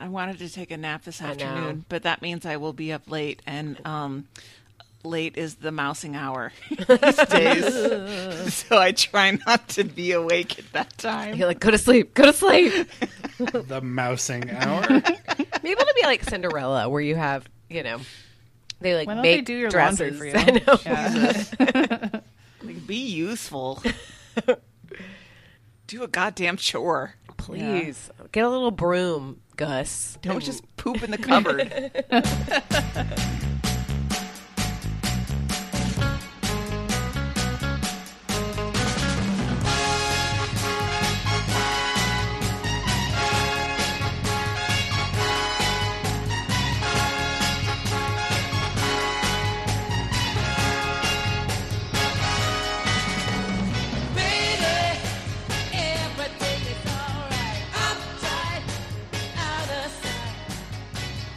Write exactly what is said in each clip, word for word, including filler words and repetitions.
I wanted to take a nap this afternoon, but that means I will be up late, and um, late is the mousing hour these days. So I try not to be awake at that time. You're like, go to sleep, go to sleep. The mousing hour. Maybe it'll be like Cinderella, where you have, you know, they like make they do your dresses for you. I know. Yeah. Like, be useful. Do a goddamn chore, please. Yeah. Get a little broom, Gus. Don't just poop in the cupboard.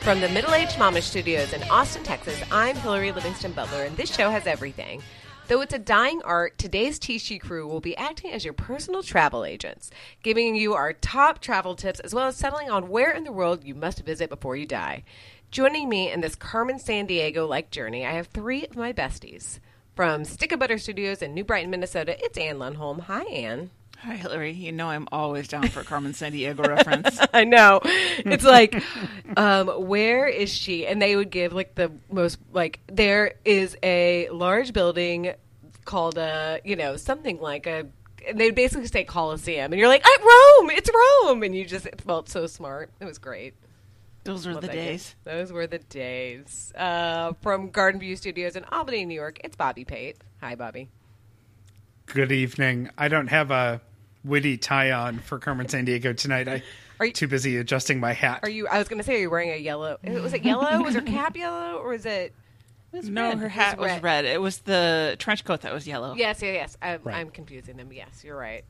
From the Middle Aged Mama Studios in Austin, Texas, I'm Hillary Livingston Butler, and this show has everything. Though it's a dying art, today's T C crew will be acting as your personal travel agents, giving you our top travel tips, as well as settling on where in the world you must visit before you die. Joining me in this Carmen San Diego-like journey, I have three of my besties. From Stick of Butter Studios in New Brighton, Minnesota, it's Ann Lundholm. Hi, Ann. Hi, Hillary. You know I'm always down for a Carmen Sandiego reference. I know. It's like, um, where is she? And they would give like the most, like, there is a large building called a, you know, something like a, and they would basically say Colosseum. And you're like, oh, Rome, it's Rome. And you just felt so smart. It was great. Those were the days. Game. Those were the days. Uh, from Garden View Studios in Albany, New York, it's Bobby Pate. Hi, Bobby. Good evening. I don't have a witty tie-on for Carmen Sandiego tonight. I are you, too busy adjusting my hat. Are you? I was going to say, are you wearing a yellow? Was it yellow? Was her cap yellow, or was it? It was no, red. Her hat it was, red. was red. It was the trench coat that was yellow. Yes, yes, yes. I'm, right. I'm confusing them. Yes, you're right.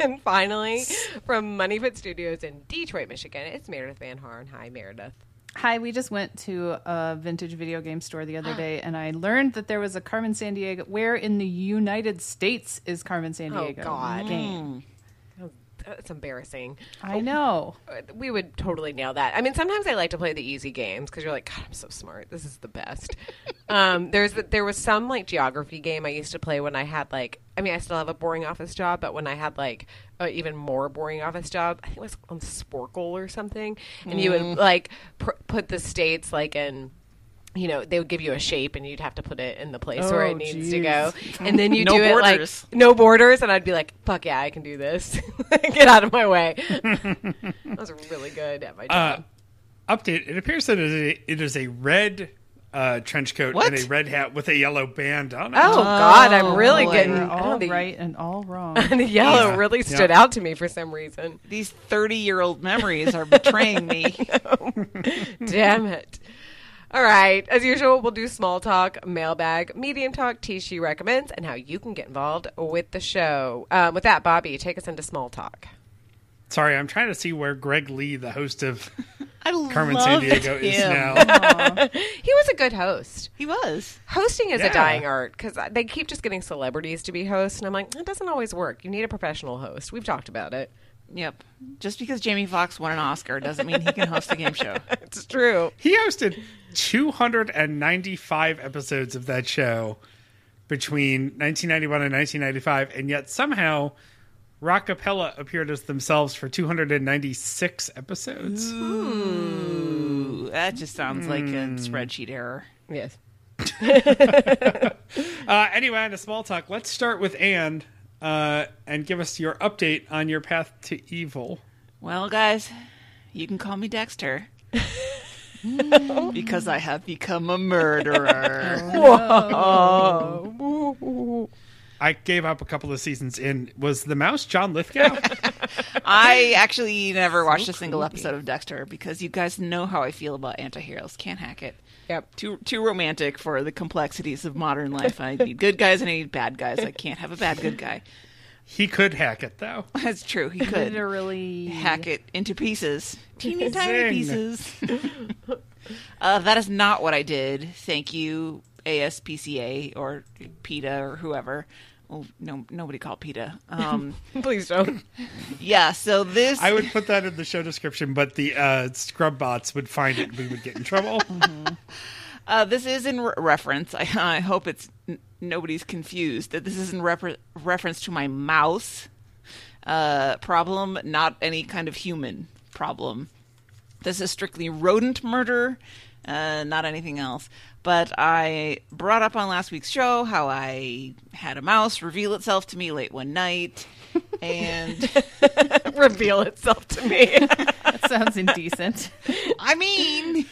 And finally, from Moneyfoot Studios in Detroit, Michigan, it's Meredith Van Harn. Hi, Meredith. Hi, we just went to a vintage video game store the other day, and I learned that there was a Carmen Sandiego. Where in the United States is Carmen Sandiego? Oh, God. Game. Mm. That's embarrassing. I know. We would totally nail that. I mean, sometimes I like to play the easy games because you're like, God, I'm so smart. This is the best. um, there's There was some, like, geography game I used to play when I had, like, I mean, I still have a boring office job, but when I had, like, an even more boring office job, I think it was on Sporkle or something, and mm. you would, like, pr- put the states, like, in, you know, they would give you a shape, and you'd have to put it in the place oh, where it needs geez. to go, and then you no do it, borders. like, no borders, and I'd be like, fuck yeah, I can do this. Get out of my way. I was really good at my job. Uh, update, it appears that it is a, it is a red... Uh, trench coat what? and a red hat with a yellow band on it. Oh, oh God, I'm really boy. getting all the, right and all wrong. And the yellow yeah. really stood yeah. out to me for some reason. These thirty-year-old memories are betraying me. Damn it. All right. As usual, we'll do small talk, mailbag, medium talk, tea she recommends, and how you can get involved with the show. Um, with that, Bobby, take us into small talk. Sorry, I'm trying to see where Greg Lee, the host of I Carmen Sandiego, is now. He was a good host. He was. Hosting is yeah. a dying art because they keep just getting celebrities to be hosts. And I'm like, that doesn't always work. You need a professional host. We've talked about it. Yep. Just because Jamie Foxx won an Oscar doesn't mean he can host a game show. It's true. He hosted two hundred ninety-five episodes of that show between nineteen ninety-one and nineteen ninety-five. And yet somehow... Rockapella appeared as themselves for two hundred ninety-six episodes. Ooh, that just sounds mm. like a spreadsheet error. Yes. uh, anyway, on a small talk, let's start with Anne uh, and give us your update on your path to evil. Well, guys, you can call me Dexter. Because I have become a murderer. Whoa. Whoa. I gave up a couple of seasons in. Was the mouse John Lithgow? I actually never so watched a single creepy. episode of Dexter because you guys know how I feel about antiheroes. Can't hack it. Yep. Too too romantic for the complexities of modern life. I need good guys and I need bad guys. I can't have a bad good guy. He could hack it, though. That's true. He could literally hack it into pieces. Teeny tiny pieces. uh, that is not what I did. Thank you. A S P C A or PETA or whoever Oh, no, nobody call PETA. Um, Please don't. Yeah, so this... I would put that in the show description, but the uh, scrub bots would find it and we would get in trouble. Mm-hmm. uh, this is in re- reference. I, I hope it's n- nobody's confused that this is in re- reference to my mouse uh, problem, not any kind of human problem. This is strictly rodent murder, uh, not anything else. But I brought up on last week's show how I had a mouse reveal itself to me late one night and reveal itself to me. That sounds indecent. I mean,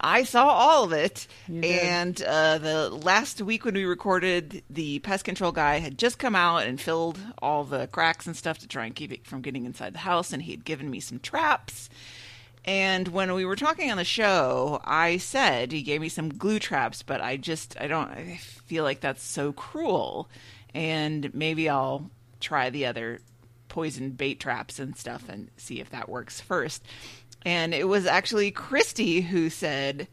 I saw all of it. And uh, the last week when we recorded, the pest control guy had just come out and filled all the cracks and stuff to try and keep it from getting inside the house. And he had given me some traps. And when we were talking on the show, I said he gave me some glue traps, but I just, I don't, I feel like that's so cruel. And maybe I'll try the other poison bait traps and stuff and see if that works first. And it was actually Christy who said,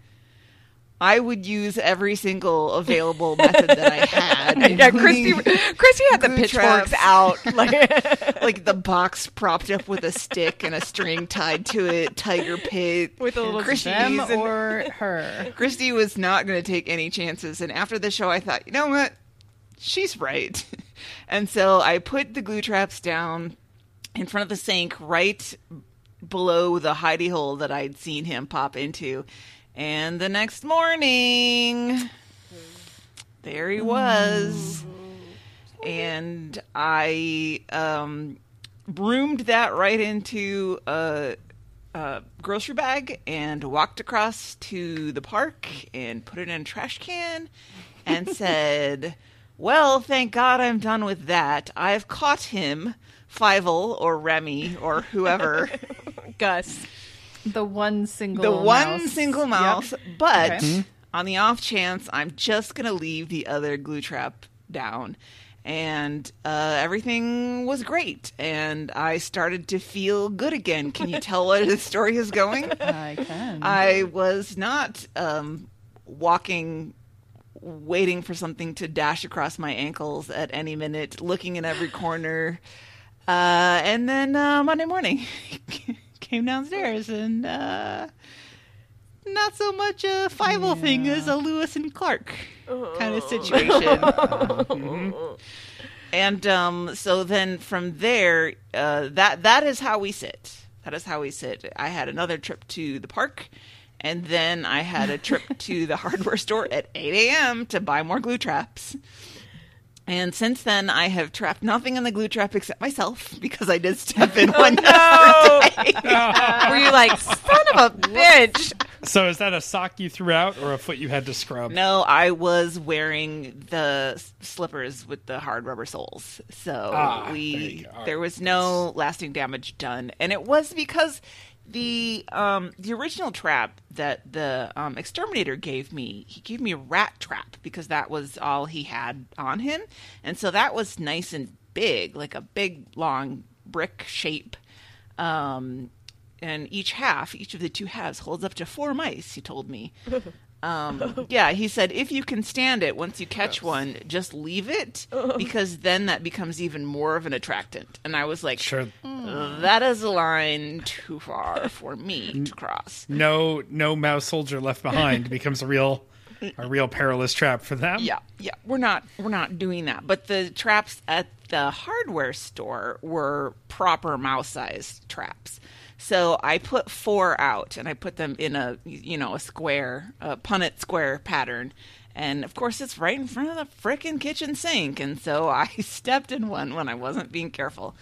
I would use every single available method that I had. Yeah, Christy, Christy had the pitchforks out, like, like the box propped up with a stick and a string tied to it, tiger pit. With a little Christy's them and, or her. Christy was not going to take any chances. And after the show, I thought, you know what? She's right. And so I put the glue traps down in front of the sink right below the hidey hole that I'd seen him pop into. And the next morning, there he was. And I um, broomed that right into a, a grocery bag and walked across to the park and put it in a trash can and said, well, thank God I'm done with that. I've caught him, Fievel or Remy or whoever. Gus. The one single mouse. The one mouse. single mouse. Yep. But okay. On the off chance, I'm just going to leave the other glue trap down. And uh, everything was great. And I started to feel good again. Can you tell where the story is going? I can. I was not um, walking... waiting for something to dash across my ankles at any minute, looking in every corner. Uh, and then uh, Monday morning, came downstairs, and uh, not so much a Fievel yeah. thing as a Lewis and Clark oh. kind of situation. mm-hmm. And um, so then from there, uh, that that is how we sit. That is how we sit. I had another trip to the park. And then I had a trip to the hardware store at eight a.m. to buy more glue traps. And since then, I have trapped nothing in the glue trap except myself because I did step in one oh, yesterday. No. Were you like, son of a bitch? So is that a sock you threw out or a foot you had to scrub? No, I was wearing the slippers with the hard rubber soles. So ah, we there, there was no lasting damage done. And it was because... The um, the original trap that the um, exterminator gave me, he gave me a rat trap because that was all he had on him. And so that was nice and big, like a big, long brick shape. Um, and each half, each of the two halves holds up to four mice, he told me. Um, yeah, he said, if you can stand it, once you catch yes. one, just leave it because then that becomes even more of an attractant. And I was like, sure. mm, that is a line too far for me to cross. No, no mouse soldier left behind becomes a real, a real perilous trap for them. Yeah. Yeah. We're not, we're not doing that. But the traps at the hardware store were proper mouse sized traps. So I put four out, and I put them in a, you know, a square, a Punnett square pattern. And, of course, it's right in front of the frickin' kitchen sink. And so I stepped in one when I wasn't being careful.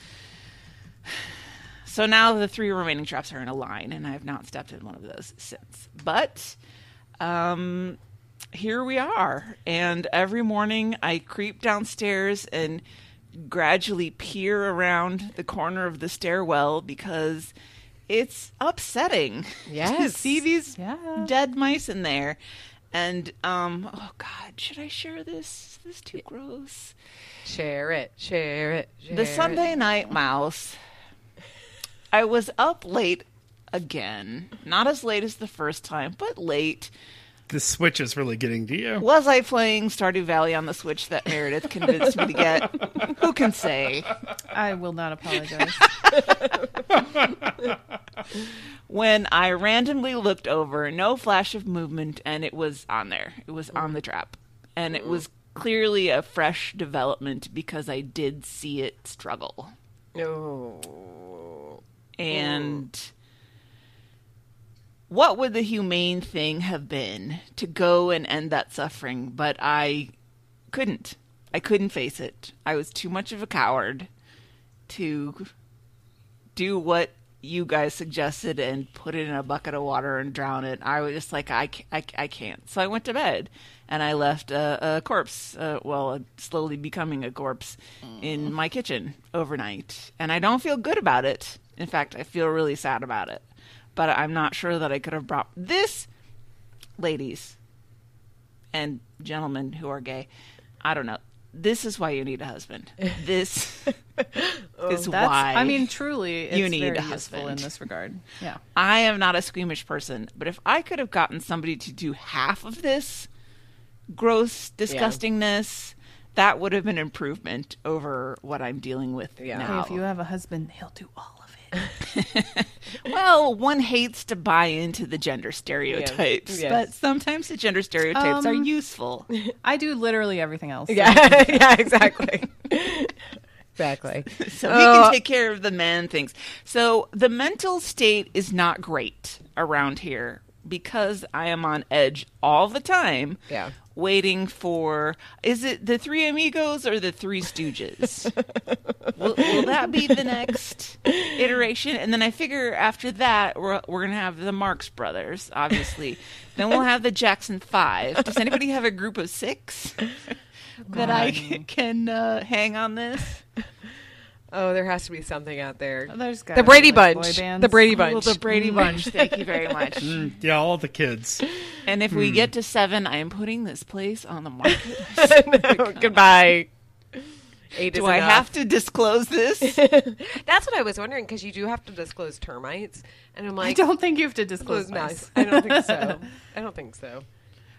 So now the three remaining traps are in a line, and I have not stepped in one of those since. But um, here we are. And every morning I creep downstairs and gradually peer around the corner of the stairwell because... It's upsetting yes. to see these yeah. dead mice in there. And, um, oh, God, should I share this? This is too gross. Share it. Share it. Share the Sunday it. night mouse. I was up late again. Not as late as the first time, but late. the Switch is really getting to you. Was I playing Stardew Valley on the Switch that Meredith convinced me to get? Who can say? I will not apologize. When I randomly looked over, no flash of movement, and it was on there. It was on the drop. And it was clearly a fresh development because I did see it struggle. Oh. And... Oh. What would the humane thing have been to go and end that suffering? But I couldn't. I couldn't face it. I was too much of a coward to do what you guys suggested and put it in a bucket of water and drown it. I was just like, I, I, I can't. So I went to bed and I left a, a corpse, uh, well, slowly becoming a corpse mm. in my kitchen overnight. And I don't feel good about it. In fact, I feel really sad about it. But I'm not sure that I could have brought this, ladies and gentlemen who are gay. I don't know. This is why you need a husband. This oh, is why. I mean, truly, it's you need very a husband useful in this regard. Yeah, I am not a squeamish person, but if I could have gotten somebody to do half of this gross disgustingness, yeah. that would have been improvement over what I'm dealing with yeah. now. If you have a husband, he'll do all. Well, one hates to buy into the gender stereotypes, yes. Yes. but sometimes the gender stereotypes um, are useful. I do literally everything else. So. Yeah, yeah, exactly. Exactly. So oh. he can take care of the man things. So the mental state is not great around here because I am on edge all the time. Yeah. Waiting for, is it the Three Amigos or the Three Stooges? will, will that be the next iteration? And then I figure after that, we're, we're going to have the Marx Brothers, obviously. Then we'll have the Jackson Five. Does anybody have a group of six that I can uh, hang on this? Oh, there has to be something out there. Oh, there's the Brady like Bunch. The Brady Bunch. Oh, the Brady Bunch. Thank you very much. Mm, yeah, all the kids. And if mm. we get to seven, I am putting this place on the market. No, goodbye. Eight do is I enough. Have to disclose this? That's what I was wondering, because you do have to disclose termites. And I'm like, I don't think you have to disclose mice. I don't think so. I don't think so.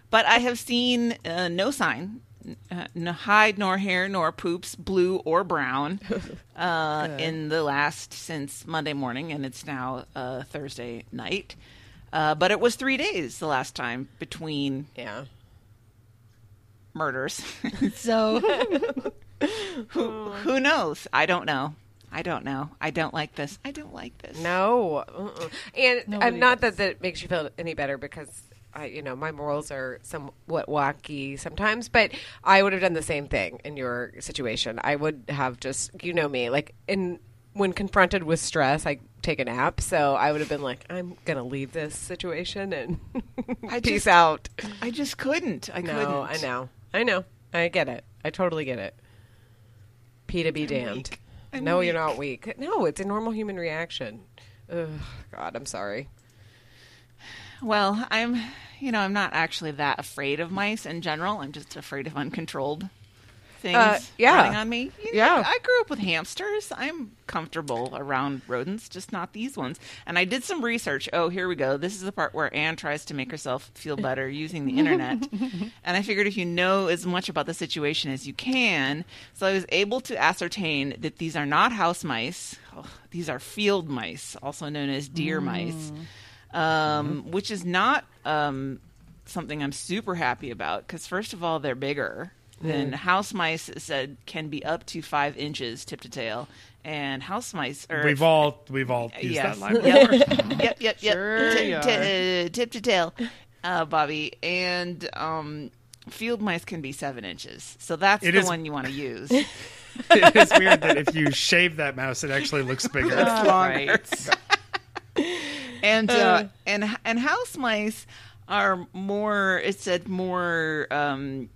But I have seen uh, no sign. Uh, no hide nor hair nor poops, blue or brown, uh, in the last since Monday morning, and it's now uh, Thursday night. Uh, but it was three days the last time between yeah. murders. So who who knows? I don't know. I don't know. I don't like this. I don't like this. No, uh-uh. and Nobody not does. That that makes you feel any better because. I, you know, my morals are somewhat wacky sometimes, but I would have done the same thing in your situation. I would have just, you know me, like in when confronted with stress, I take a nap. So I would have been like, I'm going to leave this situation and I peace just, out. I just couldn't. I no, couldn't. I know. I know. I get it. I totally get it. P to be I'm damned. No, weak. You're not weak. No, it's a normal human reaction. Ugh, God, I'm sorry. Well, I'm, you know, I'm not actually that afraid of mice in general. I'm just afraid of uncontrolled things uh, yeah. running on me. You yeah. know, I grew up with hamsters. I'm comfortable around rodents, just not these ones. And I did some research. Oh, here we go. This is the part where Anne tries to make herself feel better using the internet. And I figured if you know as much about the situation as you can. So I was able to ascertain that these are not house mice. Oh, these are field mice, also known as deer mm. mice. Um, mm-hmm. Which is not um, something I'm super happy about because, first of all, they're bigger mm. than house mice. Said can be up to five inches tip to tail, and house mice are we've all we've all used yes. that line. Yep, yep, yep, yep. Sure tip, t- tip to tail, uh, Bobby, and um, field mice can be seven inches. So that's it the is... one you want to use. It is weird that if you shave that mouse, it actually looks bigger. That's longer. And uh, uh, and and house mice are more, it said, more um,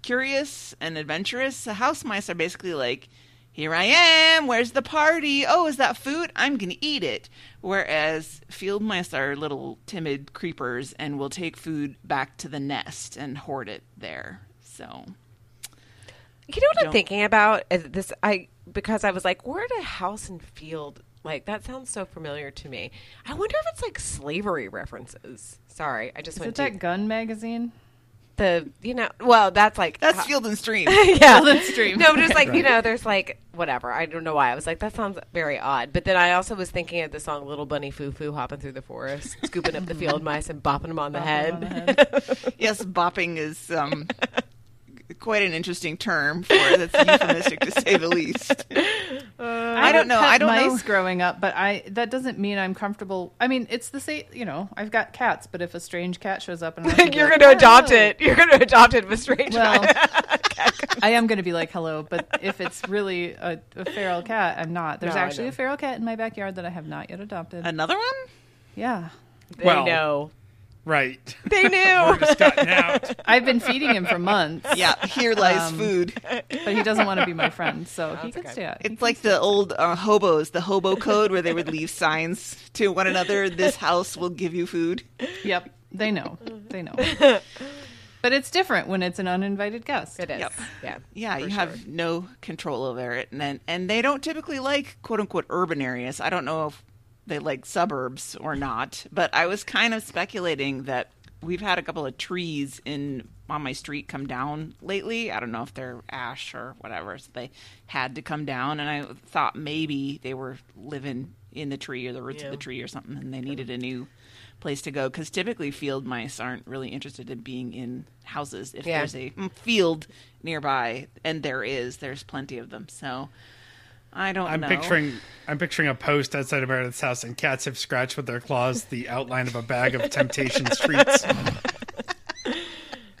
curious and adventurous. So house mice are basically like, here I am, where's the party? Oh, is that food? I'm going to eat it. Whereas field mice are little timid creepers and will take food back to the nest and hoard it there. So, you know what I'm thinking about? This I because I was like, where do house and field Like, that sounds so familiar to me. I wonder if it's like slavery references. Sorry, I just Is went to... Is it that Gun magazine? The, you know, well, that's like... That's how, Field and Stream. Yeah. Field and Stream. No, just like, right. You know, there's like, whatever. I don't know why. I was like, that sounds very odd. But then I also was thinking of the song Little Bunny Foo Foo, hopping through the forest, scooping up the field mice and bopping them on the bopping head. On the head. Yes, bopping is... Um, quite an interesting term for it. That's euphemistic to say the least. Uh, I don't know. I don't know. I don't mice know. Growing up, but I that doesn't mean I'm comfortable. I mean, it's the same. You know, I've got cats, but if a strange cat shows up, and I'm you're like, going to adopt hello. it, you're going to adopt it with strange. Well, cat. I am going to be like hello, but if it's really a, a feral cat, I'm not. There's no, actually a feral cat in my backyard that I have not yet adopted. Another one? Yeah. They well, know. Right. They knew. Gotten out. I've been feeding him for months. Yeah, here lies um, food. But he doesn't want to be my friend, so no, he can okay. stay out. He it's like the out. old uh, hobos, the hobo code, where they would leave signs to one another, this house will give you food. Yep, they know. They know. But it's different when it's an uninvited guest. It is. Yep. Yeah, yeah you sure. have no control over it. And, then, and they don't typically like, quote-unquote, urban areas. I don't know if... they like suburbs or not, but I was kind of speculating that we've had a couple of trees in on my street come down lately. I don't know if they're ash or whatever, so they had to come down, and I thought maybe they were living in the tree or the roots yeah. of the tree or something, and they needed a new place to go, because typically field mice aren't really interested in being in houses. If yeah. there's a field nearby, and there is, there's plenty of them, so... I don't I'm know. Picturing, I'm picturing a post outside of Meredith's house, and cats have scratched with their claws the outline of a bag of temptation treats.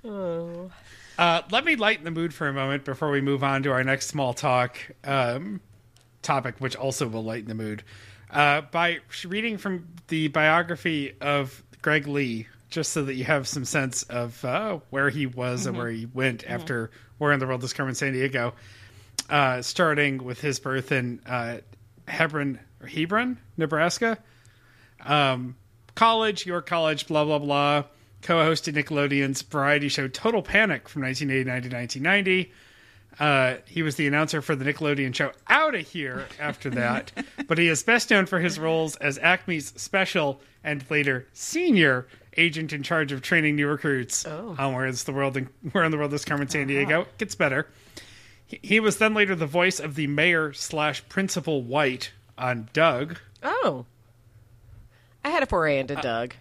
Oh. Uh, let me lighten the mood for a moment before we move on to our next small talk um, topic, which also will lighten the mood. Uh, by reading from the biography of Greg Lee, just so that you have some sense of uh, where he was mm-hmm. and where he went mm-hmm. after Where in the World is Carmen Sandiego. Uh, starting with his birth in uh, Hebron, or Hebron, Nebraska. Um, college, York College, blah, blah, blah. Co-hosted Nickelodeon's variety show Total Panic from nineteen eighty-nine to nineteen ninety. Uh, he was the announcer for the Nickelodeon show Outta Here after that. But he is best known for his roles as Acme's special and later senior agent in charge of training new recruits. Oh. On Where is the World in, Where in the World is Carmen Sandiego. Uh-huh. Gets better. He was then later the voice of the mayor slash Principal White on Doug. Oh. I had a foray into uh, Doug.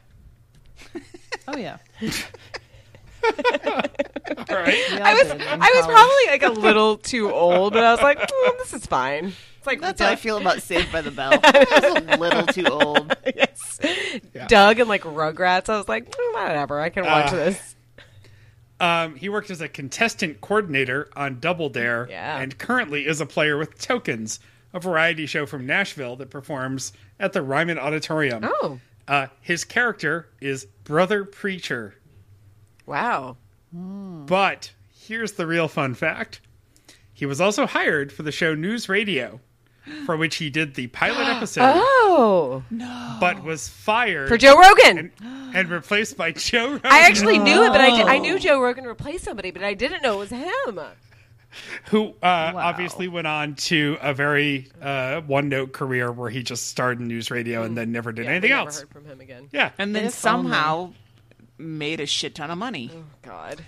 Oh, yeah. All right. Yeah, I was I was probably like a little too old, but I was like, oh, this is fine. It's like That's Doug. How I feel about Saved by the Bell. I was a little too old. Yes. Yeah. Doug and like Rugrats. I was like, oh, whatever. I can watch uh, this. Um, he worked as a contestant coordinator on Double Dare yeah. and currently is a player with Tokens, a variety show from Nashville that performs at the Ryman Auditorium. Oh. Uh, his character is Brother Preacher. Wow. Mm. But here's the real fun fact. He was also hired for the show News Radio, for which he did the pilot episode. Oh. No. But was fired. For Joe Rogan. And, and replaced by Joe Rogan. I actually no. knew it, but I, did, I knew Joe Rogan replaced somebody, but I didn't know it was him. Who uh, wow. obviously went on to a very uh, one-note career where he just starred in News Radio mm. and then never did yeah, anything never else. Never heard from him again. Yeah. And then somehow made a shit ton of money. Oh, God.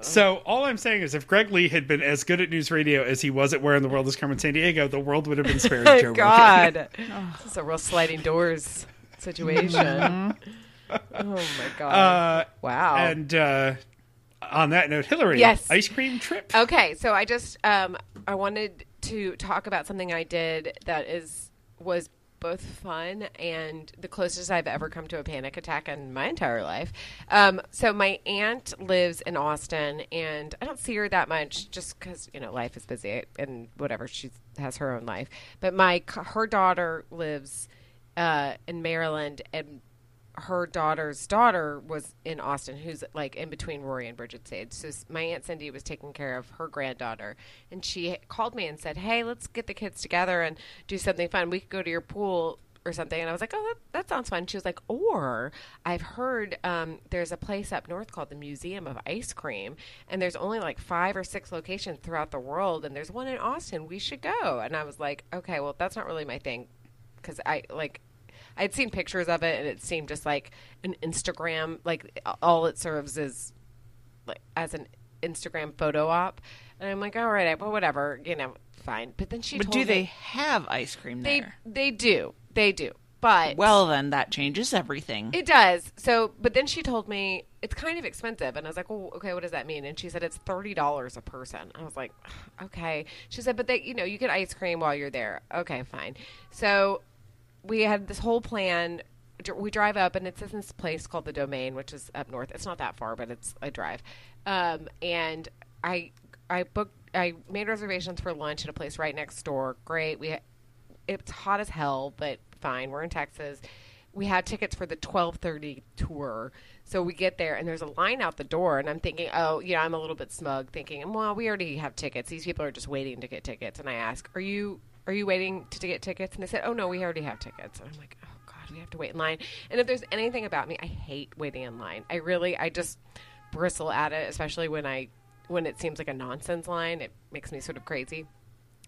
So all I'm saying is if Greg Lee had been as good at News Radio as he was at Where in the World is Carmen Sandiego, the world would have been spared Joe Rogan. God. Oh, this is a real sliding doors situation. Oh, my God. Uh, wow. And uh, on that note, Hillary, yes. ice cream trip. Okay, so I just um, I wanted to talk about something I did that is was both fun and the closest I've ever come to a panic attack in my entire life. Um, so my aunt lives in Austin, and I don't see her that much just because, you know, life is busy and whatever. She has her own life. But my her daughter lives uh, in Maryland, and her daughter's daughter was in Austin, who's like in between Rory and Bridget's age. So my Aunt Cindy was taking care of her granddaughter, and she called me and said, hey, let's get the kids together and do something fun. We could go to your pool or something. And I was like, oh, that, that sounds fun. She was like, or I've heard um, there's a place up north called the Museum of Ice Cream, and there's only like five or six locations throughout the world, and there's one in Austin. We should go. And I was like, okay, well, that's not really my thing. because I like I'd seen pictures of it and it seemed just like an Instagram, like all it serves is like as an Instagram photo op. And I'm like, all right, well, whatever, you know, fine. But then she. But told do me, they have ice cream there? They, they do, they do. But well, then that changes everything. It does. So, but then she told me it's kind of expensive, and I was like, well, okay, what does that mean? And she said it's thirty dollars a person. I was like, okay. She said, but they, you know, you get ice cream while you're there. Okay, fine. So we had this whole plan. We drive up, and it's in this place called the Domain, which is up north. It's not that far, but it's a drive. Um, and I. I booked. I made reservations for lunch at a place right next door. Great. We, it's hot as hell, but fine. We're in Texas. We had tickets for the twelve thirty tour, so we get there and there's a line out the door. And I'm thinking, oh, you know, I'm a little bit smug, thinking, well, we already have tickets. These people are just waiting to get tickets. And I ask, are you are you waiting to get tickets? And they said, oh no, we already have tickets. And I'm like, oh god, we have to wait in line. And if there's anything about me, I hate waiting in line. I really, I just bristle at it, especially when I. When it seems like a nonsense line, it makes me sort of crazy.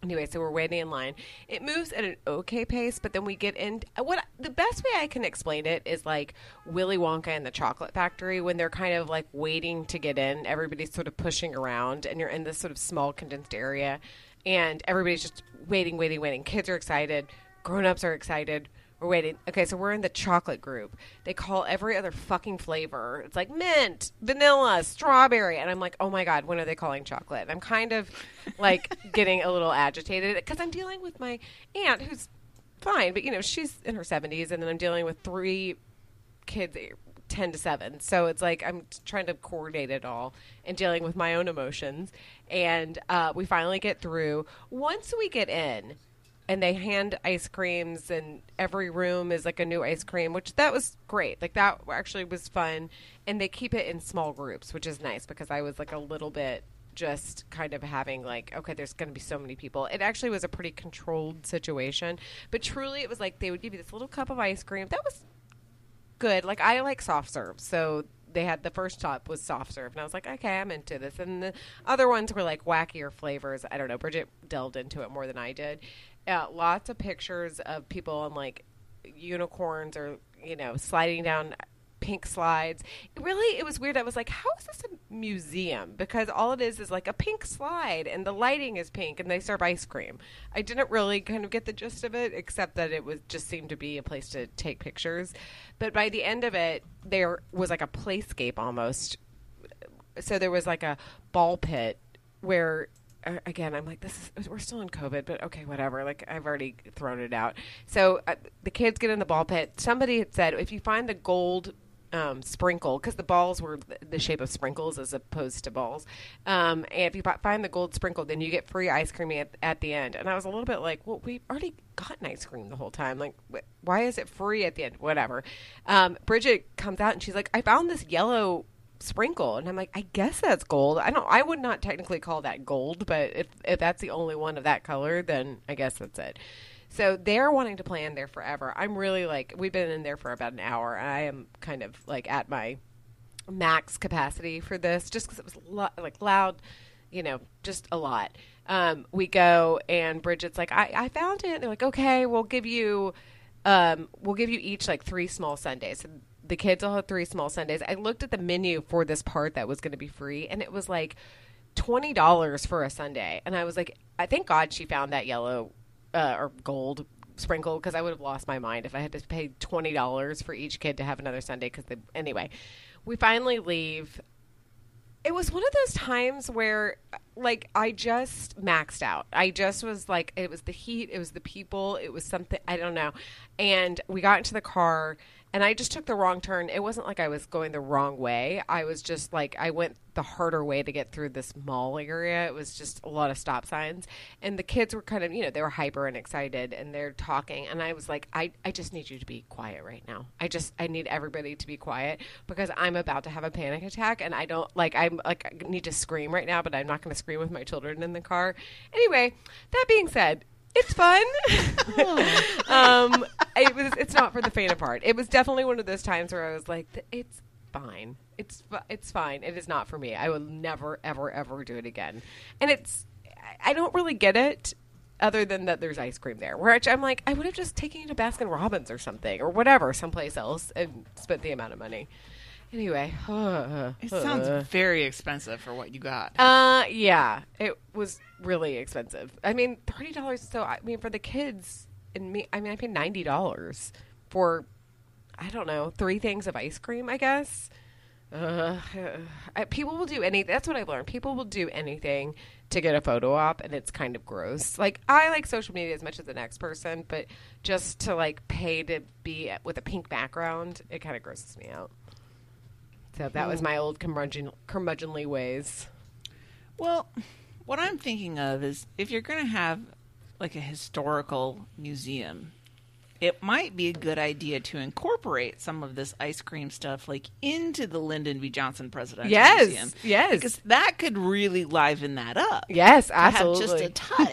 Anyway, so we're waiting in line. It moves at an okay pace, but then we get in. What the best way I can explain it is like Willy Wonka and the Chocolate Factory, when they're kind of like waiting to get in. Everybody's sort of pushing around, and you're in this sort of small condensed area, and everybody's just waiting, waiting, waiting. Kids are excited, grown-ups are excited. We're waiting. Okay, so we're in the chocolate group. They call every other fucking flavor. It's like mint, vanilla, strawberry. And I'm like, oh, my God, when are they calling chocolate? And I'm kind of, like, getting a little agitated because I'm dealing with my aunt who's fine. But, you know, she's in her seventies, and then I'm dealing with three kids, ten to seven. So it's like I'm trying to coordinate it all and dealing with my own emotions. And uh, we finally get through. Once we get in. And they hand ice creams, and every room is like a new ice cream, which that was great. Like that actually was fun. And they keep it in small groups, which is nice because I was like a little bit just kind of having like, okay, there's going to be so many people. It actually was a pretty controlled situation. But truly it was like they would give you this little cup of ice cream. That was good. Like I like soft serve. So they had the first top was soft serve. And I was like, okay, I'm into this. And the other ones were like wackier flavors. I don't know. Bridget delved into it more than I did. Yeah, lots of pictures of people on like unicorns or, you know, sliding down pink slides. It really, it was weird. I was like, how is this a museum? Because all it is is like a pink slide and the lighting is pink and they serve ice cream. I didn't really kind of get the gist of it, except that it was just seemed to be a place to take pictures. But by the end of it, there was like a playscape almost. So there was like a ball pit where again, I'm like, this is, we're still in COVID, but okay, whatever. Like, I've already thrown it out. So uh, the kids get in the ball pit. Somebody had said, if you find the gold um, sprinkle, because the balls were the shape of sprinkles as opposed to balls, um, and if you find the gold sprinkle, then you get free ice cream at, at the end. And I was a little bit like, well, we've already gotten ice cream the whole time. Like, wh- why is it free at the end? Whatever. Um, Bridget comes out and she's like, I found this yellow sprinkle, and I'm like, I guess that's gold. I don't I would not technically call that gold, but if, if that's the only one of that color, then I guess that's it. So they're wanting to play in there forever. I'm really like, we've been in there for about an hour, and I am kind of like at my max capacity for this, just because it was lo- like loud, you know, just a lot. Um, we go, and Bridget's like, I, I found it. And they're like, okay, we'll give you um, we'll give you each like three small sundaes. So the kids all had three small sundaes. I looked at the menu for this part that was going to be free, and it was like twenty dollars for a sundae. And I was like, I thank God she found that yellow uh, or gold sprinkle, because I would have lost my mind if I had to pay twenty dollars for each kid to have another sundae. Because anyway, we finally leave. It was one of those times where, like, I just maxed out. I just was like, it was the heat, it was the people, it was something, I don't know. And we got into the car. And I just took the wrong turn. It wasn't like I was going the wrong way. I was just like, I went the harder way to get through this mall area. It was just a lot of stop signs. And the kids were kind of, you know, they were hyper and excited, and they're talking. And I was like, I, I just need you to be quiet right now. I just, I need everybody to be quiet, because I'm about to have a panic attack. And I don't, like, I'm like, I need to scream right now, but I'm not going to scream with my children in the car. Anyway, that being said, it's fun. um, it was. It's not for the faint of heart. It was definitely one of those times where I was like, "It's fine. It's it's fine. It is not for me. I will never, ever, ever do it again." And it's. I don't really get it. other than that there's ice cream there. Which I'm like, I would have just taken you to Baskin Robbins or something, or whatever, someplace else, and spent the amount of money. Anyway. Uh, it uh, sounds very expensive for what you got. Uh, yeah. It was really expensive. I mean, thirty dollars. So, I mean, for the kids and me, I mean, I paid ninety dollars for, I don't know, three things of ice cream, I guess. Uh, I, people will do anything. That's what I've learned. People will do anything to get a photo op, and it's kind of gross. Like, I like social media as much as the next person, but just to, like, pay to be with a pink background, it kind of grosses me out. So that was my old curmudgeon, curmudgeonly ways. Well, what I'm thinking of is if you're going to have like a historical museum, it might be a good idea to incorporate some of this ice cream stuff like into the Lyndon B. Johnson Presidential yes, Museum. Yes, yes. Because that could really liven that up. Yes, absolutely. Have just a touch.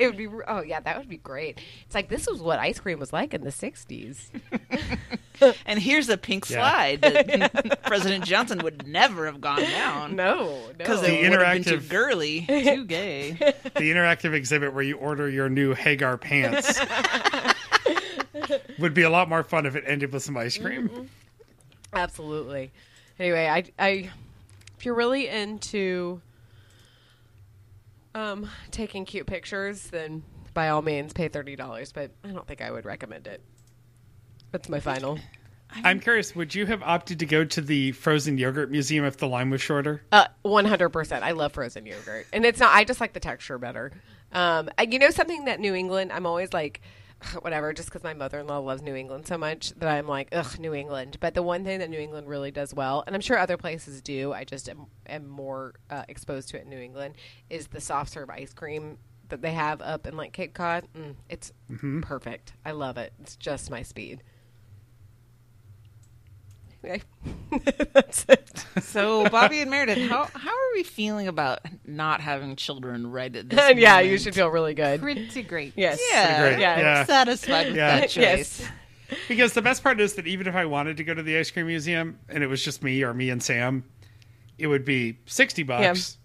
It would be, oh yeah, that would be great. It's like, this was what ice cream was like in the sixties. And here's a pink yeah. slide that yeah. President Johnson would never have gone down. No, no. Because it would have been too girly, too gay. The interactive exhibit where you order your new Hagar pants. Would be a lot more fun if it ended with some ice cream. Mm-hmm. Absolutely. Anyway, I, I, if you're really into um, taking cute pictures, then by all means pay thirty dollars, but I don't think I would recommend it. That's my final. I'm, I'm curious, would you have opted to go to the frozen yogurt museum if the line was shorter? Uh, one hundred percent. I love frozen yogurt. And it's not, I just like the texture better. Um, you know, something that New England, I'm always like, whatever, just because my mother-in-law loves New England so much that I'm like, ugh, New England. But the one thing that New England really does well, and I'm sure other places do, I just am, am more uh, exposed to it in New England, is the soft serve ice cream that they have up in like Cape Cod. Mm, it's mm-hmm. perfect. I love it. It's just my speed. Okay. That's it. So, Bobby and Meredith, how how are we feeling about not having children right at this moment? Yeah, you should feel really good. Pretty great. Yes. Yeah. Pretty great. Yeah. yeah. Satisfied with yeah. that choice. Yes. Because the best part is that even if I wanted to go to the ice cream museum and it was just me or me and Sam, it would be sixty bucks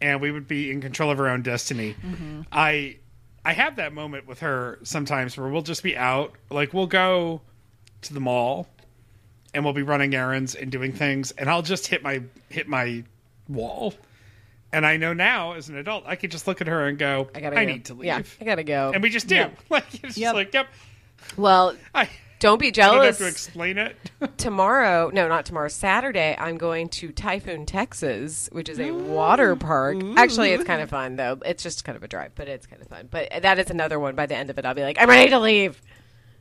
yeah. and we would be in control of our own destiny. Mm-hmm. I I have that moment with her sometimes where we'll just be out, like we'll go to the mall. And we'll be running errands and doing things, and I'll just hit my hit my wall. And I know now, as an adult, I could just look at her and go, I, gotta I go. need to leave. Yeah, I gotta go. And we just do. Yep. Like it's yep. just like, yep. Well, I, don't be jealous. I don't have to explain it. Tomorrow, no, not tomorrow. Saturday, I'm going to Typhoon, Texas, which is a Ooh. water park. Ooh. Actually, it's kind of fun though. It's just kind of a drive, but it's kind of fun. But that is another one. By the end of it, I'll be like, I'm ready to leave.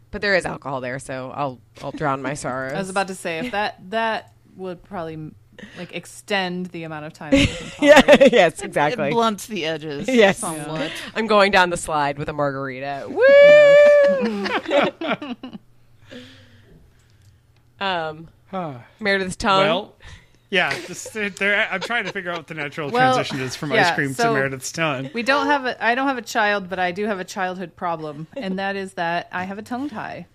But there is alcohol there, so I'll I'll drown my sorrows. I was about to say, if that that would probably like extend the amount of time. yeah, yes, exactly. It, it blunts the edges. Yes, somewhat. I'm going down the slide with a margarita. Woo! um, huh. Meredith's tongue. Well, yeah, this, I'm trying to figure out what the natural well, transition is from yeah, ice cream so to Meredith's tongue. We don't have a, I don't have a child, but I do have a childhood problem, and that is that I have a tongue tie.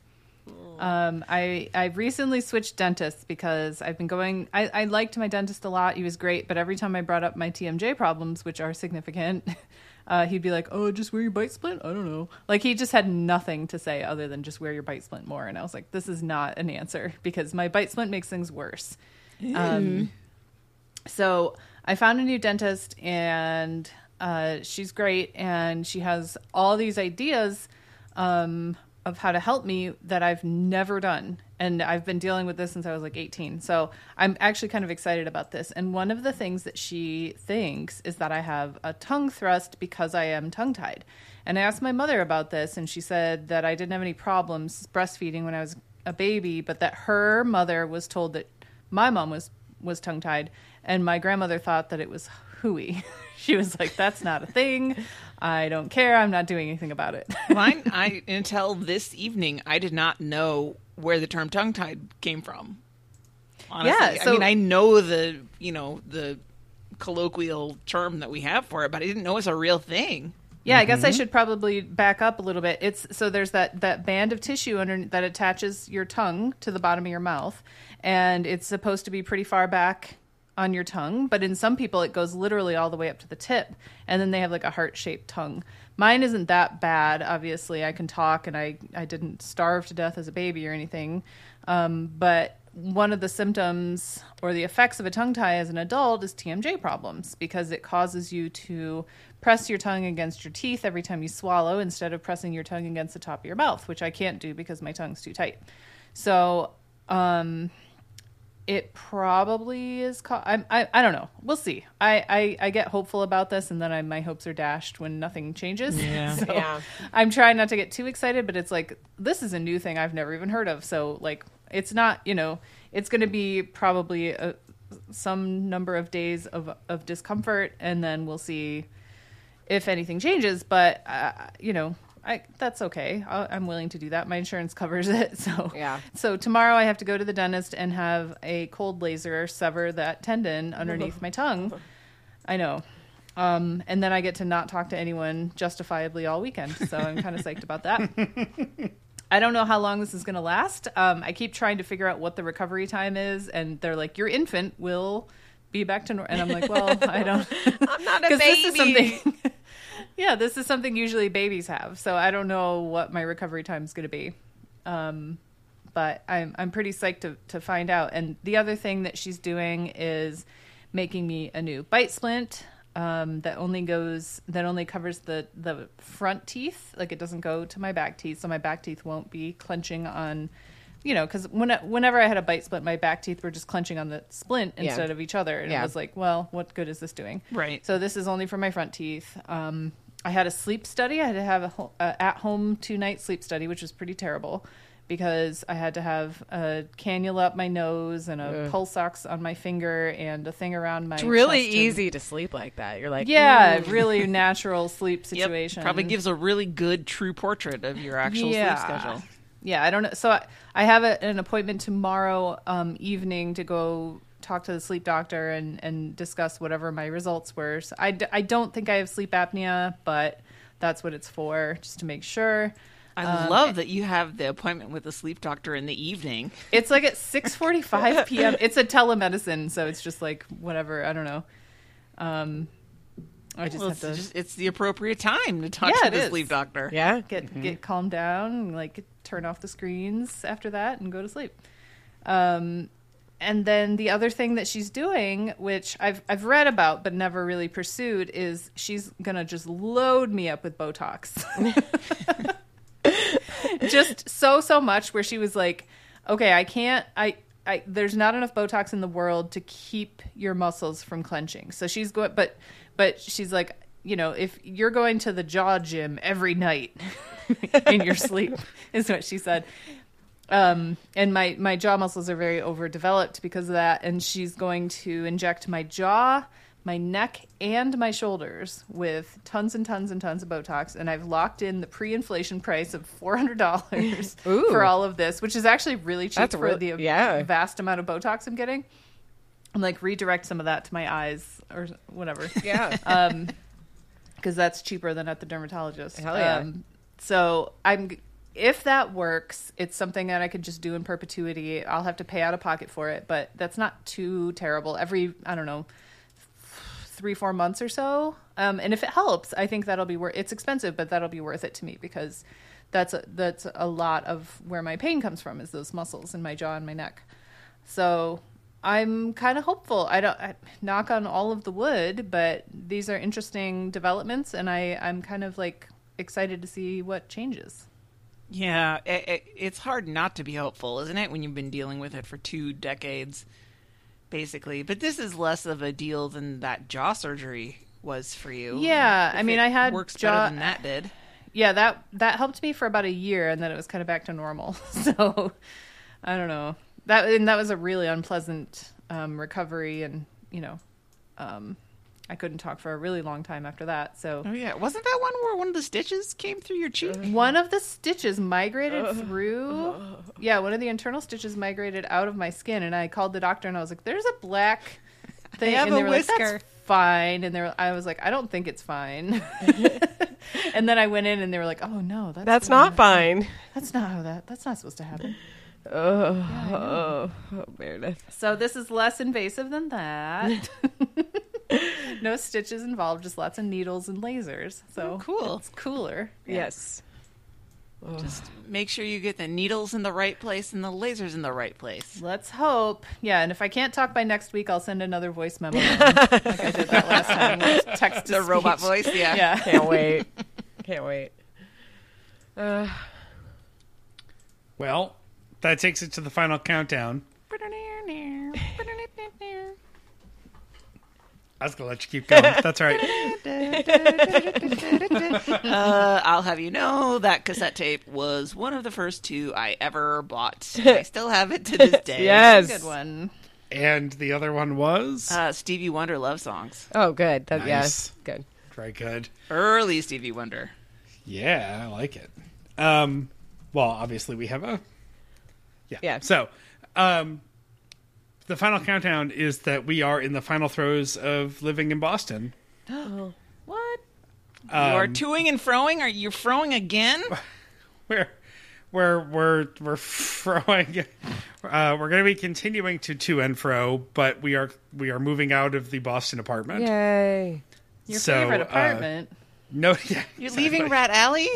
Um, I I recently switched dentists because I've been going. I, I liked my dentist a lot; he was great. But every time I brought up my T M J problems, which are significant, uh, he'd be like, "Oh, just wear your bite splint." I don't know. Like he just had nothing to say other than just wear your bite splint more. And I was like, "This is not an answer because my bite splint makes things worse." Um, so I found a new dentist and, uh, she's great. And she has all these ideas, um, of how to help me that I've never done. And I've been dealing with this since I was like eighteen. So I'm actually kind of excited about this. And one of the things that she thinks is that I have a tongue thrust because I am tongue tied. And I asked my mother about this and she said that I didn't have any problems breastfeeding when I was a baby, but that her mother was told that my mom was, was tongue-tied, and my grandmother thought that it was hooey. She was like, that's not a thing. I don't care. I'm not doing anything about it. Mine, I until this evening, I did not know where the term tongue-tied came from. Honestly. Yeah, so, I mean, I know the, you know, the colloquial term that we have for it, but I didn't know it's a real thing. Yeah, I guess mm-hmm. I should probably back up a little bit. It's so there's that, that band of tissue under, that attaches your tongue to the bottom of your mouth, and it's supposed to be pretty far back on your tongue. But in some people, it goes literally all the way up to the tip, and then they have like a heart-shaped tongue. Mine isn't that bad. Obviously, I can talk, and I, I didn't starve to death as a baby or anything. Um, but one of the symptoms or the effects of a tongue tie as an adult is T M J problems, because it causes you to press your tongue against your teeth every time you swallow instead of pressing your tongue against the top of your mouth, which I can't do because my tongue's too tight. So um, it probably is. Co- I, I I don't know. We'll see. I, I, I get hopeful about this, and then I, my hopes are dashed when nothing changes. Yeah. So yeah. I'm trying not to get too excited, but it's like, this is a new thing I've never even heard of. So like, it's not, you know, it's going to be probably a, some number of days of, of discomfort, and then we'll see if anything changes. But, uh, you know, I, that's okay. I'll, I'm willing to do that. My insurance covers it. So, yeah. So tomorrow I have to go to the dentist and have a cold laser sever that tendon underneath my tongue. I know. Um, and then I get to not talk to anyone justifiably all weekend. So I'm kind of psyched about that. I don't know how long this is going to last. Um, I keep trying to figure out what the recovery time is, and they're like, your infant will be back to normal. And I'm like, well, I don't. I'm not a baby. This is something, yeah, this is something usually babies have. So I don't know what my recovery time is going to be. Um, but I'm I'm pretty psyched to, to find out. And the other thing that she's doing is making me a new bite splint. Um, that only goes, that only covers the, the front teeth. Like, it doesn't go to my back teeth. So my back teeth won't be clenching on, you know, cause when, whenever I had a bite splint, my back teeth were just clenching on the splint yeah. instead of each other. And yeah. it was like, well, what good is this doing? Right. So this is only for my front teeth. Um, I had a sleep study. I had to have a uh, at home two night sleep study, which was pretty terrible because I had to have a cannula up my nose and a Ugh. pulse ox on my finger and a thing around my It's really chest easy and... to sleep like that. You're like, yeah, mm. really natural sleep situation. Yep. Probably gives a really good true portrait of your actual yeah. sleep schedule. Yeah, I don't know. So I, I have a, an appointment tomorrow um, evening to go talk to the sleep doctor and, and discuss whatever my results were. So I, d- I don't think I have sleep apnea, but that's what it's for, just to make sure. I um, love that you have the appointment with the sleep doctor in the evening. It's like at six forty-five p.m. It's a telemedicine, so it's just like whatever. I don't know. Um, I just well, have it's to. Just, it's the appropriate time to talk yeah, to the is. sleep doctor. Yeah, get mm-hmm. get calmed down, and like turn off the screens after that, and go to sleep. Um, and then the other thing that she's doing, which I've I've read about but never really pursued, is she's gonna just load me up with Botox. Just so, so much where she was like, okay, I can't, I, I, there's not enough Botox in the world to keep your muscles from clenching. So she's going, but, but she's like, you know, if you're going to the jaw gym every night in your sleep is what she said. Um, and my, my jaw muscles are very overdeveloped because of that. And she's going to inject my jaw, my neck, and my shoulders with tons and tons and tons of Botox. And I've locked in the pre-inflation price of four hundred dollars for all of this, which is actually really cheap That's for really, the yeah. vast amount of Botox I'm getting. I'm like, redirect some of that to my eyes or whatever. Yeah. Um, because that's cheaper than at the dermatologist. Hell yeah. Um, so I'm... If that works, it's something that I could just do in perpetuity. I'll have to pay out of pocket for it, but that's not too terrible. Every, I don't know, three, four months or so. Um, and if it helps, I think that'll be worth it. It's expensive, but that'll be worth it to me because that's a, that's a lot of where my pain comes from is those muscles in my jaw and my neck. So I'm kind of hopeful. I don't I knock on all of the wood, but these are interesting developments, and I, I'm kind of like excited to see what changes. Yeah, it, it, it's hard not to be hopeful, isn't it, when you've been dealing with it for two decades, basically. But this is less of a deal than that jaw surgery was for you. Yeah, if I mean, I had works jaw, better than that did. Yeah, that that helped me for about a year, and then it was kind of back to normal. So I don't know that, and that was a really unpleasant um, recovery, and you know. Um, I couldn't talk for a really long time after that. So, oh yeah, wasn't that one where one of the stitches came through your cheek? One of the stitches migrated uh, through. Uh, yeah, one of the internal stitches migrated out of my skin, and I called the doctor, and I was like, "There's a black thing." I have and they a were whisker. Like, "That's fine," and they were, I was like, "I don't think it's fine." And then I went in, and they were like, "Oh no, that's that's not fine. That's not how that. That's not supposed to happen." Oh, yeah, oh, oh, Meredith. So this is less invasive than that. No stitches involved, just lots of needles and lasers. So oh, cool. It's cooler. Yeah. Yes. Ugh. Just make sure you get the needles in the right place and the lasers in the right place. Let's hope. Yeah, and if I can't talk by next week, I'll send another voice memo. Like I did that last time. Text to the speech. Robot voice, yeah. yeah. Can't wait. Can't wait. Uh, well, that takes it to the final countdown. I was going to let you keep going. That's all right. uh, I'll have you know that cassette tape was one of the first two I ever bought. I still have it to this day. Yes. Good one. And the other one was? Uh, Stevie Wonder love songs. Oh, good. That, nice. Yes. Good. Very good. Early Stevie Wonder. Yeah, I like it. Um, well, obviously we have a... Yeah. yeah. So... Um, the final countdown is that we are in the final throes of living in Boston. Oh, what? Um, you are toing and froing? Are you froing again? We're we're we're we're froing. Uh, we're going to be continuing to to and fro, but we are we are moving out of the Boston apartment. Yay! Your so, favorite apartment. Uh, no, yeah, you're exactly. leaving Rat Alley.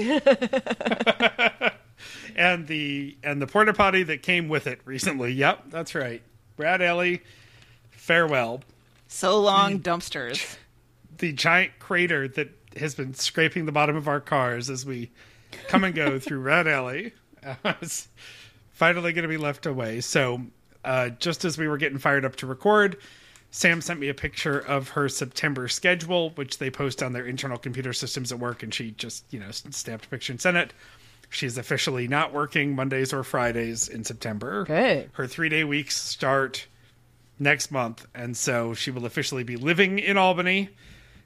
and the and the porta potty that came with it recently. Yep, that's right. Brad Alley, farewell. So long, dumpsters. The giant crater that has been scraping the bottom of our cars as we come and go through Brad Alley is finally going to be left away. So uh, just as we were getting fired up to record, Sam sent me a picture of her September schedule, which they post on their internal computer systems at work, and she just, you know, snapped a picture and sent it. She's officially not working Mondays or Fridays in September. Okay. Her three-day weeks start next month, and so she will officially be living in Albany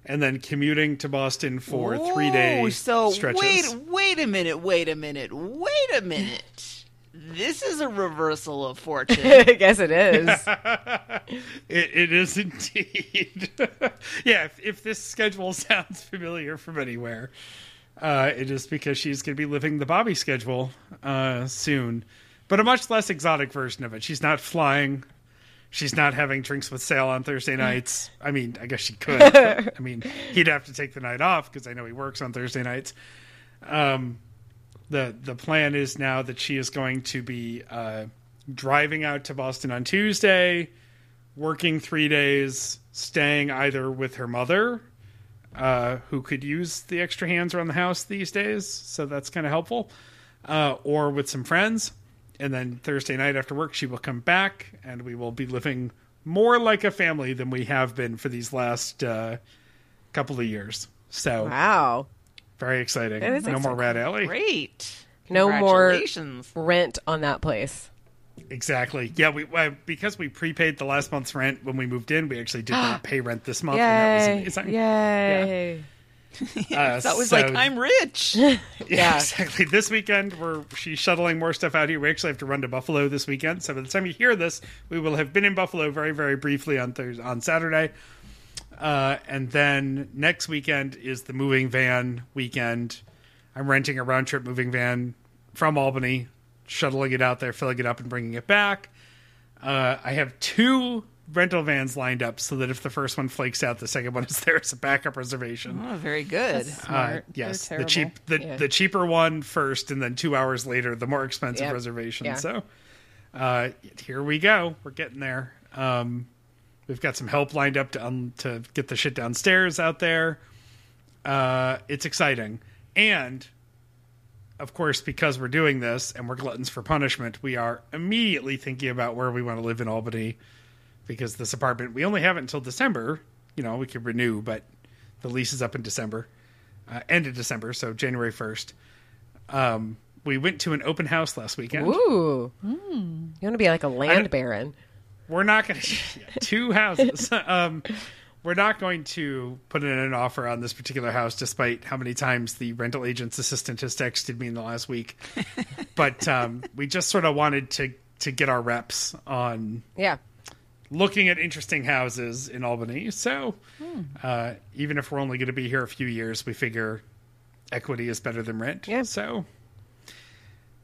and then commuting to Boston for Whoa, three-day so stretches. Wait, wait a minute, wait a minute, wait a minute. This is a reversal of fortune. I guess it is. it, it is indeed. yeah, if, if this schedule sounds familiar from anywhere. Uh, it is because she's going to be living the Bobby schedule uh, soon, but a much less exotic version of it. She's not flying. She's not having drinks with Sal on Thursday nights. I mean, I guess she could. But, I mean, he'd have to take the night off because I know he works on Thursday nights. Um, the the plan is now that she is going to be uh, driving out to Boston on Tuesday, working three days, staying either with her mother, Uh, who could use the extra hands around the house these days, so that's kind of helpful, uh, or with some friends. And then Thursday night after work, she will come back, and we will be living more like a family than we have been for these last uh, couple of years. So, wow, very exciting! That is no exciting. More Rat Alley. Great, no more rent on that place. Exactly. Yeah, we uh, because we prepaid the last month's rent when we moved in, we actually did not pay rent this month. Yay! And that was, Yay! Yeah. uh, that was so, like, I'm rich! yeah, yeah, exactly. This weekend, we're she's shuttling more stuff out here. We actually have to run to Buffalo this weekend, so by the time you hear this, we will have been in Buffalo very, very briefly on Thursday, on Saturday. Uh, and then next weekend is the moving van weekend. I'm renting a round-trip moving van from Albany, shuttling it out there, filling it up, and bringing it back. Uh, I have two rental vans lined up so that if the first one flakes out, the second one is there as a backup reservation. Oh, very good. Uh, yes, the cheap, the, yeah. the cheaper one first, and then two hours later, the more expensive yep. reservation. Yeah. So uh, here we go. We're getting there. Um, we've got some help lined up to um, to get the shit downstairs out there. Uh, it's exciting. And... of course, because we're doing this and we're gluttons for punishment, we are immediately thinking about where we want to live in Albany, because this apartment, we only have it until December. You know, we could renew, but the lease is up in December, uh, end of December. So January first. Um, we went to an open house last weekend. Ooh, mm. You want to be like a land baron. We're not going to two houses. um, We're not going to put in an offer on this particular house, despite how many times the rental agent's assistant has texted me in the last week. But um, we just sort of wanted to, to get our reps on yeah. looking at interesting houses in Albany. So hmm. uh, even if we're only going to be here a few years, we figure equity is better than rent. Yeah. So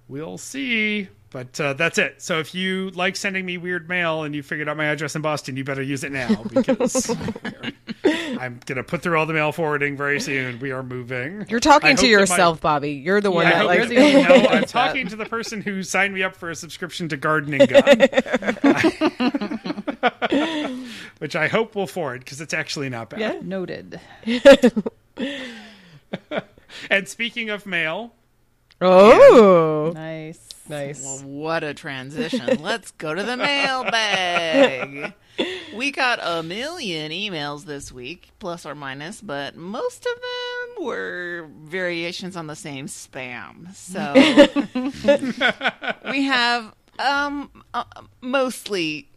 we'll see. But uh, that's it. So if you like sending me weird mail and you figured out my address in Boston, you better use it now, because I'm going to put through all the mail forwarding very soon. We are moving. You're talking to yourself, my... Bobby. You're the one yeah, that likes it. No, I'm talking to the person who signed me up for a subscription to Gardening Gun. Which I hope will forward, because it's actually not bad. Yeah, noted. And speaking of mail. Oh, yeah. Nice. Nice. Well, what a transition. Let's go to the mailbag. We got a million emails this week, plus or minus, but most of them were variations on the same spam. So we have um, uh, mostly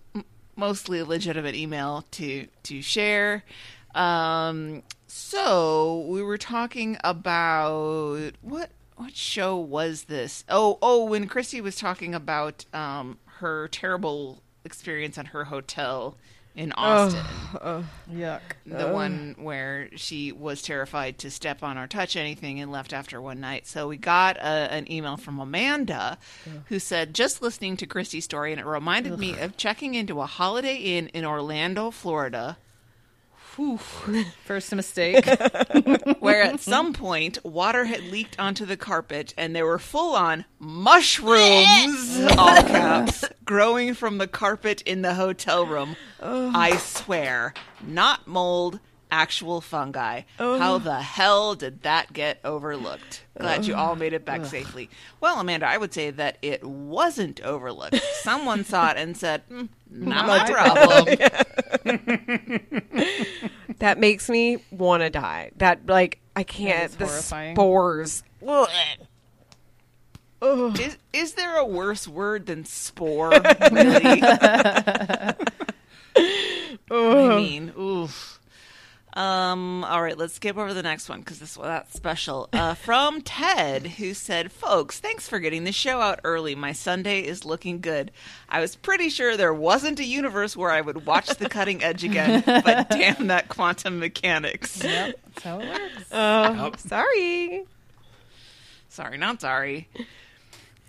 mostly legitimate email to, to share. Um, so we were talking about what? What show was this? Oh, oh, when Christy was talking about um, her terrible experience at her hotel in Austin. Oh, oh yuck. The oh. one where she was terrified to step on or touch anything and left after one night. So we got a, an email from Amanda oh. who said, just listening to Christy's story, and it reminded Ugh. me of checking into a Holiday Inn in Orlando, Florida. First mistake. Where at some point, water had leaked onto the carpet and there were full-on mushrooms, all caps, growing from the carpet in the hotel room. Oh. I swear, not mold, actual fungi. Oh. How the hell did that get overlooked? Glad oh. you all made it back Ugh. safely. Well, Amanda, I would say that it wasn't overlooked. Someone saw it and said, mm, not my problem. That makes me want to die. That, like, I can't. The horrifying. Spores. Is, is there a worse word than spore? Really? I mean, oof. Um, all right, let's skip over the next one because this well, that's special. Uh, from Ted, who said, folks, thanks for getting the show out early. My Sunday is looking good. I was pretty sure there wasn't a universe where I would watch The Cutting Edge again, but damn that quantum mechanics. Yep, that's how it works. Uh, nope. Sorry. Sorry, not sorry.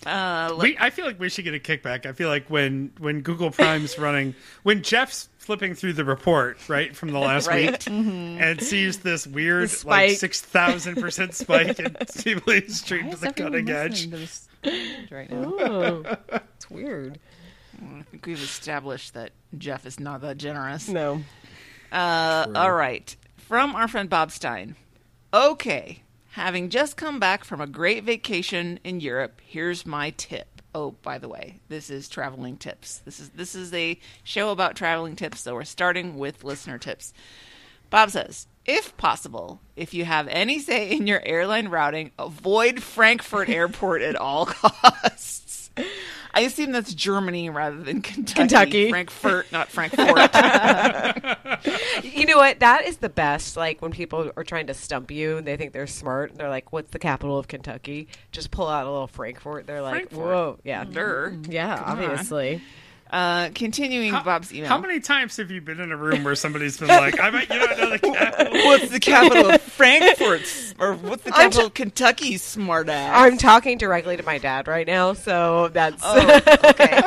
Uh, let- we, I feel like we should get a kickback. I feel like when, when Google Prime's running, when Jeff's flipping through the report right from the last right. week mm-hmm. and sees this weird like six thousand percent spike in Seabury Street Why to the Cutting Edge right now. Ooh, it's weird. I think we've established that Jeff is not that generous. No. Uh, all right. From our friend Bob Stein. Okay. Having just come back from a great vacation in Europe, here's my tip. Oh, by the way, this is traveling tips. This is this is a show about traveling tips, so we're starting with listener tips. Bob says, if possible, if you have any say in your airline routing, avoid Frankfurt Airport at all costs. I assume that's Germany rather than Kentucky. Kentucky. Frankfurt, not Frankfurt. You know what? That is the best. Like when people are trying to stump you and they think they're smart and they're like, what's the capital of Kentucky? Just pull out a little Frankfurt. They're like, Frankfurt. Whoa. Yeah. Dur. Yeah, Come obviously. Uh, continuing how, Bob's email. How many times have you been in a room where somebody's been like, I might, you don't know the capital. What's the capital of Frankfurt? Or what's the capital ta- of Kentucky, smartass? I'm talking directly to my dad right now, so that's. Oh, okay.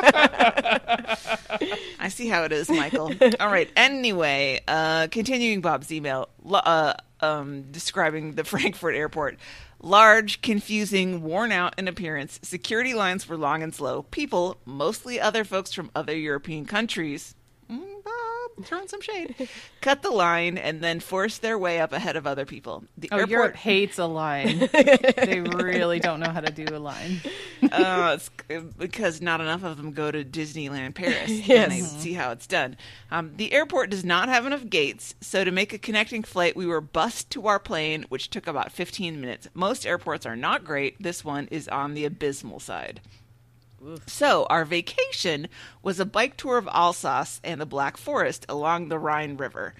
I see how it is, Michael. All right. Anyway, uh, continuing Bob's email, uh, um, describing the Frankfurt airport. Large, confusing, worn out in appearance. Security lines were long and slow. People, mostly other folks from other European countries, mm, Bob, throwing some shade, cut the line and then forced their way up ahead of other people. The oh, airport Europe hates a line. They really don't know how to do a line. Uh, it's because not enough of them go to Disneyland Paris. Yes. And they see how it's done. Um, the airport does not have enough gates, so to make a connecting flight, we were bussed to our plane, which took about fifteen minutes. Most airports are not great. This one is on the abysmal side. Oof. So our vacation was a bike tour of Alsace and the Black Forest along the Rhine River.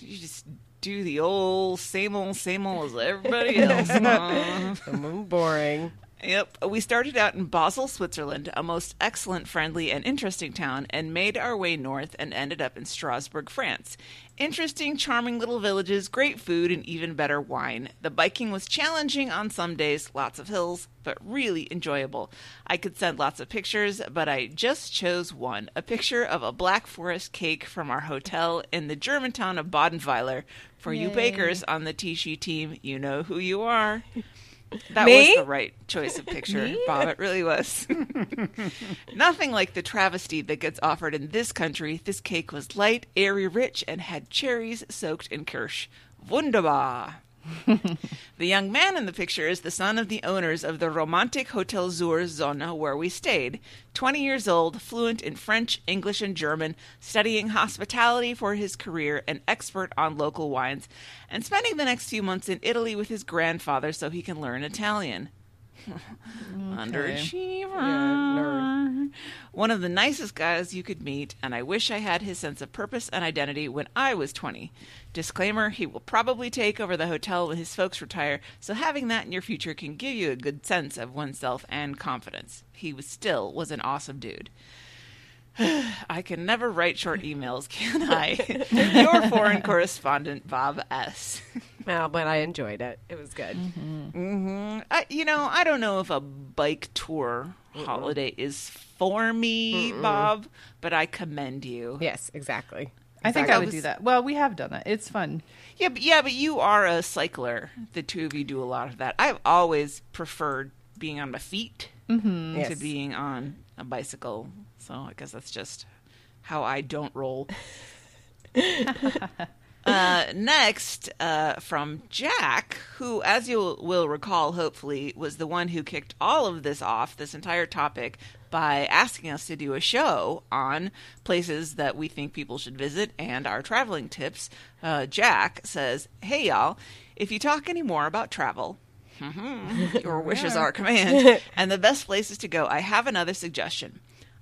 You just do the old same old, same old as everybody else. Boring. Yep. We started out in Basel, Switzerland, a most excellent, friendly, and interesting town, and made our way north and ended up in Strasbourg, France. Interesting, charming little villages, great food, and even better wine. The biking was challenging on some days, lots of hills, but really enjoyable. I could send lots of pictures, but I just chose one, a picture of a black forest cake from our hotel in the German town of Bodenweiler. For Yay. You bakers on the Tishy team, you know who you are. That Me? Was the right choice of picture, Bob. It really was. Nothing like the travesty that gets offered in this country. This cake was light, airy, rich, and had cherries soaked in kirsch. Wunderbar. The young man in the picture is the son of the owners of the romantic Hotel Zur Zona where we stayed. twenty years old, fluent in French, English, and German, studying hospitality for his career, an expert on local wines, and spending the next few months in Italy with his grandfather so he can learn Italian. Underachiever. Yeah, one of the nicest guys you could meet, and I wish I had his sense of purpose and identity when I was twenty. Disclaimer, he will probably take over the hotel when his folks retire, so having that in your future can give you a good sense of oneself and confidence. He was still was an awesome dude. I can never write short emails, can I? Your foreign correspondent, Bob S. Well, but I enjoyed it. It was good. Mm-hmm. Mm-hmm. I, you know, I don't know if a bike tour Mm-mm. holiday is for me, Mm-mm. Bob, but I commend you. Yes, exactly. Exactly. I think I would I was, do that. Well, we have done it. It's fun. Yeah, but, yeah, but you are a cycler. The two of you do a lot of that. I've always preferred being on my feet mm-hmm. yes. to being on a bicycle. So I guess that's just how I don't roll. uh, next, uh, from Jack, who, as you will recall, hopefully, was the one who kicked all of this off, this entire topic, by asking us to do a show on places that we think people should visit and our traveling tips. Uh, Jack says, hey, y'all, if you talk any more about travel... Mm-hmm. Your wishes are command. And the best places to go. I have another suggestion.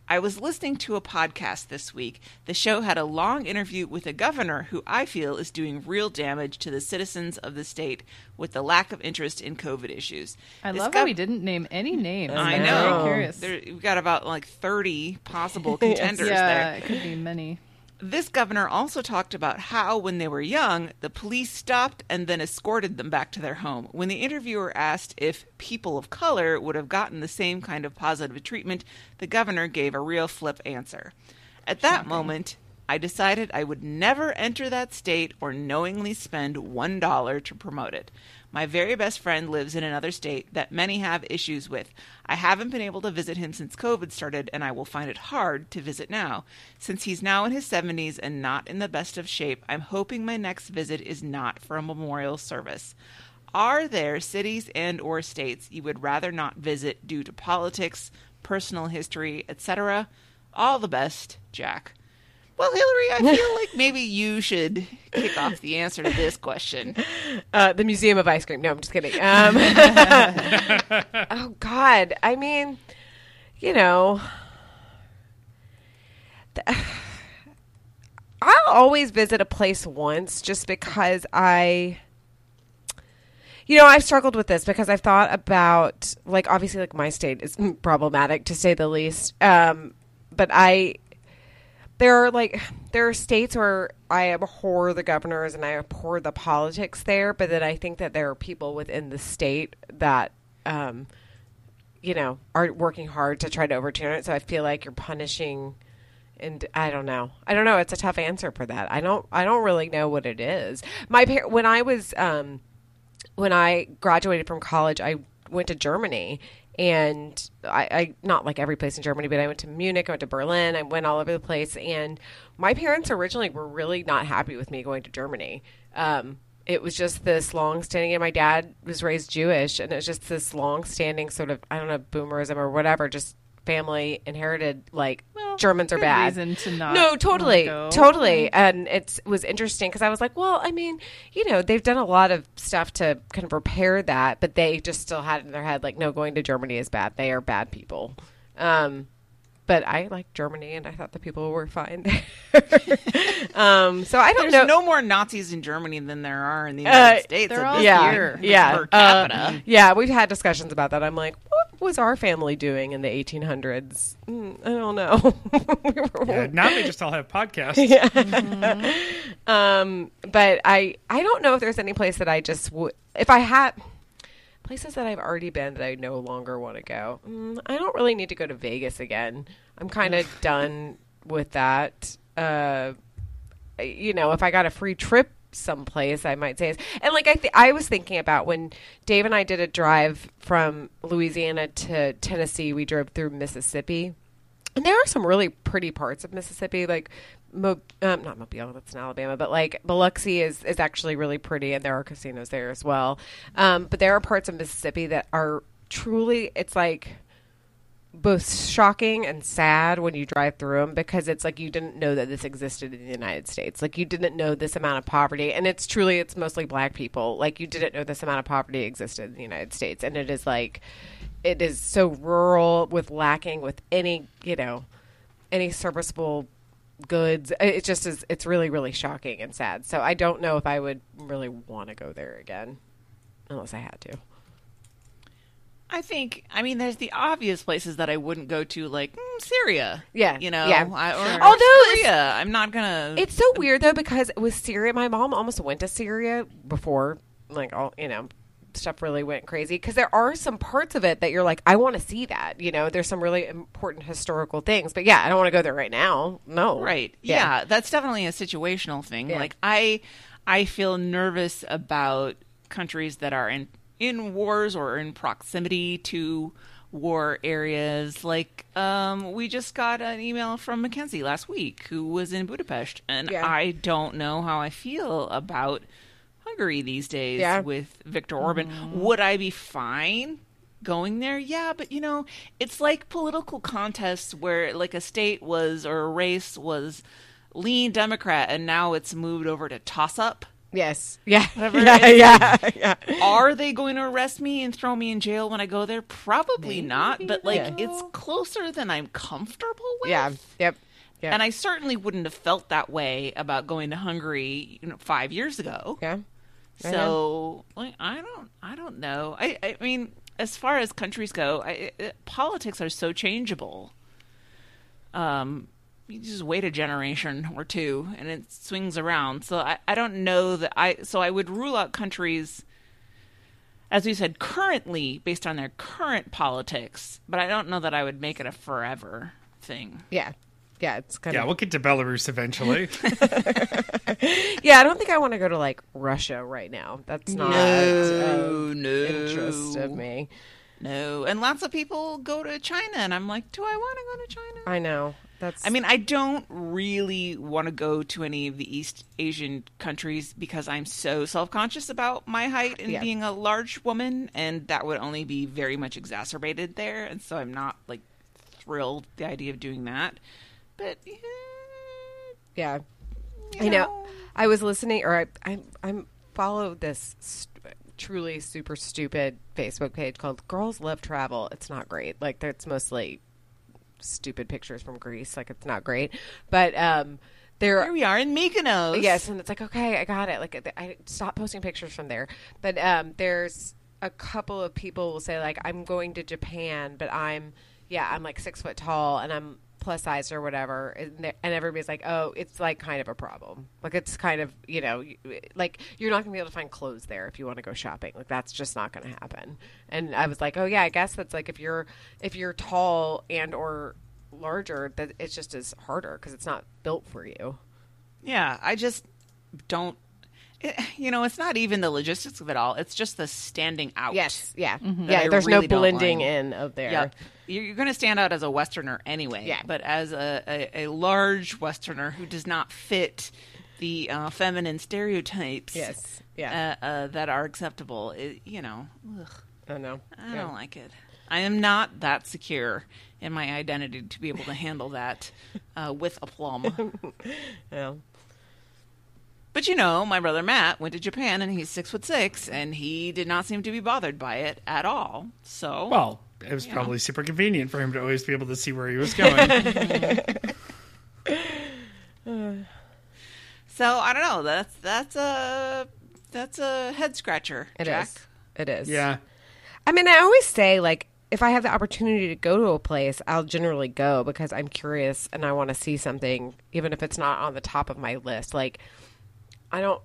I was listening to a podcast this week. The show had a long interview with a governor who I feel is doing real damage to the citizens of the state with the lack of interest in COVID issues. I this love gov- how we didn't name any names. I I'm know. Very curious. There, we've got about like thirty possible contenders yeah, there. Yeah, it could be many. This governor also talked about how, when they were young, the police stopped and then escorted them back to their home. When the interviewer asked if people of color would have gotten the same kind of positive treatment, the governor gave a real flip answer. At that Shocking. moment, I decided I would never enter that state or knowingly spend one dollar to promote it. My very best friend lives in another state that many have issues with. I haven't been able to visit him since COVID started, and I will find it hard to visit now. Since he's now in his seventies and not in the best of shape, I'm hoping my next visit is not for a memorial service. Are there cities and or states you would rather not visit due to politics, personal history, et cetera? All the best, Jack. Well, Hillary, I feel like maybe you should kick off the answer to this question. Uh, the Museum of Ice Cream. No, I'm just kidding. Um, oh, God. I mean, you know, the, I'll always visit a place once just because I, you know, I've struggled with this because I've thought about, like, obviously, like, my state is problematic, to say the least. Um, but I... There are like there are states where I abhor the governors and I abhor the politics there, but then I think that there are people within the state that, um, you know, are working hard to try to overturn it. So I feel like you're punishing, and I don't know, I don't know. It's a tough answer for that. I don't, I don't really know what it is. My par- when I was, um, when I graduated from college, I went to Germany. And I, I, not like every place in Germany, but I went to Munich, I went to Berlin, I went all over the place. And my parents originally were really not happy with me going to Germany. Um, it was just this long-standing, and my dad was raised Jewish, and it was just this long-standing sort of, I don't know, boomerism or whatever, just family inherited, like, well, Germans are bad. Reason to not no, totally, totally. And it was interesting because I was like, well, I mean, you know, they've done a lot of stuff to kind of repair that, but they just still had it in their head, like, no, going to Germany is bad. They are bad people. Um, but I like Germany, and I thought the people were fine there. um, so I don't There's know. There's no more Nazis in Germany than there are in the United uh, States. They're all yeah, here yeah, per capita. Uh, yeah, we've had discussions about that. I'm like, what? was our family doing in the eighteen hundreds? Mm, I don't know. Yeah, now they just all have podcasts. Yeah. Mm-hmm. um, but I, I don't know if there's any place that I just would, if I had places that I've already been that I no longer want to go. Mm, I don't really need to go to Vegas again. I'm kind of done with that. Uh, you know, if I got a free trip someplace, I might say. And like I th- I was thinking about when Dave and I did a drive from Louisiana to Tennessee, we drove through Mississippi. And there are some really pretty parts of Mississippi, like Mo- um, not Mobile, that's in Alabama, but like Biloxi is, is actually really pretty, and there are casinos there as well. Um, but there are parts of Mississippi that are truly, it's like both shocking and sad when you drive through them, because it's like you didn't know that this existed in the United States. Like you didn't know this amount of poverty, and it's truly, it's mostly black people. Like you didn't know this amount of poverty existed in the United States, and it is like, it is so rural with lacking with any, you know, any serviceable goods. It just is, it's really, really shocking and sad. So I don't know if I would really want to go there again unless I had to. I think, I mean, there's the obvious places that I wouldn't go to, like mm, Syria. Yeah. You know? Yeah. I, or Although Syria. I'm not going to... It's so weird, though, because with Syria, my mom almost went to Syria before, like, all, you know, stuff really went crazy. Because there are some parts of it that you're like, I want to see that. You know, there's some really important historical things. But, yeah, I don't want to go there right now. No. Right. Yeah. yeah that's definitely a situational thing. Yeah. Like, I, I feel nervous about countries that are in... in wars or in proximity to war areas. Like, um, we just got an email from Mackenzie last week who was in Budapest, and yeah. I don't know how I feel about Hungary these days yeah. with Viktor Orban. Mm-hmm. Would I be fine going there? Yeah, but you know, it's like political contests where like a state was, or a race was lean Democrat, and now it's moved over to toss up. Yes. Yeah. Whatever. Yeah, yeah, yeah. Are they going to arrest me and throw me in jail when I go there? Probably Maybe. not. But like, yeah. it's closer than I'm comfortable with. Yeah. Yep. Yep. And I certainly wouldn't have felt that way about going to Hungary, you know, five years ago. Yeah. Right so on. like, I don't, I don't know. I, I mean, as far as countries go, I, it, politics are so changeable. Um. You just wait a generation or two and it swings around. So I, I don't know that I, so I would rule out countries, as you said, currently based on their current politics, but I don't know that I would make it a forever thing. Yeah. Yeah. It's kind yeah, of, we'll get to Belarus eventually. yeah. I don't think I want to go to like Russia right now. That's not no, um, no. interest of me. No. And lots of people go to China and I'm like, do I want to go to China? I know. That's... I mean, I don't really want to go to any of the East Asian countries because I'm so self-conscious about my height and yeah. being a large woman, and that would only be very much exacerbated there, and so I'm not, like, thrilled the idea of doing that. But, yeah. yeah. You know. I know. I was listening, or I I, I followed this st- truly super stupid Facebook page called Girls Love Travel. It's not great. Like, it's mostly... stupid pictures from Greece. Like, it's not great, but um there Here we are in Mykonos. Yes. And it's like, okay, I got it. Like, I stopped posting pictures from there, but um there's a couple of people will say like, I'm going to Japan, but I'm yeah I'm like six foot tall and I'm plus size or whatever, and, and everybody's like, oh, it's like kind of a problem. Like, it's kind of, you know, like you're not gonna be able to find clothes there if you want to go shopping. Like, that's just not gonna happen. And I was like, oh yeah, I guess that's like, if you're if you're tall and or larger, that it just is harder because it's not built for you. Yeah, I just don't it, you know, it's not even the logistics of it all. It's just the standing out. Yes. Yeah. Mm-hmm. Yeah. I there's really no blending like. in of there. Yeah. You're going to stand out as a Westerner anyway. Yeah. But as a, a, a large Westerner who does not fit the uh, feminine stereotypes yes. yeah. uh, uh, that are acceptable, it, you know, ugh. I know. I yeah. don't like it. I am not that secure in my identity to be able to handle that uh, with aplomb. yeah. But, you know, my brother Matt went to Japan, and he's six foot six, and he did not seem to be bothered by it at all. So, well, it was probably know. super convenient for him to always be able to see where he was going. So I don't know. That's that's a that's a head scratcher. It Jack. is. It is. Yeah. I mean, I always say like if I have the opportunity to go to a place, I'll generally go because I'm curious and I want to see something, even if it's not on the top of my list. Like, I don't,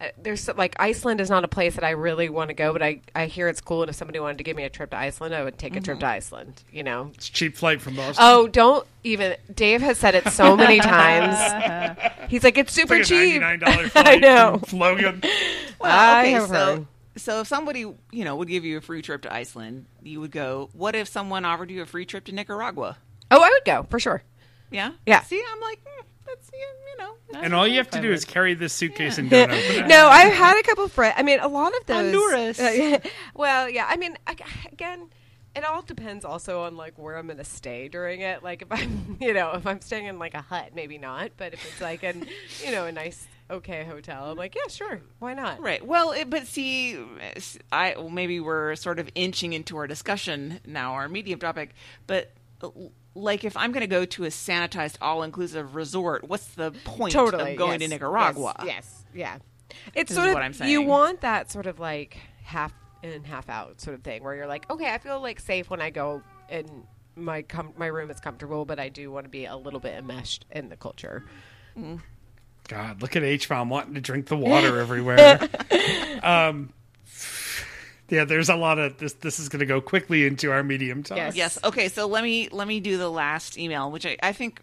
I, there's like Iceland is not a place that I really want to go, but I, I hear it's cool. And if somebody wanted to give me a trip to Iceland, I would take mm-hmm. a trip to Iceland, you know, it's a cheap flight from Boston. Oh, don't even, Dave has said it so many times. He's like, it's super it's like cheap. ninety-nine dollars flight. I know. Logan. Well, okay, I have so. Heard. So if somebody, you know, would give you a free trip to Iceland, you would go. What if someone offered you a free trip to Nicaragua? Oh, I would go for sure. Yeah? Yeah. See, I'm like, mm, that's, you know. That's and all you have to do would. is carry this suitcase yeah. and don't open it. No, I've had a couple of friends. I mean, a lot of those. Honduras. Uh, well, yeah. I mean, again, it all depends also on, like, where I'm going to stay during it. Like, if I'm, you know, if I'm staying in, like, a hut, maybe not. But if it's, like, an, you know, a nice... okay hotel. I'm like, yeah, sure. Why not? Right. Well, it, but see, I well, maybe we're sort of inching into our discussion now, our medium topic, but like if I'm going to go to a sanitized all-inclusive resort, what's the point totally. of going yes. to Nicaragua? Yes. yes. Yeah. It's this sort of what I'm saying. You want that sort of like half in, half out sort of thing where you're like, okay, I feel like safe when I go and my com- my room is comfortable, but I do want to be a little bit enmeshed in the culture. Mm. God, look at H-Bomb wanting to drink the water everywhere. um, yeah, there's a lot of this. This is going to go quickly into our medium talk. Yes. yes. Okay, so let me let me do the last email, which I, I think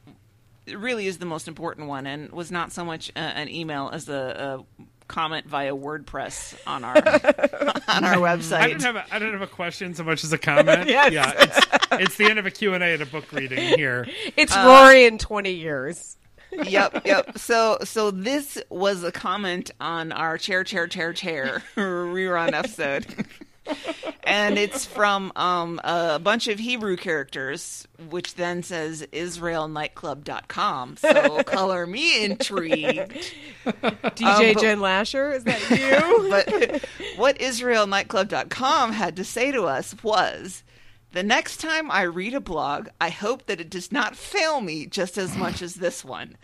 really is the most important one, and was not so much a, an email as a, a comment via WordPress on our on our website. I don't have a, I don't have a question so much as a comment. yes. Yeah, it's, it's the end of a Q and A at a book reading here. It's uh, Rory in twenty years. yep, yep. So, so this was a comment on our chair, chair, chair, chair rerun episode, and it's from um, a bunch of Hebrew characters, which then says Israel Nightclub dot com. So, color me intrigued. D J um, but, Jen Lasher, is that you? But what Israel Nightclub dot com had to say to us was, the next time I read a blog, I hope that it does not fail me just as much as this one.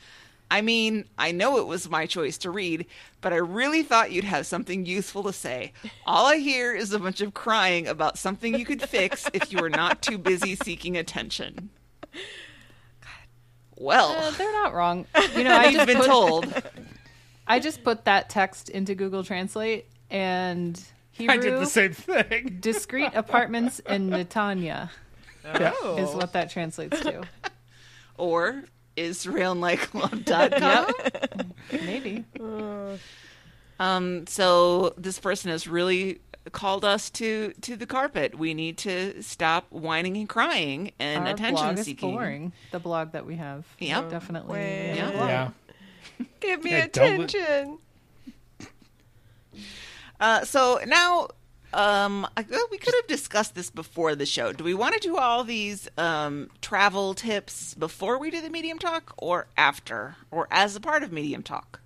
I mean, I know it was my choice to read, but I really thought you'd have something useful to say. All I hear is a bunch of crying about something you could fix if you were not too busy seeking attention. Well, uh, they're not wrong. You know, I've been put, told. I just put that text into Google Translate and... Hebrew, I did the same thing. Discrete apartments in Netanya oh. is what that translates to. Or Israel Nightclub dot com. Maybe. Uh. Um, so this person has really called us to, to the carpet. We need to stop whining and crying and Our attention blog is seeking. Boring, the blog that we have. Yep. Definitely. Yep. Yeah. Give me yeah, attention. Uh, so now um, I, we could have discussed this before the show. Do we want to do all these um, travel tips before we do the Medium Talk or after or as a part of Medium Talk?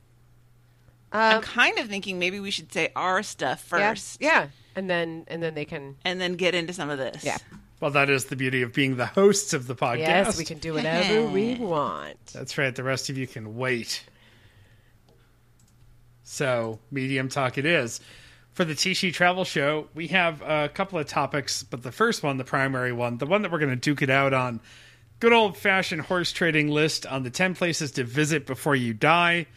Um, I'm kind of thinking maybe we should say our stuff first. Yeah. yeah. And then and then they can. And then get into some of this. Yeah. Well, that is the beauty of being the hosts of the podcast. Yes, we can do whatever we want. That's right. The rest of you can wait. So, Medium Talk it is. For the Tishy Travel Show, we have a couple of topics, but the first one, the primary one, the one that we're going to duke it out on, good old-fashioned horse trading list on the ten places to visit before you die.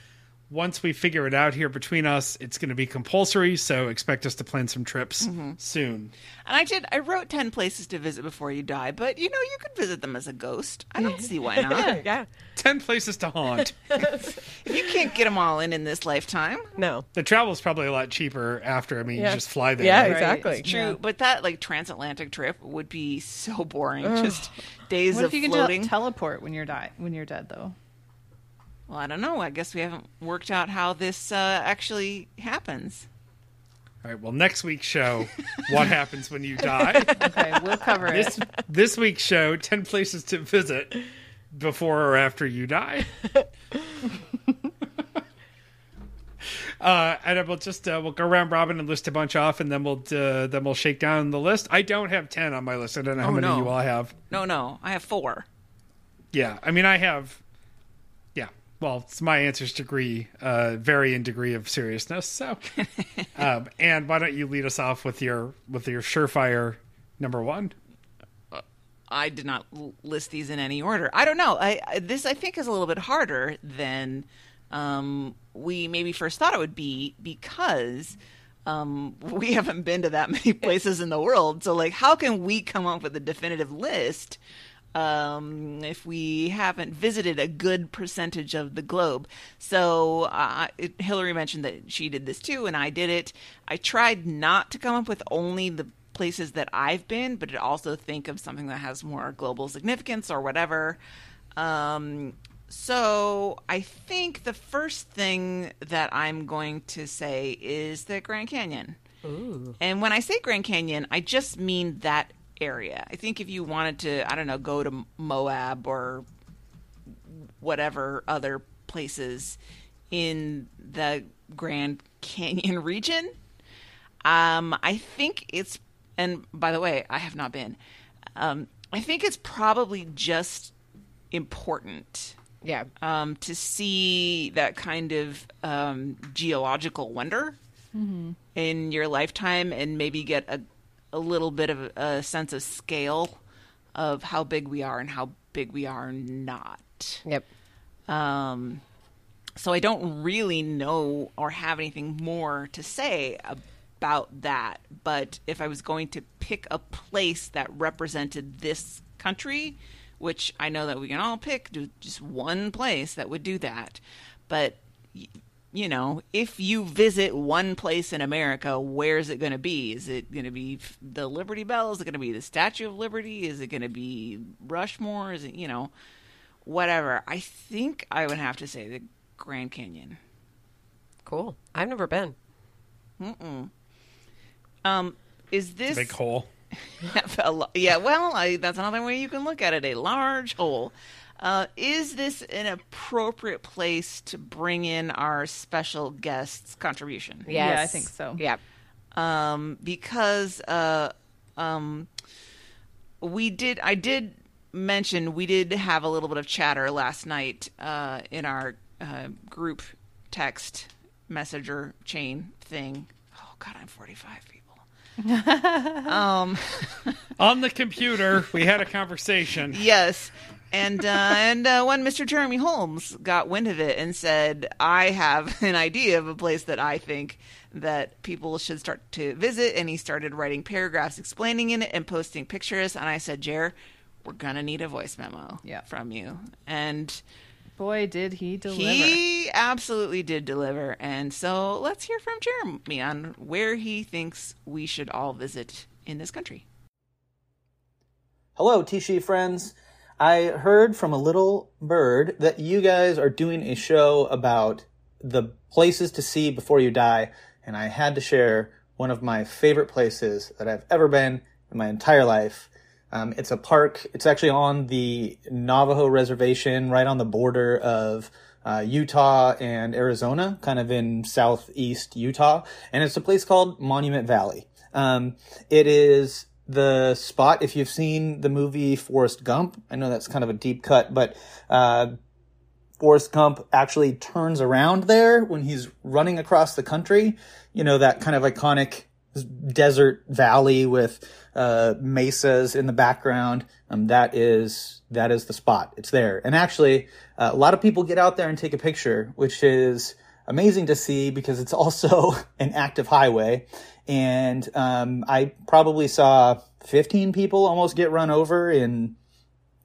Once we figure it out here between us, it's going to be compulsory, so expect us to plan some trips mm-hmm. soon. And I did. I wrote ten places to visit before you die, but, you know, you could visit them as a ghost. I don't see why not. yeah, yeah. Ten places to haunt. You can't get them all in in this lifetime. No. The travel's probably a lot cheaper after. I mean, yeah. you just fly there. Yeah, right? exactly. It's true. Yeah. But that, like, transatlantic trip would be so boring. Ugh. Just days what of floating. What if you can teleport when you're, die- when you're dead, though? Well, I don't know. I guess we haven't worked out how this uh, actually happens. All right. Well, next week's show, what happens when you die? Okay, we'll cover this, it. This week's show, ten places to visit before or after you die. uh, and we'll just uh, we'll go round robin and list a bunch off, and then we'll uh, then we'll shake down the list. I don't have ten on my list. I don't know oh, how many no. you all have. No, no, I have four. Yeah, I mean, I have. Well, it's my answers degree, uh, vary in degree of seriousness. So, um, and why don't you lead us off with your with your surefire Number one. I did not list these in any order. I don't know. I, I this I think is a little bit harder than um, we maybe first thought it would be, because um, we haven't been to that many places in the world. So, like, how can we come up with a definitive list um, if we haven't visited a good percentage of the globe? So uh, it, Hillary mentioned that she did this too, and I did it. I tried not to come up with only the places that I've been, but also think of something that has more global significance or whatever. Um, so I think the first thing that I'm going to say is the Grand Canyon. Ooh. And when I say Grand Canyon, I just mean that area. I think if you wanted to, I don't know, go to Moab or whatever other places in the Grand Canyon region, um, I think it's And by the way, I have not been. Um, I think it's probably just important, yeah, um, to see that kind of um, geological wonder mm-hmm. in your lifetime, and maybe get a, a little bit of a sense of scale of how big we are and how big we are not. Yep. Um, so I don't really know or have anything more to say about about that, but if I was going to pick a place that represented this country, which I know that we can all pick just one place that would do that, but you know, if you visit one place in America, where's it going to be? Is it going to be the Liberty Bell? Is it going to be the Statue of Liberty? Is it going to be Rushmore? Is it, you know, whatever? I think I would have to say the Grand Canyon. Cool. I've never been. Mm-mm. Um, is this big hole? Yeah, well, I, that's another way you can look at it, a large hole. Uh, is this an appropriate place to bring in our special guest's contribution? Yes. Yeah, I think so. Yeah. Um, because uh, um, we did, I did mention we did have a little bit of chatter last night uh, in our uh, group text messenger chain thing. Oh, God, I'm forty-five people. um, on the computer, we had a conversation. Yes, and uh, and uh, one Mister Jeremy Holmes got wind of it and said, "I have an idea of a place that I think that people should start to visit." And he started writing paragraphs explaining it and posting pictures. And I said, "Jer, we're gonna need a voice memo yeah. from you." And boy, did he deliver. He absolutely did deliver. And so let's hear from Jeremy on where he thinks we should all visit in this country. Hello, T C friends. I heard from a little bird that you guys are doing a show about the places to see before you die, and I had to share one of my favorite places that I've ever been in my entire life. Um, it's a park. It's actually on the Navajo Reservation, right on the border of uh, Utah and Arizona, kind of in southeast Utah. And it's a place called Monument Valley. Um, it is the spot, if you've seen the movie Forrest Gump, I know that's kind of a deep cut, but uh, Forrest Gump actually turns around there when he's running across the country. You know, that kind of iconic desert valley with uh mesas in the background. Um that is that is the spot. It's there. And actually uh, a lot of people get out there and take a picture, which is amazing to see because it's also an active highway. And um I probably saw fifteen people almost get run over in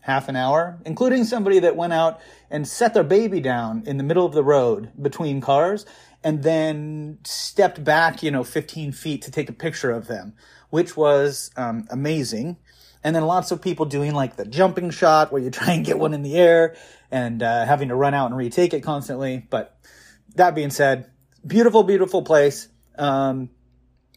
half an hour, including somebody that went out and set their baby down in the middle of the road between cars and then stepped back, you know, fifteen feet to take a picture of them, which was um, amazing. And then lots of people doing like the jumping shot where you try and get one in the air and uh, having to run out and retake it constantly. But that being said, beautiful, beautiful place. Um,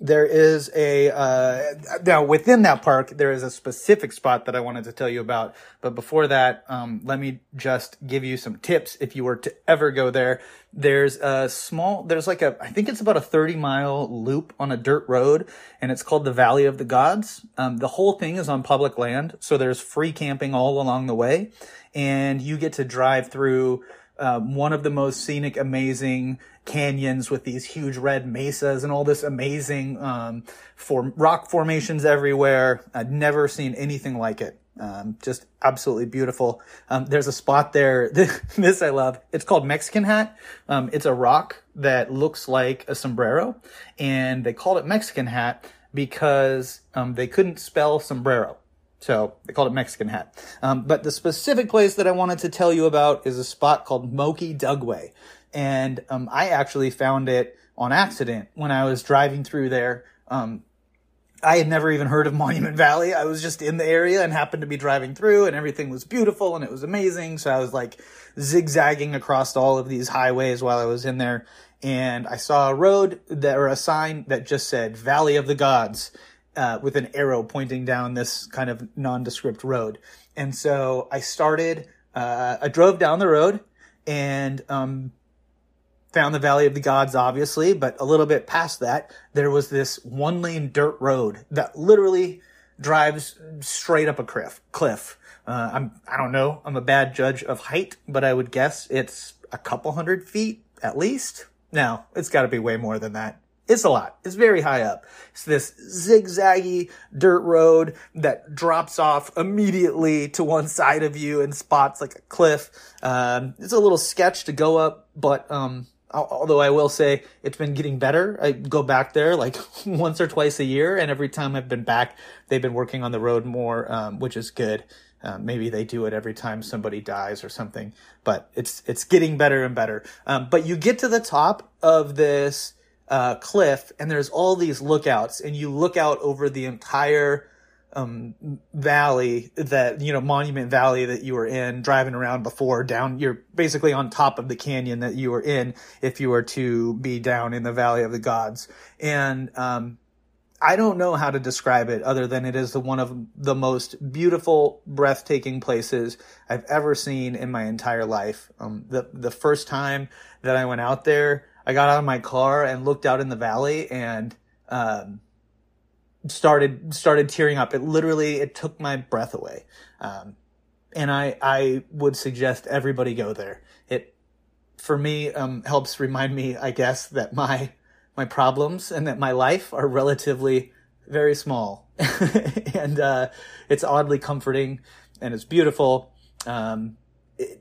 There is a, uh, now within that park, there is a specific spot that I wanted to tell you about. But before that, um, let me just give you some tips if you were to ever go there. There's a small, there's like a, I think it's about a thirty mile loop on a dirt road, and it's called the Valley of the Gods. Um, the whole thing is on public land, so there's free camping all along the way, and you get to drive through um, one of the most scenic, amazing canyons with these huge red mesas and all this amazing um, form- rock formations everywhere. I'd never seen anything like it. Um, just absolutely beautiful. Um, there's a spot there. This I love. It's called Mexican Hat. Um, it's a rock that looks like a sombrero, and they called it Mexican Hat because um, they couldn't spell sombrero. So they called it Mexican Hat. Um, but the specific place that I wanted to tell you about is a spot called Moki Dugway. And um, I actually found it on accident when I was driving through there. Um, I had never even heard of Monument Valley. I was just in the area and happened to be driving through, and everything was beautiful and it was amazing. So I was like zigzagging across all of these highways while I was in there. And I saw a road that, or a sign that just said Valley of the Gods, uh, with an arrow pointing down this kind of nondescript road. And so I started, uh, I drove down the road and, um, found the Valley of the Gods, obviously, but a little bit past that, there was this one-lane dirt road that literally drives straight up a cliff. Cliff. Uh, I'm, I don't know. I'm a bad judge of height, but I would guess it's a couple hundred feet at least. No, it's got to be way more than that. It's a lot. It's very high up. It's this zigzaggy dirt road that drops off immediately to one side of you and spots like a cliff. Um, it's a little sketch to go up, but um, although I will say it's been getting better. I go back there like once or twice a year, and every time I've been back, they've been working on the road more, um, which is good. Uh, maybe they do it every time somebody dies or something, but it's it's getting better and better. Um, but you get to the top of this uh cliff, and there's all these lookouts, and you look out over the entire um valley that, you know, Monument Valley that you were in driving around before. Down, you're basically on top of the canyon that you were in if you were to be down in the Valley of the Gods. And um I don't know how to describe it other than it is the one of the most beautiful, breathtaking places I've ever seen in my entire life. Um the the first time that I went out there, I got out of my car and looked out in the valley and um, started started tearing up. It literally it took my breath away, um, and I I would suggest everybody go there. It for me um, helps remind me, I guess, that my my problems and that my life are relatively very small, and uh, it's oddly comforting, and it's beautiful. Um,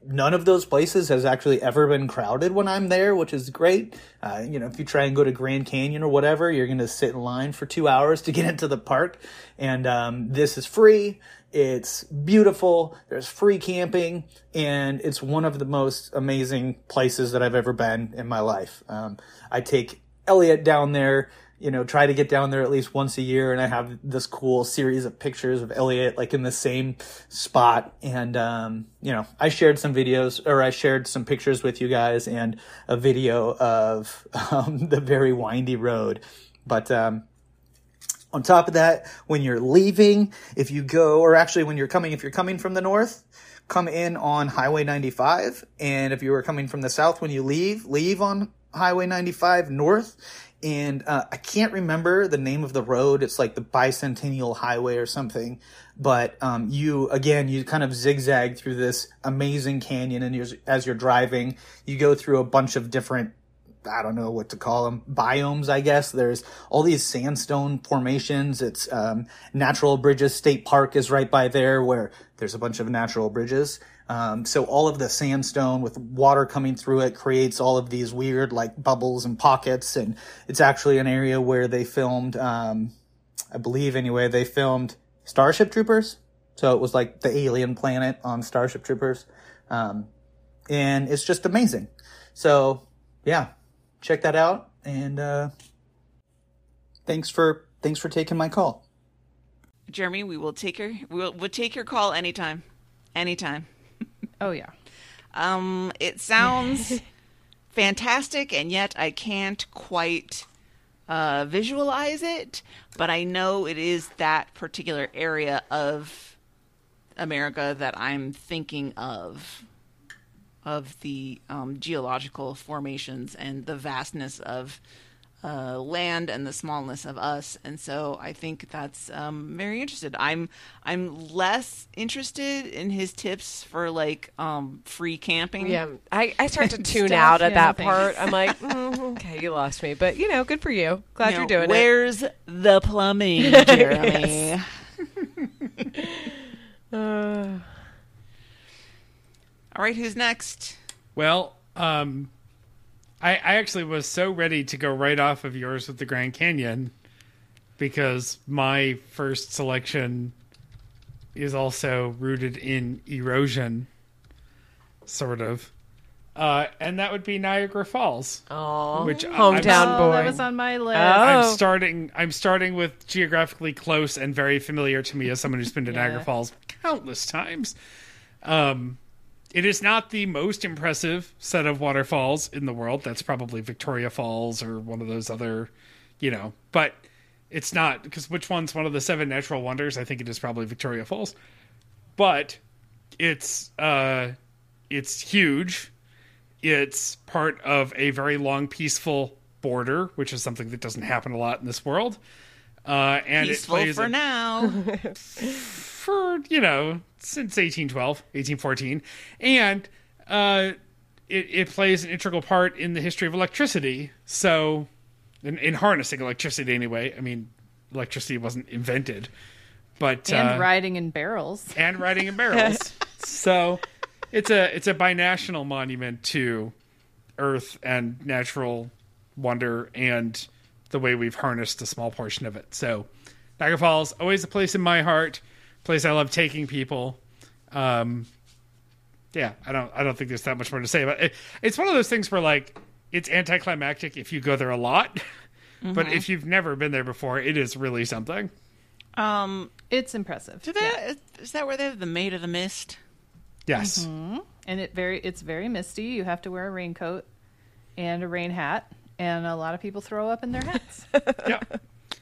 None of those places has actually ever been crowded when I'm there, which is great. Uh, you know, if you try and go to Grand Canyon or whatever, you're going to sit in line for two hours to get into the park. And um, this is free. It's beautiful. There's free camping. And it's one of the most amazing places that I've ever been in my life. Um, I take Elliot down there, you know, try to get down there at least once a year. And I have this cool series of pictures of Elliot like in the same spot. And, um, you know, I shared some videos or I shared some pictures with you guys and a video of um, the very windy road. But um, on top of that, when you're leaving, if you go or actually when you're coming, if you're coming from the north, come in on Highway ninety-five. And if you were coming from the south, when you leave, leave on Highway ninety-five north. And uh, I can't remember the name of the road. It's like the Bicentennial Highway or something. But um, you, again, you kind of zigzag through this amazing canyon. And you're, as you're driving, you go through a bunch of different, I don't know what to call them, biomes, I guess. There's all these sandstone formations. It's um, Natural Bridges State Park is right by there where there's a bunch of natural bridges. Um, so all of the sandstone with water coming through it creates all of these weird like bubbles and pockets. And it's actually an area where they filmed, um, I believe anyway, they filmed Starship Troopers. So it was like the alien planet on Starship Troopers. Um, and it's just amazing. So yeah, check that out. And, uh, thanks for, thanks for taking my call. Jeremy, we will take your, we'll, we'll take your call anytime, anytime. Oh, yeah. Um, it sounds fantastic, and yet I can't quite uh, visualize it. But I know it is that particular area of America that I'm thinking of, of the um, geological formations and the vastness of uh, land and the smallness of us. And so I think that's um, very interested. I'm I'm less interested in his tips for like um, free camping. Yeah, I, I start to tune stuff, out at yeah, that part. I'm like, mm, okay, you lost me, but you know, good for you. Glad you know, you're doing where's it. Where's the plumbing, Jeremy? uh... All right, who's next? Well, um, I, I actually was so ready to go right off of yours with the Grand Canyon because my first selection is also rooted in erosion, sort of. Uh, and that would be Niagara Falls. Aww. Which hometown boy. That was on my list. Oh. I'm starting I'm starting with geographically close and very familiar to me as someone who's been to yeah. Niagara Falls countless times. Um It is not the most impressive set of waterfalls in the world. That's probably Victoria Falls or one of those other, you know, but it's not because which one's one of the seven natural wonders? I think it is probably Victoria Falls, but it's, uh, it's huge. It's part of a very long, peaceful border, which is something that doesn't happen a lot in this world. Uh, and peaceful it plays for a, now. For, you know, since eighteen twelve, eighteen fourteen. And uh, it, it plays an integral part in the history of electricity. So, in, in harnessing electricity anyway. I mean, electricity wasn't invented. But, and uh, riding in barrels. And riding in barrels. So, it's a, it's a binational monument to Earth and natural wonder and the way we've harnessed a small portion of it. So, Niagara Falls, always a place in my heart. Place I love taking people. Um, yeah, I don't. I don't think there's that much more to say about it. It's one of those things where like it's anticlimactic if you go there a lot, mm-hmm. but if you've never been there before, it is really something. Um, it's impressive. Do they, yeah. Is that where they have the Maid of the Mist? Yes, mm-hmm. and it very it's very misty. You have to wear a raincoat and a rain hat, and a lot of people throw up in their hats. yeah.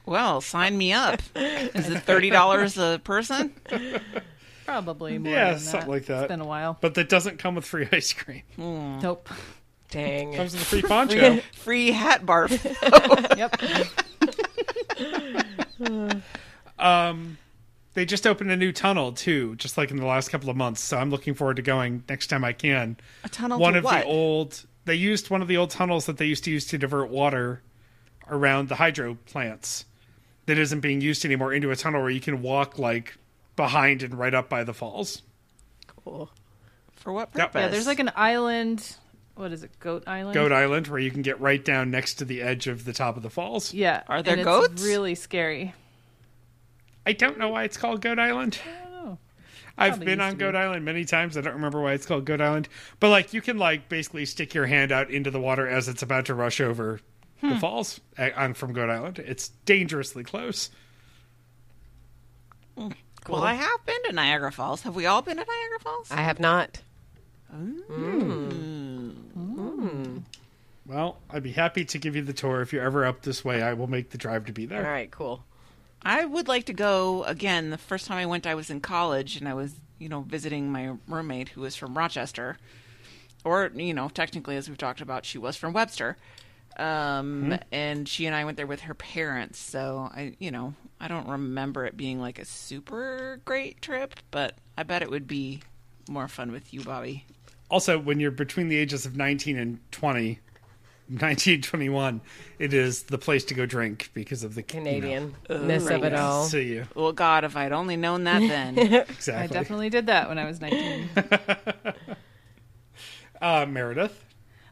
Well, sign me up. Is it thirty dollars a person? Probably more yeah, than that. Yeah, something like that. It's been a while. But that doesn't come with free ice cream. Mm. Nope. Dang. It comes with a free poncho. Free, free hat barf. Yep. um, they just opened a new tunnel, too, just like in the last couple of months. So I'm looking forward to going next time I can. A tunnel one to of what? The old, they used one of the old tunnels that they used to use to divert water around the hydro plants. That isn't being used anymore into a tunnel where you can walk like behind and right up by the falls. Cool. For what purpose? Yeah, there's like an island. What is it? Goat Island? Goat Island, where you can get right down next to the edge of the top of the falls. Yeah. Are there and goats? It's really scary. I don't know why it's called Goat Island. I don't know. I've been on Goat Island many times. I don't remember why it's called Goat Island. But like you can like basically stick your hand out into the water as it's about to rush over The hmm. falls on from Goat Island. It's dangerously close. Cool. Well, I have been to Niagara Falls. Have we all been to Niagara Falls? I have not. Mm. Mm. Mm. Well, I'd be happy to give you the tour. If you're ever up this way, I will make the drive to be there. All right, cool. I would like to go again. The first time I went, I was in college, and I was, you know, visiting my roommate who was from Rochester. Or, you know, technically, as we've talked about, she was from Webster. Um, mm-hmm. and she and I went there with her parents. So I, you know, I don't remember it being like a super great trip, but I bet it would be more fun with you, Bobby. Also, when you're between the ages of nineteen and twenty, nineteen and twenty-one, it is the place to go drink because of the Canadian you know, ness right. of it all. See you. Well, God, if I'd only known that then. Exactly. I definitely did that when I was nineteen. uh, Meredith.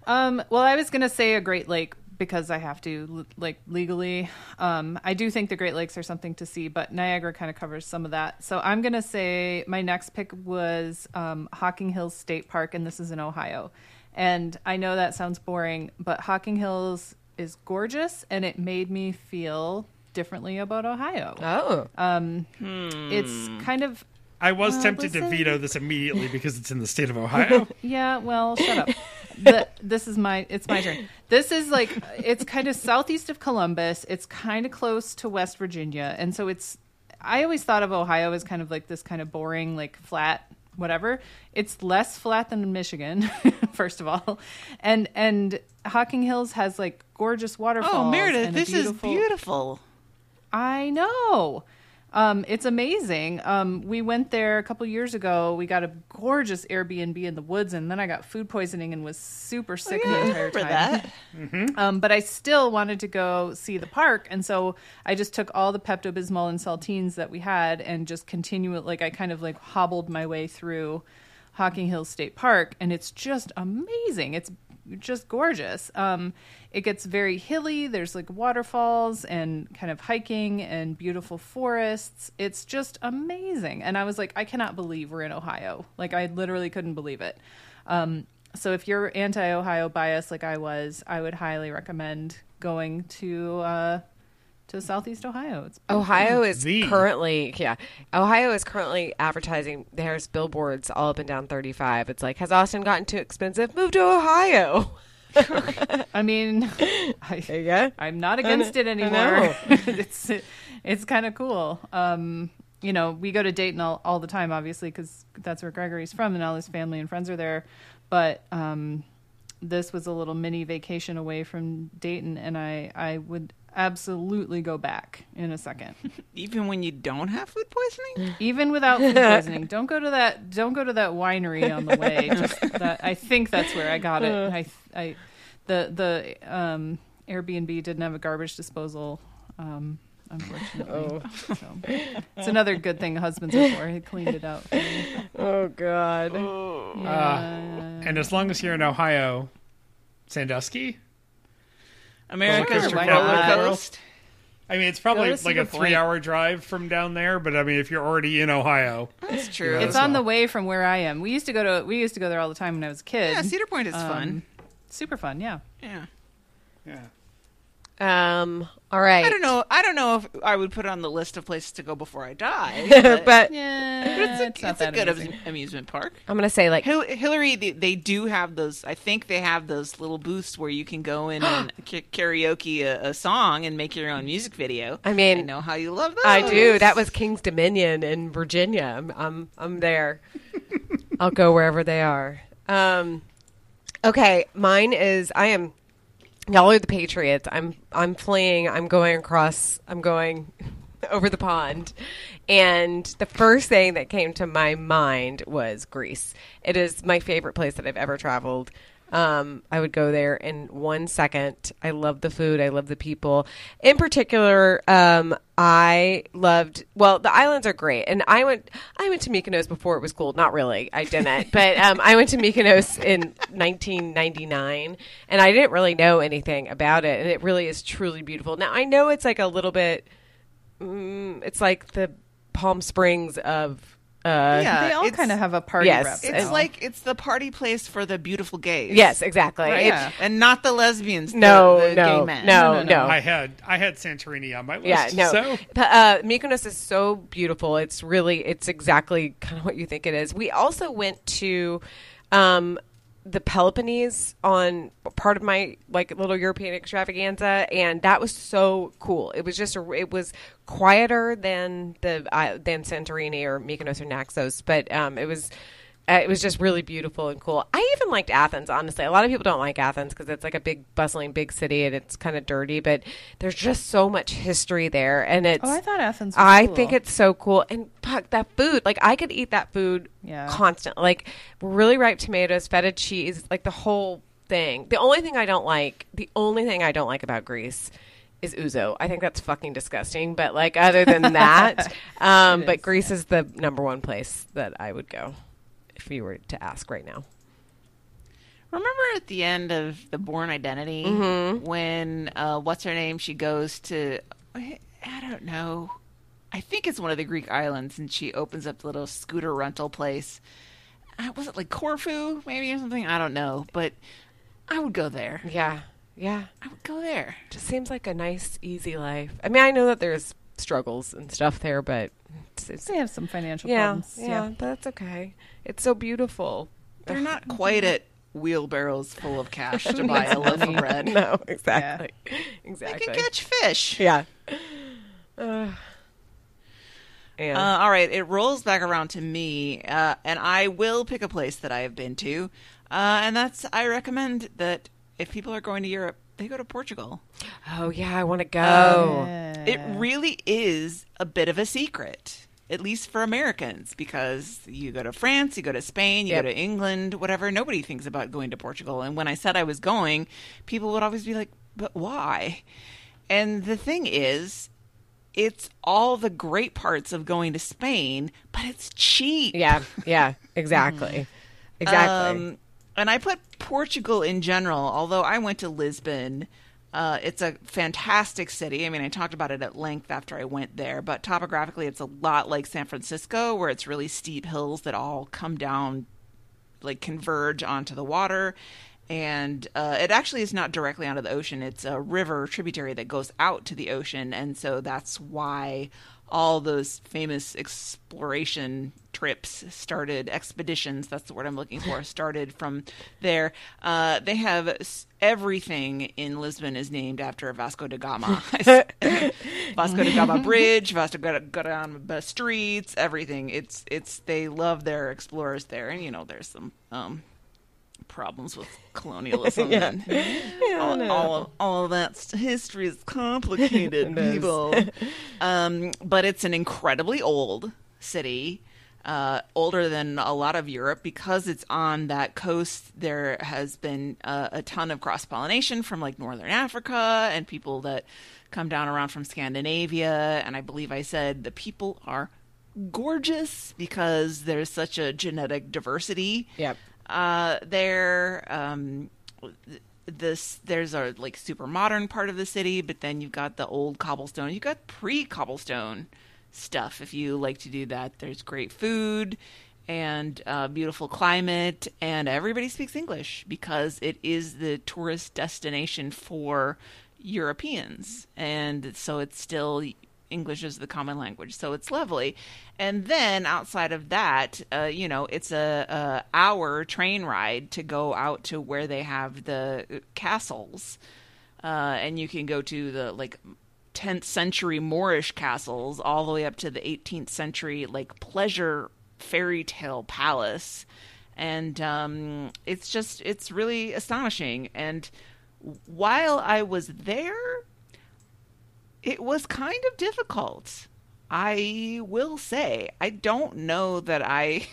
Um, well, I was going to say a Great Lake because I have to, like, legally. Um, I do think the Great Lakes are something to see, but Niagara kind of covers some of that. So I'm going to say my next pick was um, Hocking Hills State Park, and this is in Ohio. And I know that sounds boring, but Hocking Hills is gorgeous, and it made me feel differently about Ohio. Oh. Um, hmm. It's kind of... I was well, tempted listen. to veto this immediately because it's in the state of Ohio. Yeah, well, shut up. The, this is my, it's my turn. This is like, it's kind of southeast of Columbus. It's kind of close to West Virginia. And so it's, I always thought of Ohio as kind of like this kind of boring, like flat, whatever. It's less flat than Michigan, first of all. And, and Hocking Hills has like gorgeous waterfalls. Oh, Meredith, and this beautiful... is beautiful. I know. Um, it's amazing. Um, we went there a couple years ago. We got a gorgeous Airbnb in the woods, and then I got food poisoning and was super sick oh, yeah, the entire time. That. Mm-hmm. Um, but I still wanted to go see the park, and so I just took all the Pepto-Bismol and Saltines that we had and just continued, like I kind of like hobbled my way through Hocking Hills State Park, and it's just amazing. It's just gorgeous. Um, it gets very hilly. There's like waterfalls and kind of hiking and beautiful forests. It's just amazing. And I was like, I cannot believe we're in Ohio. Like, I literally couldn't believe it. Um, so if you're anti-Ohio bias like I was, I would highly recommend going to uh, to Southeast Ohio. It's Ohio is Z. currently, yeah. Ohio is currently advertising. There's billboards all up and down thirty-five. It's like, has Austin gotten too expensive? Move to Ohio. I mean, I, there you go. I'm not against it anymore. it's it, it's kind of cool. Um, you know, we go to Dayton all, all the time, obviously, because that's where Gregory's from and all his family and friends are there. But um, this was a little mini vacation away from Dayton, and I, I would absolutely go back in a second. Even when you don't have food poisoning? Even without food poisoning. Don't go to that don't go to that winery on the way. Just that, I think that's where I got it. I I the the um Airbnb didn't have a garbage disposal, um unfortunately. Oh. So it's another good thing husbands are for. He cleaned it out for me. Oh god. Oh. Yeah. Uh, and as long as you're in Ohio, Sandusky? America's sure, roller coast. I mean, it's probably like a three-hour drive from down there, but I mean, if you're already in Ohio, that's true. You know, it's that's on well. the way from where I am. We used to go to we used to go there all the time when I was a kid. Yeah, Cedar Point is um, fun, super fun. Yeah, yeah, yeah. Um, all right. I don't know. I don't know if I would put it on the list of places to go before I die, but, but yeah, but it's a, it's not it's that a good amazing. amusement park. I'm gonna say like Hill- Hillary. They, they do have those. I think they have those little booths where you can go in and k- karaoke a, a song and make your own music video. I mean, I know how you love those. I do. That was King's Dominion in Virginia. I'm I'm, I'm there. I'll go wherever they are. Um, okay, mine is I am. Y'all are the Patriots. I'm I'm fleeing. I'm going across. I'm going over the pond. And the first thing that came to my mind was Greece. It is my favorite place that I've ever traveled. Um, I would go there in one second. I love the food. I love the people. In particular, um, I loved, well, the islands are great. And I went, I went to Mykonos before it was cool. Not really. I didn't. but um, I went to Mykonos in nineteen ninety-nine and I didn't really know anything about it. And it really is truly beautiful. Now, I know it's like a little bit, mm, it's like the Palm Springs of Uh, yeah, they all kind of have a party. Yes, rep it's now. like it's the party place for the beautiful gays. Yes, exactly. Right? Yeah. And not the lesbians. No, the, the no, gay men. No, no, no, no. I had I had Santorini on my list. Yeah, no. So. Uh, Mykonos is so beautiful. It's really it's exactly kind of what you think it is. We also went to um, the Peloponnese on part of my like little European extravaganza, and that was so cool. It was just a, it was. quieter than the uh, than Santorini or Mykonos or Naxos, but um, it was uh, it was just really beautiful and cool. I even liked Athens, honestly. A lot of people don't like Athens because it's like a big bustling big city and it's kind of dirty, but there's just so much history there. And it's oh, I thought Athens was I cool. think it's so cool. And fuck that food! Like I could eat that food yeah. constantly. Like really ripe tomatoes, feta cheese, like the whole thing. The only thing I don't like, the only thing I don't like about Greece. Is ouzo. I think that's fucking disgusting, but like other than that um is, but Greece yeah. is the number one place that I would go if you were to ask right now. Remember at the end of The Bourne Identity mm-hmm. when uh what's her name she goes to I don't know I think it's one of the Greek islands and she opens up the little scooter rental place. Was it like Corfu maybe or something? I don't know, but I would go there. Yeah. Yeah, I would go there. Just seems like a nice, easy life. I mean, I know that there's struggles and stuff there, but it's, it's, they have some financial yeah, problems. Yeah, yeah, that's okay. It's so beautiful. They're not quite at wheelbarrows full of cash to buy a loaf of bread. No, exactly, yeah. exactly. They can catch fish. Yeah. Uh, and. Uh, all right, it rolls back around to me, uh, and I will pick a place that I have been to, uh, and that's I recommend that. If people are going to Europe, they go to Portugal. Oh, yeah, I want to go. Um, yeah. It really is a bit of a secret, at least for Americans, because you go to France, you go to Spain, you yep. go to England, whatever. Nobody thinks about going to Portugal. And when I said I was going, people would always be like, but why? And the thing is, it's all the great parts of going to Spain, but it's cheap. Yeah, yeah, exactly. Exactly. Um, and I put Portugal in general, although I went to Lisbon. Uh, it's a fantastic city. I mean, I talked about it at length after I went there, but topographically, it's a lot like San Francisco, where it's really steep hills that all come down, like converge onto the water. And uh, it actually is not directly onto the ocean. It's a river tributary that goes out to the ocean. And so that's why all those famous exploration trips started, expeditions, that's the word I'm looking for, started from there. Uh, they have everything in Lisbon is named after Vasco da Gama. Vasco da Gama Bridge, Vasco da Gama streets, everything. It's, it's, they love their explorers there. And, you know, there's some um, problems with colonialism yeah. and yeah, all, no. all, of, all of that. History is complicated, people. Um, but it's an incredibly old city. Uh, older than a lot of Europe because it's on that coast. There has been uh, a ton of cross-pollination from like Northern Africa and people that come down around from Scandinavia. And I believe I said the people are gorgeous because there's such a genetic diversity yep. uh, there. Um, this there's a like super modern part of the city, but then you've got the old cobblestone. You've got pre-cobblestone stuff if you like to do that. There's great food and uh, beautiful climate, and everybody speaks English because it is the tourist destination for Europeans, and so it's still English is the common language, so it's lovely. And then outside of that, uh, you know, it's a, a hour train ride to go out to where they have the castles, uh, and you can go to the like tenth century Moorish castles all the way up to the eighteenth century like pleasure fairy tale palace. And um it's just it's really astonishing. And while I was there, it was kind of difficult. I will say I don't know that I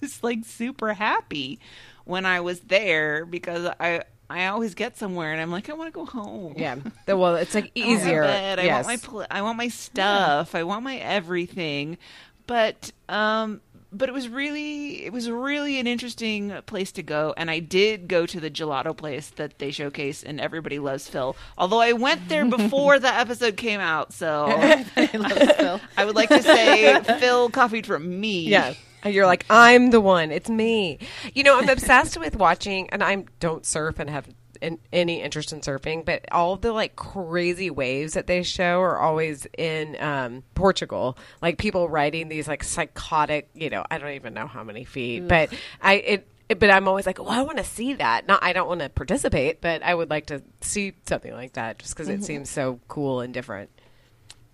was like super happy when I was there, because I I always get somewhere and I'm like, I want to go home. Yeah. Well, it's like easier. I want my bed. Yes. I want my pl- I want my stuff. Yeah. I want my everything. But um, but it was really it was really an interesting place to go, and I did go to the gelato place that they showcase, and everybody loves Phil. Although I went there before the episode came out, so everybody loves Phil. I would like to say Phil coffee'd for me. Yeah. You're like, I'm the one. It's me. You know, I'm obsessed with watching, and I don't surf and have in, any interest in surfing, but all the, like, crazy waves that they show are always in um, Portugal. Like, people riding these, like, psychotic, you know, I don't even know how many feet. Mm. But I, it, it, but I'm always like, well, I want to see that. Not, I don't want to participate, but I would like to see something like that just because mm-hmm. it seems so cool and different.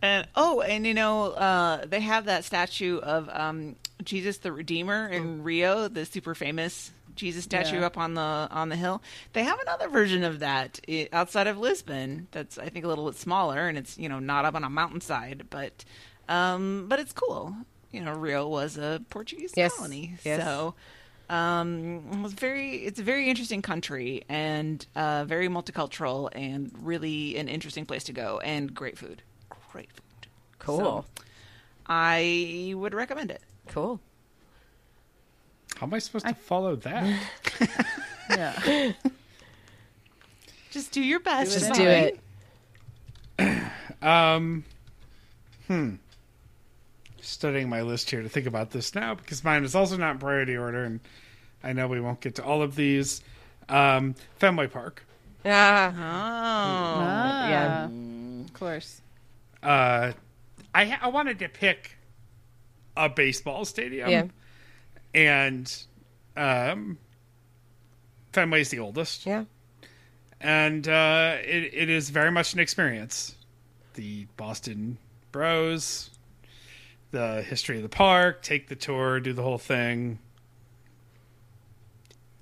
And oh, and you know, uh, they have that statue of um, Jesus the Redeemer in Rio, the super famous Jesus statue yeah. up on the on the hill. They have another version of that outside of Lisbon. That's I think a little bit smaller, and it's you know not up on a mountainside, but um, but it's cool. You know, Rio was a Portuguese yes. colony, yes. so um, it was very. It's a very interesting country and uh, very multicultural, and really an interesting place to go, and great food. Great food. Cool. So, I would recommend it. Cool. How am I supposed I... to follow that? yeah. Just do your best. Just do it. um. Hmm. Studying my list here to think about this now, because mine is also not in priority order, and I know we won't get to all of these. Um, Fenway Park. Yeah. Uh-huh. Ah. Yeah. Of course. Uh, I I wanted to pick a baseball stadium, yeah. and um, Fenway is the oldest, yeah, and uh, it it is very much an experience. The Boston Bros, the history of the park, take the tour, do the whole thing.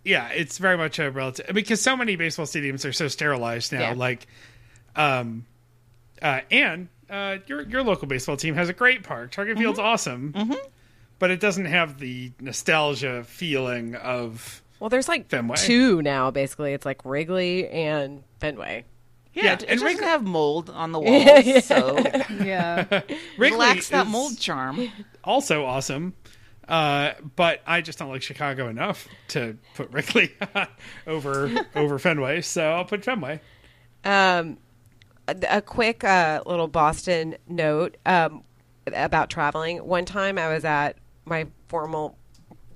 yeah, it's very much a relative, because so many baseball stadiums are so sterilized now. Yeah. Like, um, uh, and uh, your your local baseball team has a great park. Target mm-hmm. Field's awesome, mm-hmm. but it doesn't have the nostalgia feeling of. Well, there's like Fenway. Two now. Basically, it's like Wrigley and Fenway. Yeah, yeah, it, it and doesn't Wrigley... have mold on the walls, yeah, yeah. so yeah, Wrigley lacks that mold charm. Also awesome. Uh, but I just don't like Chicago enough to put Wrigley over over Fenway, so I'll put Fenway. Um, a, a quick uh, little Boston note um, about traveling. One time I was at my formal,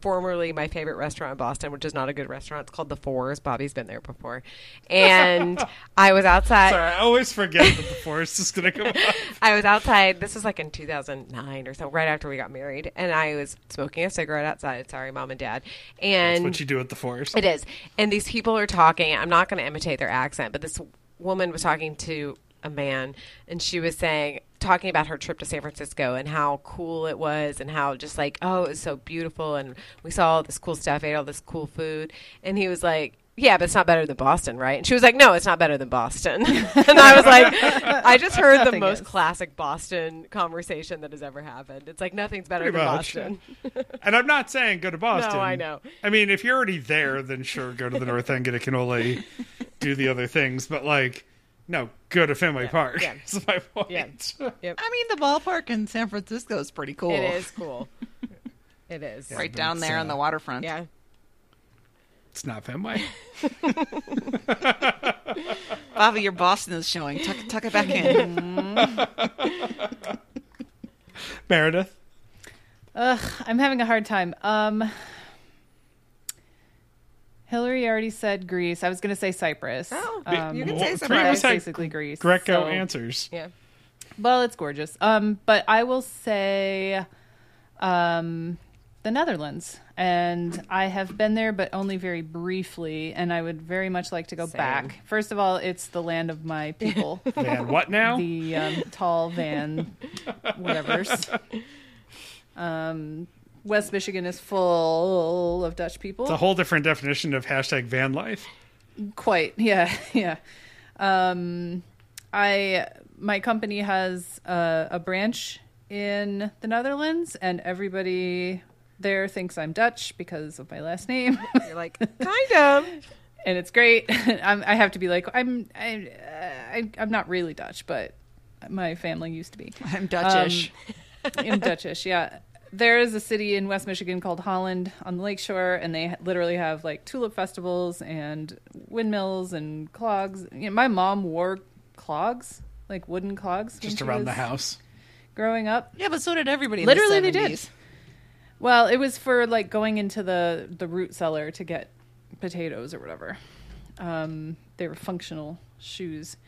formerly my favorite restaurant in Boston, which is not a good restaurant. It's called The Fours. Bobby's been there before. And I was outside. Sorry, I always forget that The Fours is going to come up. I was outside. This was like in two thousand nine or so, right after we got married. And I was smoking a cigarette outside. Sorry, Mom and Dad. And that's what you do at The Fours. It is. And these people are talking. I'm not going to imitate their accent, but this woman was talking to a man, and she was saying, talking about her trip to San Francisco and how cool it was and how just like, oh, it was so beautiful and we saw all this cool stuff, ate all this cool food. And he was like, yeah, but it's not better than Boston, right? And she was like, no, it's not better than Boston. And I was like, I just heard Nothing the most is. classic Boston conversation that has ever happened. It's like, nothing's better Pretty than much. Boston. And I'm not saying go to Boston. No, I know. I mean, if you're already there, then sure, go to the North End, get a cannoli, do the other things. But like, no, go to Fenway yeah, Park. Yeah. That's my point. Yeah. Yep. I mean, the ballpark in San Francisco is pretty cool. It is cool. It is. Yeah, right down there uh, on the waterfront. Yeah. It's not Fenway. Bobby, your Boston is showing. Tuck, tuck it back in. Meredith? Ugh, I'm having a hard time. Um... Hillary already said Greece. I was going to say Cyprus. Oh, um, you can say Cyprus. Basically Greece. Greco so. answers. Yeah. Well, it's gorgeous. Um, but I will say um, the Netherlands. And I have been there, but only very briefly. And I would very much like to go Same. back. First of all, it's the land of my people. Van what now? The um, tall Van whatevers. Um. West Michigan is full of Dutch people. It's a whole different definition of hashtag van life. Quite, yeah, yeah. Um, I my company has a, a branch in the Netherlands, and everybody there thinks I'm Dutch because of my last name. You're like, kind of, and it's great. I'm, I have to be like, I'm, I, I, I'm not really Dutch, but my family used to be. I'm Dutchish. Um, I'm Dutchish, yeah. There is a city in West Michigan called Holland on the lakeshore, and they literally have like tulip festivals and windmills and clogs. You know, my mom wore clogs, like wooden clogs, just around the house growing up. Yeah, but so did everybody. Literally, in the seventies. They did. Well, it was for like going into the the root cellar to get potatoes or whatever. Um, they were functional shoes.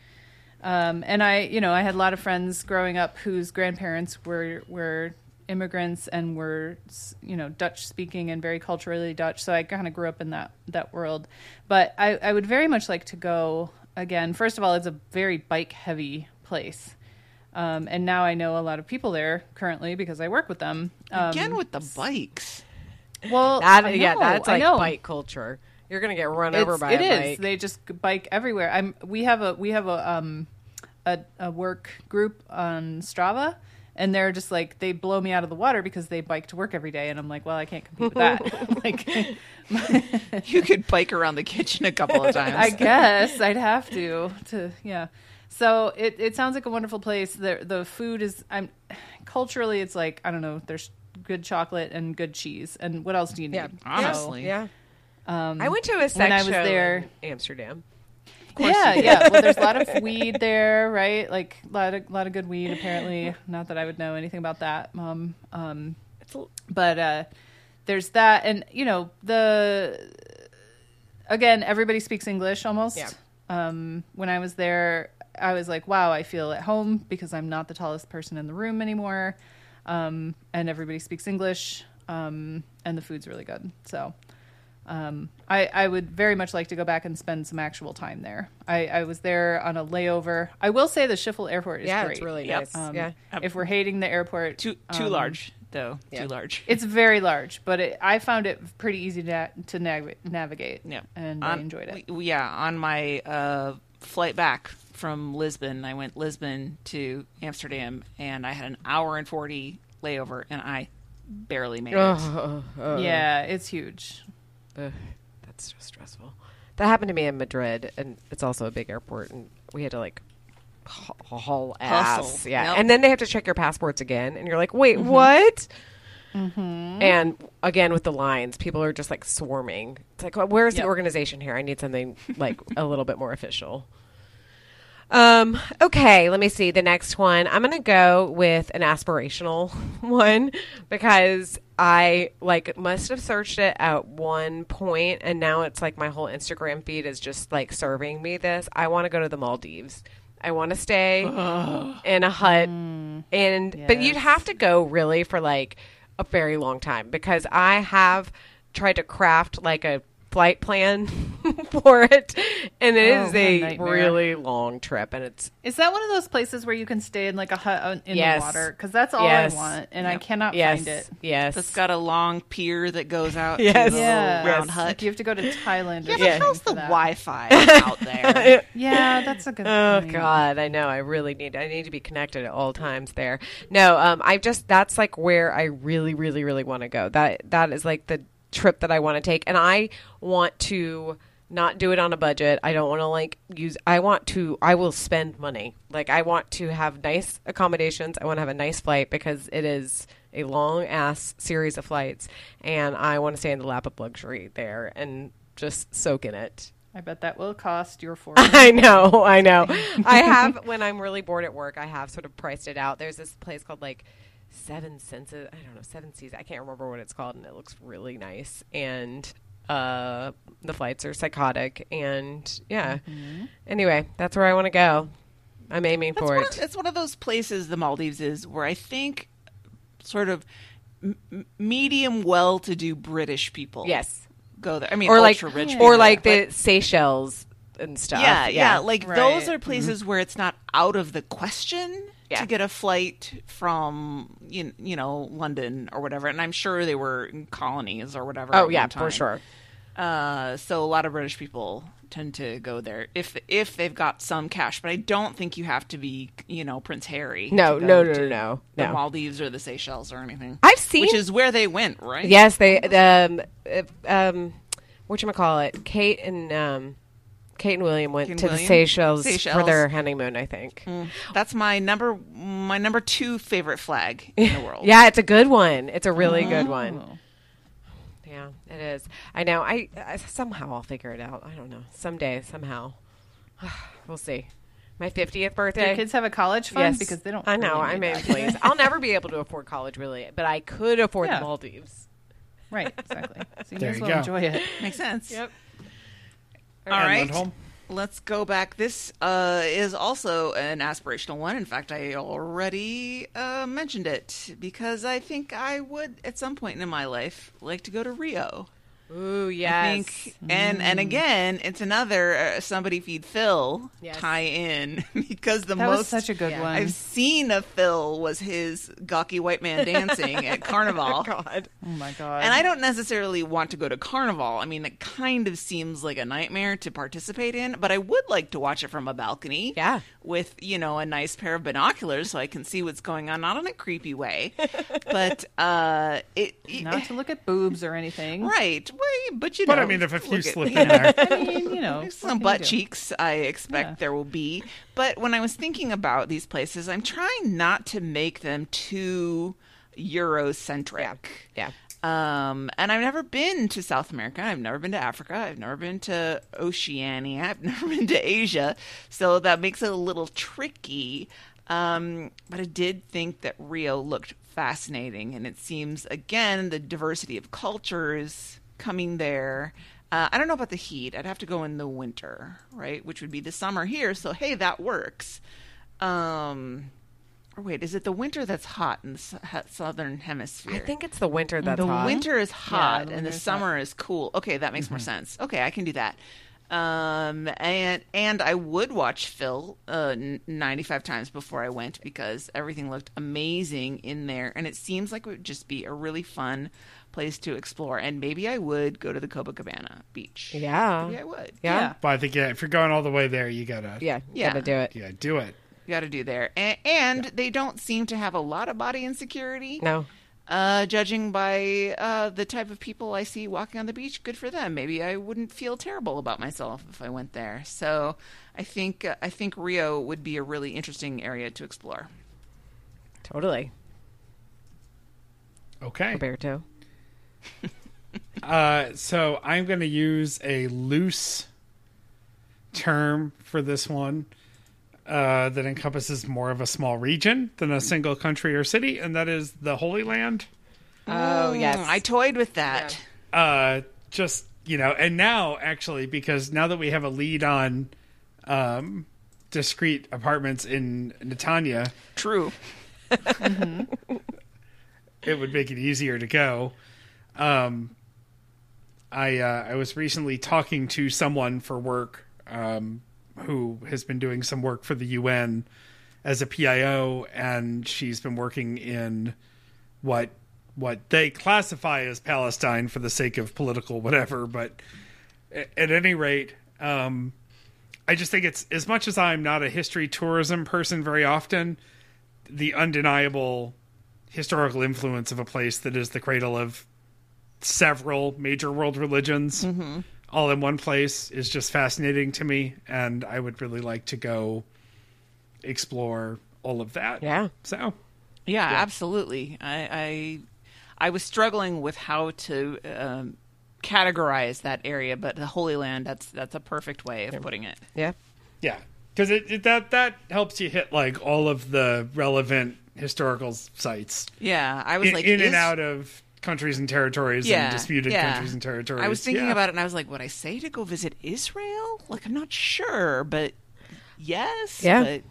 Um, and I, you know, I had a lot of friends growing up whose grandparents were were. immigrants and were, you know, Dutch speaking and very culturally Dutch. So I kind of grew up in that, that world, but I, I would very much like to go again. First of all, it's a very bike heavy place. Um, and now I know a lot of people there currently because I work with them. Um, again with the bikes. Well, that, I know, yeah, that's like bike culture. You're going to get run it's, over by it a bike. Is. They just bike everywhere. I'm, we have a, we have a, um, a, a work group on Strava. And they're just like, they blow me out of the water because they bike to work every day. And I'm like, well, I can't compete with that. Like, you could bike around the kitchen a couple of times. I guess I'd have to. to yeah. So it, it sounds like a wonderful place. The, the food is, I'm culturally, it's like, I don't know, there's good chocolate and good cheese. And what else do you need? Yeah, honestly. So, yeah. Um, I went to a sex when I was show there, in Amsterdam. Yeah, yeah. Well, there's a lot of weed there, right? Like a lot of, lot of good weed, apparently. Not that I would know anything about that, Mom. Um, but uh, there's that. And, you know, the again, everybody speaks English almost. Yeah. Um, when I was there, I was like, wow, I feel at home because I'm not the tallest person in the room anymore. Um, and everybody speaks English. Um, and the food's really good. So. Um, I, I would very much like to go back and spend some actual time there. I, I was there on a layover. I will say the Schiphol airport is yeah, great. Yeah, it's really nice. Um, yeah. If we're hating the airport. Too too um, large. though. Yeah. Too large. It's very large, but it, I found it pretty easy to, to nav- navigate. Yeah. And on, I enjoyed it. We, yeah. On my uh, flight back from Lisbon, I went Lisbon to Amsterdam, and I had an hour and forty layover, and I barely made oh, it. Oh, yeah, it's huge. Ugh, that's just stressful. That happened to me in Madrid, and it's also a big airport, and we had to, like, haul ass. Hustle. Yeah. Yep. And then they have to check your passports again, and you're like, wait, mm-hmm. what? Mm-hmm. And again, with the lines, people are just, like, swarming. It's like, well, where's yep. the organization here? I need something, like, a little bit more official. Um, okay, let me see. The next one, I'm going to go with an aspirational one because I like must have searched it at one point, and now it's like my whole Instagram feed is just like serving me this. I want to go to the Maldives. I want to stay in a hut. Mm, and yes. But you'd have to go really for like a very long time because I have tried to craft like a flight plan for it, and it oh, is a nightmare. Really long trip, and it's is that one of those places where you can stay in like a hut in yes. the water, because that's all yes. I want, and yep. I cannot yes. find it. Yes, it's got a long pier that goes out yes. to yeah. the round yes. hut. Like you have to go to Thailand. Yeah, but how's the Wi-Fi out there? Yeah, that's a good oh point. God, I know. I really need I need to be connected at all times there. No, um I just that's like where I really really really want to go. That that is like the trip that I want to take, and I want to not do it on a budget. I don't want to like use I want to I will spend money. Like I want to have nice accommodations. I want to have a nice flight because it is a long ass series of flights, and I want to stay in the lap of luxury there and just soak in it. I bet that will cost your fortune. I know, I know. I have when I'm really bored at work, I have sort of priced it out. There's this place called like Seven Senses, I don't know, Seven Seas, I can't remember what it's called, and it looks really nice, and uh the flights are psychotic, and yeah mm-hmm. anyway, that's where I want to go. I'm aiming that's for it of, it's one of those places, the Maldives is, where I think sort of m- medium well-to-do British people yes go there. I mean, or like rich yeah. or like the but, Seychelles and stuff yeah yeah, yeah like right. those are places mm-hmm. where it's not out of the question yeah. to get a flight from you, you know London or whatever, and I'm sure they were in colonies or whatever. Oh yeah, for sure. Uh, so a lot of British people tend to go there if if they've got some cash, but I don't think you have to be you know Prince Harry. No, no, no, no, no. The Maldives or the Seychelles or anything. I've seen, which is where they went, right? Yes, they um um whatchamacallit, Kate and um. Kate and William went King to William. the Seychelles, Seychelles for their honeymoon, I think. Mm. That's my number my number two favorite flag in the world. Yeah, it's a good one. It's a really oh. good one. Yeah, it is. I know. I, I somehow I'll figure it out. I don't know. Someday, somehow. We'll see. My fiftieth birthday. Do kids have a college fund? Yes. Because they don't. I know. Really I mean, please. I'll never be able to afford college, really. But I could afford yeah. the Maldives. Right, exactly. So you there might as well enjoy it. Makes sense. Yep. All right, home. Let's go back. This uh, is also an aspirational one. In fact, I already uh, mentioned it because I think I would, at some point in my life, like to go to Rio. Ooh, yes. I think, mm. and, and again, it's another uh, Somebody Feed Phil yes. tie-in because the that most was such a good yeah. one. I've seen of Phil was his gawky white man dancing at Carnival. Oh, God. Oh, my God. And I don't necessarily want to go to Carnival. I mean, it kind of seems like a nightmare to participate in, but I would like to watch it from a balcony yeah. with, you know, a nice pair of binoculars so I can see what's going on, not in a creepy way, but uh, it, it... Not to look at boobs or anything. Right. Well, but you know, but I mean, if a few slip in there, I mean, you know, some butt cheeks, I expect yeah. there will be. But when I was thinking about these places, I'm trying not to make them too Eurocentric. Yeah. yeah. Um, and I've never been to South America. I've never been to Africa. I've never been to Oceania. I've never been to Asia. So that makes it a little tricky. Um, but I did think that Rio looked fascinating. And it seems, again, the diversity of cultures coming there. Uh, I don't know about the heat. I'd have to go in the winter, right? Which would be the summer here. So, hey, that works. Um, or wait, is it the winter that's hot in the southern hemisphere? I think it's the winter that's the hot. The winter is hot yeah, the and the summer hot. is cool. Okay, that makes mm-hmm. more sense. Okay, I can do that. Um, and and I would watch Phil uh, ninety-five times before I went, because everything looked amazing in there. And it seems like it would just be a really fun place to explore. And maybe I would go to the Copacabana beach. Yeah. Maybe I would. Yeah. yeah. But I think, yeah, if you're going all the way there, you got to yeah, yeah. gotta do it. Yeah, do it. You got to do there. And, and yeah. they don't seem to have a lot of body insecurity. No. Uh, judging by uh, the type of people I see walking on the beach, good for them. Maybe I wouldn't feel terrible about myself if I went there. So I think uh, I think Rio would be a really interesting area to explore. Totally. Okay. Roberto. uh, so I'm going to use a loose term for this one. Uh, that encompasses more of a small region than a single country or city, and that is the Holy Land. Oh, mm. yes. I toyed with that. Yeah. Uh, just, you know, and now, actually, because now that we have a lead on um, discrete apartments in Netanya. True. mm-hmm. It would make it easier to go. Um, I, uh, I was recently talking to someone for work, um, who has been doing some work for the U N as a P I O, and she's been working in what what they classify as Palestine for the sake of political whatever. But at any rate, um, I just think it's, as much as I'm not a history tourism person very often, the undeniable historical influence of a place that is the cradle of several major world religions, mm-hmm. all in one place is just fascinating to me, and I would really like to go explore all of that. Yeah. So. Yeah, yeah. Absolutely. I, I I was struggling with how to um, categorize that area, but the Holy Land, that's that's a perfect way of putting it. Yeah. Yeah, because it, it that that helps you hit like all of the relevant historical sites. Yeah, I was in, like in is- and out of. countries and territories yeah, and disputed yeah. countries and territories. I was thinking yeah. about it, and I was like, would I say to go visit Israel? Like, I'm not sure, but yes. Yeah. But,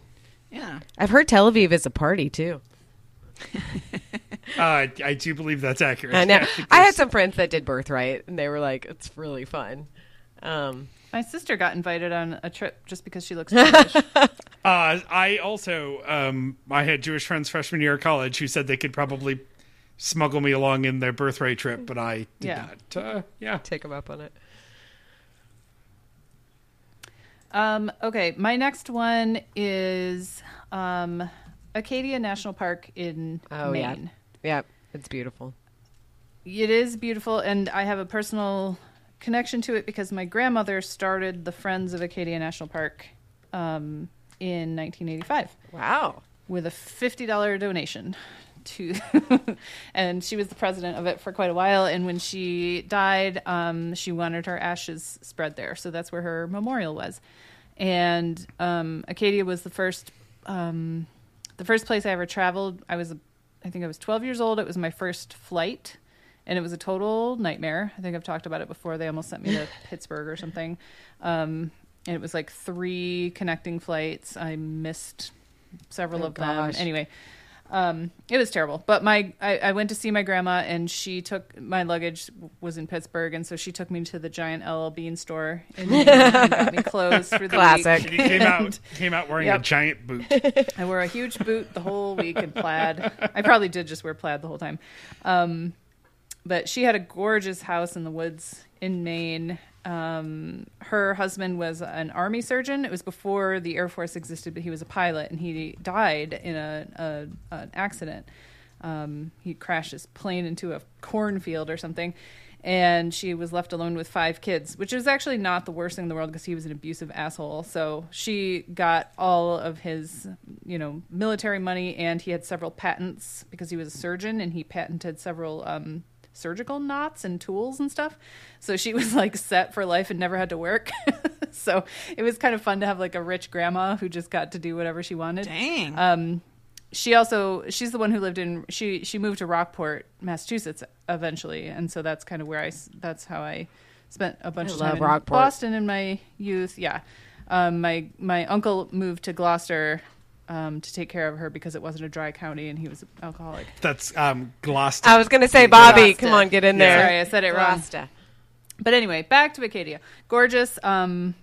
yeah. I've heard Tel Aviv is a party, too. uh, I do believe that's accurate. I know. Yeah, because... I had some friends that did Birthright, and they were like, it's really fun. Um, My sister got invited on a trip just because she looks Jewish. uh, I also, um, I had Jewish friends freshman year of college who said they could probably smuggle me along in their Birthright trip, but I did yeah. not. Uh, yeah, take them up on it. Um, okay, my next one is um, Acadia National Park in oh, Maine. Yeah. yeah, it's beautiful. It is beautiful, and I have a personal connection to it because my grandmother started the Friends of Acadia National Park um, in nineteen eighty-five. Wow. With a fifty dollars donation. To and she was the president of it for quite a while, and when she died um she wanted her ashes spread there, so that's where her memorial was. And um Acadia was the first um the first place I ever traveled. I was I think I was twelve years old. It was my first flight, and it was a total nightmare. I think I've talked about it before. They almost sent me to Pittsburgh or something, um and it was like three connecting flights. I missed several oh, of gosh. them anyway. Um, it was terrible, but my, I, I went to see my grandma, and she took, my luggage was in Pittsburgh. And so she took me to the giant L L Bean store and, and got me clothes for the Classic. week. She came out, came out wearing yep. a giant boot. I wore a huge boot the whole week and plaid. I probably did just wear plaid the whole time. Um, but she had a gorgeous house in the woods in Maine. Um, her husband was an army surgeon. It was before the Air Force existed, but he was a pilot, and he died in a, a an accident. Um, he crashed his plane into a cornfield or something, and she was left alone with five kids, which is actually not the worst thing in the world because he was an abusive asshole. So she got all of his, you know, military money, and he had several patents because he was a surgeon, and he patented several um surgical knots and tools and stuff. So she was like set for life and never had to work. So it was kind of fun to have like a rich grandma who just got to do whatever she wanted. Dang. Um, she also, she's the one who lived in, she, she moved to Rockport, Massachusetts eventually. And so that's kind of where I, that's how I spent a bunch I of time in Rockport. Boston in my youth. Yeah. Um, my, my uncle moved to Gloucester, Um, to take care of her because it wasn't a dry county and he was an alcoholic. That's um, Gloucester. I was going to say, Bobby, Gloucester. Come on, get in there. Yeah. Sorry, I said it Gloucester. wrong. But anyway, back to Acadia. Gorgeous. Um,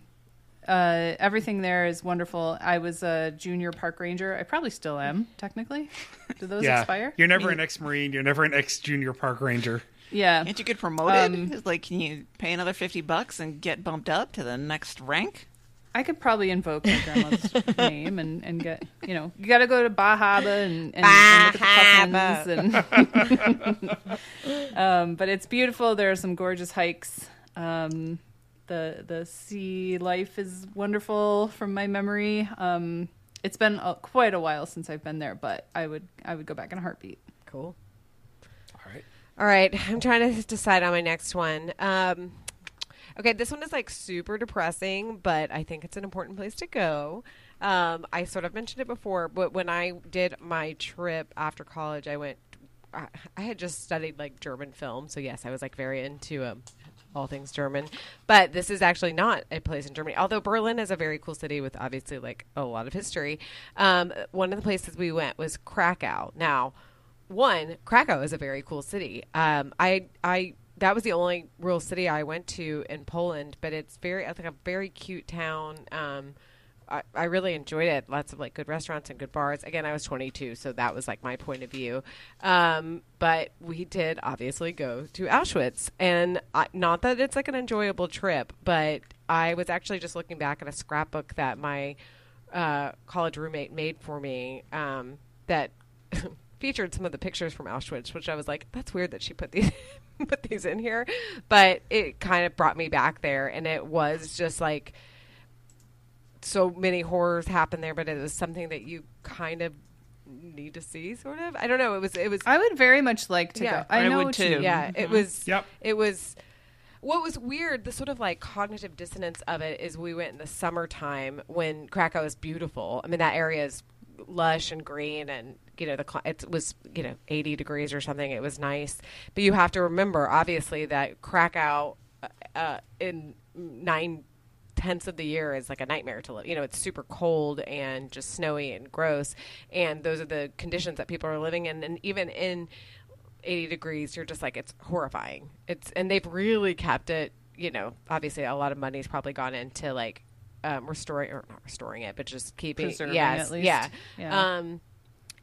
uh, everything there is wonderful. I was a junior park ranger. I probably still am, technically. Do those yeah. expire? You're never I mean, an ex-Marine. You're never an ex-junior park ranger. Yeah. Can't you get promoted? Um, it's like, can you pay another fifty bucks and get bumped up to the next rank? I could probably invoke my grandma's name and, and get, you know, you got to go to Bahaba and, and, bah and look at the puffins. And um, but it's beautiful. There are some gorgeous hikes. Um, the the sea life is wonderful from my memory. Um, it's been a, quite a while since I've been there, but I would I would go back in a heartbeat. Cool. All right. All right. I'm trying to decide on my next one. Um, Okay, this one is like super depressing, but I think it's an important place to go. Um, I sort of mentioned it before, but when I did my trip after college, I went, I, I had just studied like German film. So yes, I was like very into um, all things German, but this is actually not a place in Germany. Although Berlin is a very cool city with obviously like a lot of history. Um, one of the places we went was Krakow. Now, one, Krakow is a very cool city. Um, I, I, That was the only real city I went to in Poland, but it's very, I think, a very cute town. Um, I, I really enjoyed it. Lots of like good restaurants and good bars. Again, I was twenty-two, so that was like my point of view. Um, but we did obviously go to Auschwitz, and I, not that it's like an enjoyable trip, but I was actually just looking back at a scrapbook that my uh, college roommate made for me um, that featured some of the pictures from Auschwitz, which I was like, that's weird that she put these. put these in here, but it kind of brought me back there, and it was just like so many horrors happened there, but it was something that you kind of need to see, sort of. I don't know, it was it was I would very much like to yeah, go. I, I know would too. Yeah, it was yep. it was what was weird, the sort of like cognitive dissonance of it is we went in the summertime when Krakow is beautiful. I mean, that area is lush and green, and you know, the cl- it was, you know, eighty degrees or something. It was nice. But you have to remember, obviously, that Krakow uh, in nine tenths of the year is like a nightmare to live. You know, it's super cold and just snowy and gross. And those are the conditions that people are living in. And even in eighty degrees, you're just like, it's horrifying. It's and they've really kept it, you know, obviously a lot of money's probably gone into like um, restoring, or not restoring it, but just keeping preserving yes, at least. Yeah. yeah. Um,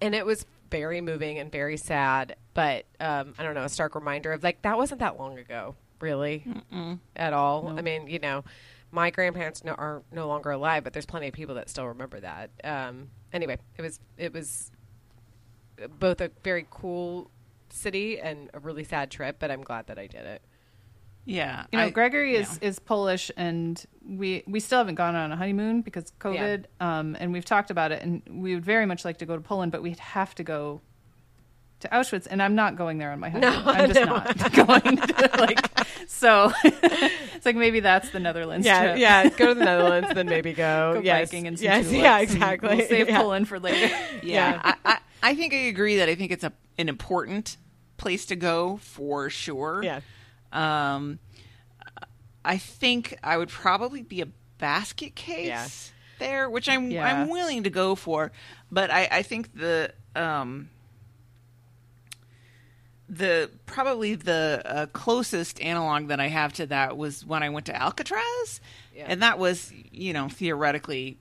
And it was very moving and very sad, but um, I don't know, a stark reminder of like, that wasn't that long ago, really, Mm-mm. at all. Nope. I mean, you know, my grandparents no, are no longer alive, but there's plenty of people that still remember that. Um, anyway, it was it was both a very cool city and a really sad trip, but I'm glad that I did it. Yeah. You know, I, Gregory is, yeah. is Polish, and we, we still haven't gone on a honeymoon because COVID, yeah. um, and we've talked about it, and we would very much like to go to Poland, but we'd have to go to Auschwitz, and I'm not going there on my honeymoon. No, I'm just no. not going to, like, so it's like maybe that's the Netherlands yeah, trip. Yeah, go to the Netherlands, then maybe go. Go yes. biking and some yes, tulips. Yeah, exactly. We'll save yeah. Poland for later. Yeah. yeah. I, I, I think I agree that I think it's a, an important place to go for sure. Yeah. Um, I think I would probably be a basket case yeah. there, which I'm yeah. I'm willing to go for, but I, I think the um the probably the uh, closest analog that I have to that was when I went to Alcatraz, yeah. and that was, you know, theoretically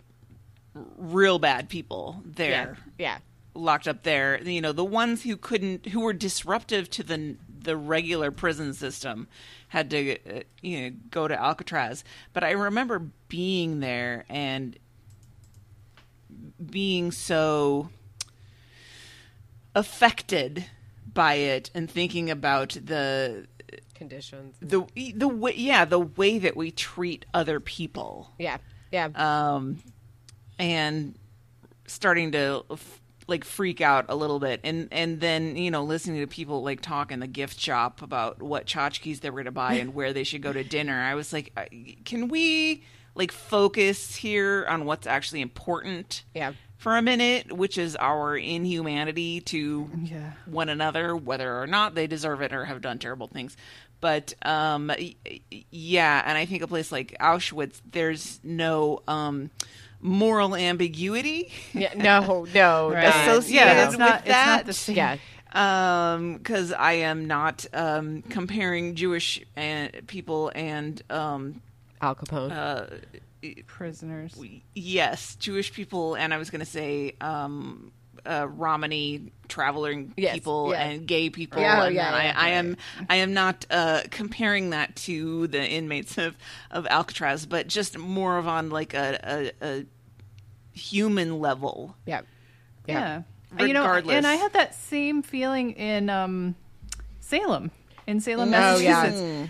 real bad people there, yeah. yeah. locked up there, you know, the ones who couldn't, who were disruptive to the the regular prison system had to, uh, you know, go to Alcatraz. But I remember being there and being so affected by it and thinking about the conditions, the the way, yeah, the way that we treat other people, yeah, yeah, um, and starting to. F- like freak out a little bit, and and then, you know, listening to people like talk in the gift shop about what tchotchkes they were going to buy and where they should go to dinner. I was like, can we like focus here on what's actually important yeah. for a minute, which is our inhumanity to yeah. one another, whether or not they deserve it or have done terrible things. But um yeah, and I think a place like Auschwitz, there's no um moral ambiguity. Yeah, no, no. Right. Associated yeah, it's not, with that. It's not the same. Yeah. Um, 'cause I am not um, comparing Jewish and, people and um, Al Capone uh, prisoners. Yes, Jewish people, and I was going to say um, uh, Romney traveling yes, people yes. and gay people. Yeah, and yeah, I, yeah, I, I am I am not uh, comparing that to the inmates of, of Alcatraz, but just more of on like a, a, a human level. Yeah, yeah. yeah. Regardless. You know, and I had that same feeling in um, Salem, in Salem, Massachusetts. Oh, yeah.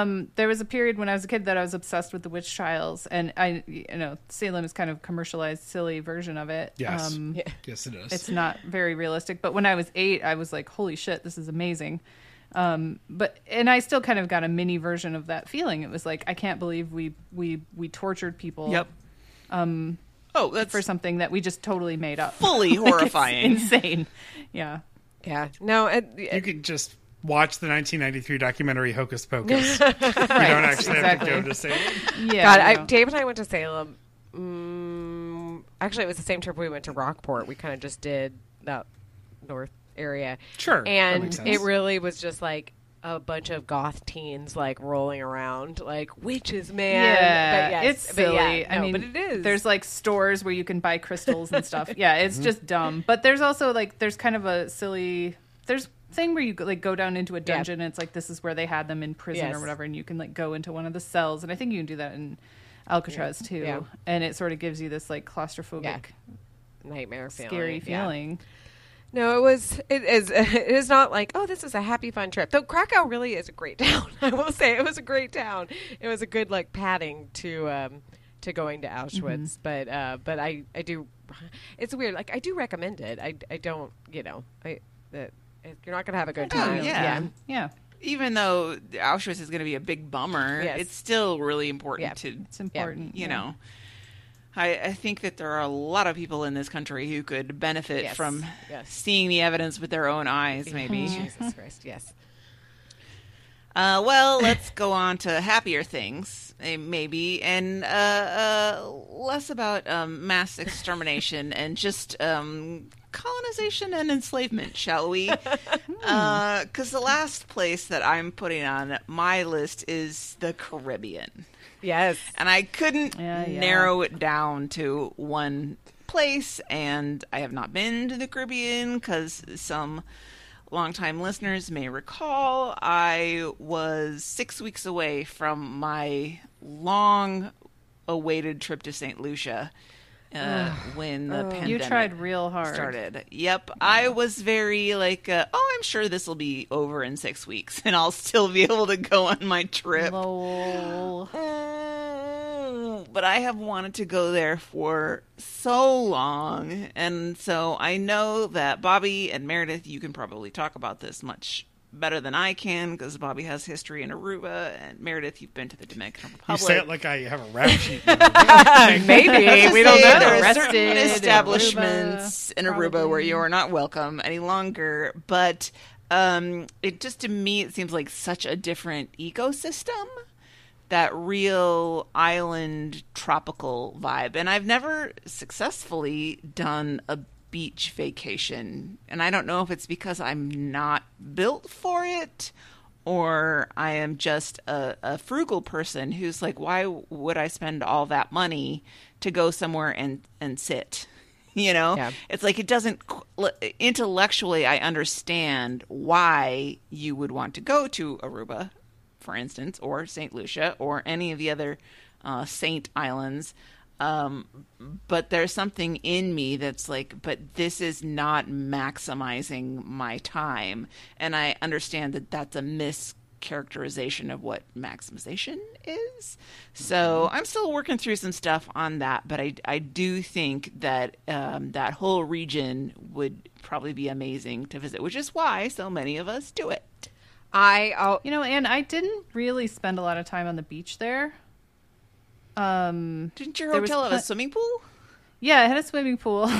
Um, there was a period when I was a kid that I was obsessed with the witch trials, and I, you know, Salem is kind of a commercialized, silly version of it. Yes, um, yeah. yes, it is. It's not very realistic. But when I was eight, I was like, "Holy shit, this is amazing!" Um, but and I still kind of got a mini version of that feeling. It was like, I can't believe we we we tortured people. Yep. Um, Oh, that's for something that we just totally made up. Fully like horrifying, insane. Yeah, yeah. No, it, it, you could just watch the nineteen ninety-three documentary Hocus Pocus. right. You don't actually exactly. have to go to Salem. Yeah, God, I, Dave and I went to Salem. Um, actually, it was the same trip we went to Rockport. We kind of just did that north area. Sure, and it really was just like a bunch of goth teens like rolling around like witches, man. Yeah, but yes, it's but silly. Yeah, no, I mean, but it is. There's like stores where you can buy crystals and stuff. Yeah, it's mm-hmm. just dumb. But there's also like there's kind of a silly there's thing where you like go down into a dungeon yeah. and it's like this is where they had them in prison yes. or whatever, and you can like go into one of the cells, and I think you can do that in Alcatraz yeah. too. Yeah. And it sort of gives you this like claustrophobic yeah. nightmare, scary feeling. feeling. Yeah. No, it was. It is. It is not like, oh, this is a happy, fun trip. Though Krakow really is a great town. I will say it was a great town. It was a good like padding to um, to going to Auschwitz. Mm-hmm. But uh, but I, I do. It's weird. Like I do recommend it. I, I don't. You know, I that you're not gonna have a good time. Oh, yeah. yeah, yeah. Even though Auschwitz is gonna be a big bummer, yes. it's still really important yeah. to. It's important. You yeah. know. I, I think that there are a lot of people in this country who could benefit yes. from yes. seeing the evidence with their own eyes, maybe. Jesus Christ, yes. Uh, well, let's go on to happier things, maybe, and uh, uh, less about um, mass extermination and just um, colonization and enslavement, shall we? Because uh, the last place that I'm putting on my list is the Caribbean. Yes. And I couldn't yeah, yeah. narrow it down to one place, and I have not been to the Caribbean because some longtime listeners may recall I was six weeks away from my long-awaited trip to Saint Lucia uh, when the oh, pandemic you tried real hard. started. Yep. Yeah. I was very like, uh, oh, I'm sure this will be over in six weeks, and I'll still be able to go on my trip. Lol. But I have wanted to go there for so long. And so I know that Bobby and Meredith, you can probably talk about this much better than I can because Bobby has history in Aruba. And Meredith, you've been to the Dominican Republic. You say it like I have a rap sheet. Maybe. We don't know. There are certain establishments in Aruba, in Aruba where you are not welcome any longer. But um, it just, to me, it seems like such a different ecosystem. That real island tropical vibe. And I've never successfully done a beach vacation. And I don't know if it's because I'm not built for it or I am just a, a frugal person who's like, why would I spend all that money to go somewhere and, and sit? You know, yeah. It's like it doesn't intellectually, I understand why you would want to go to Aruba, for instance, or Saint Lucia, or any of the other uh, Saint Islands. Um, but there's something in me that's like, but this is not maximizing my time. And I understand that that's a mischaracterization of what maximization is. So I'm still working through some stuff on that. But I, I do think that um, that whole region would probably be amazing to visit, which is why so many of us do it. I, I'll, you know, and I didn't really spend a lot of time on the beach there. Um, didn't your hotel have a swimming pool? Yeah, it had a swimming pool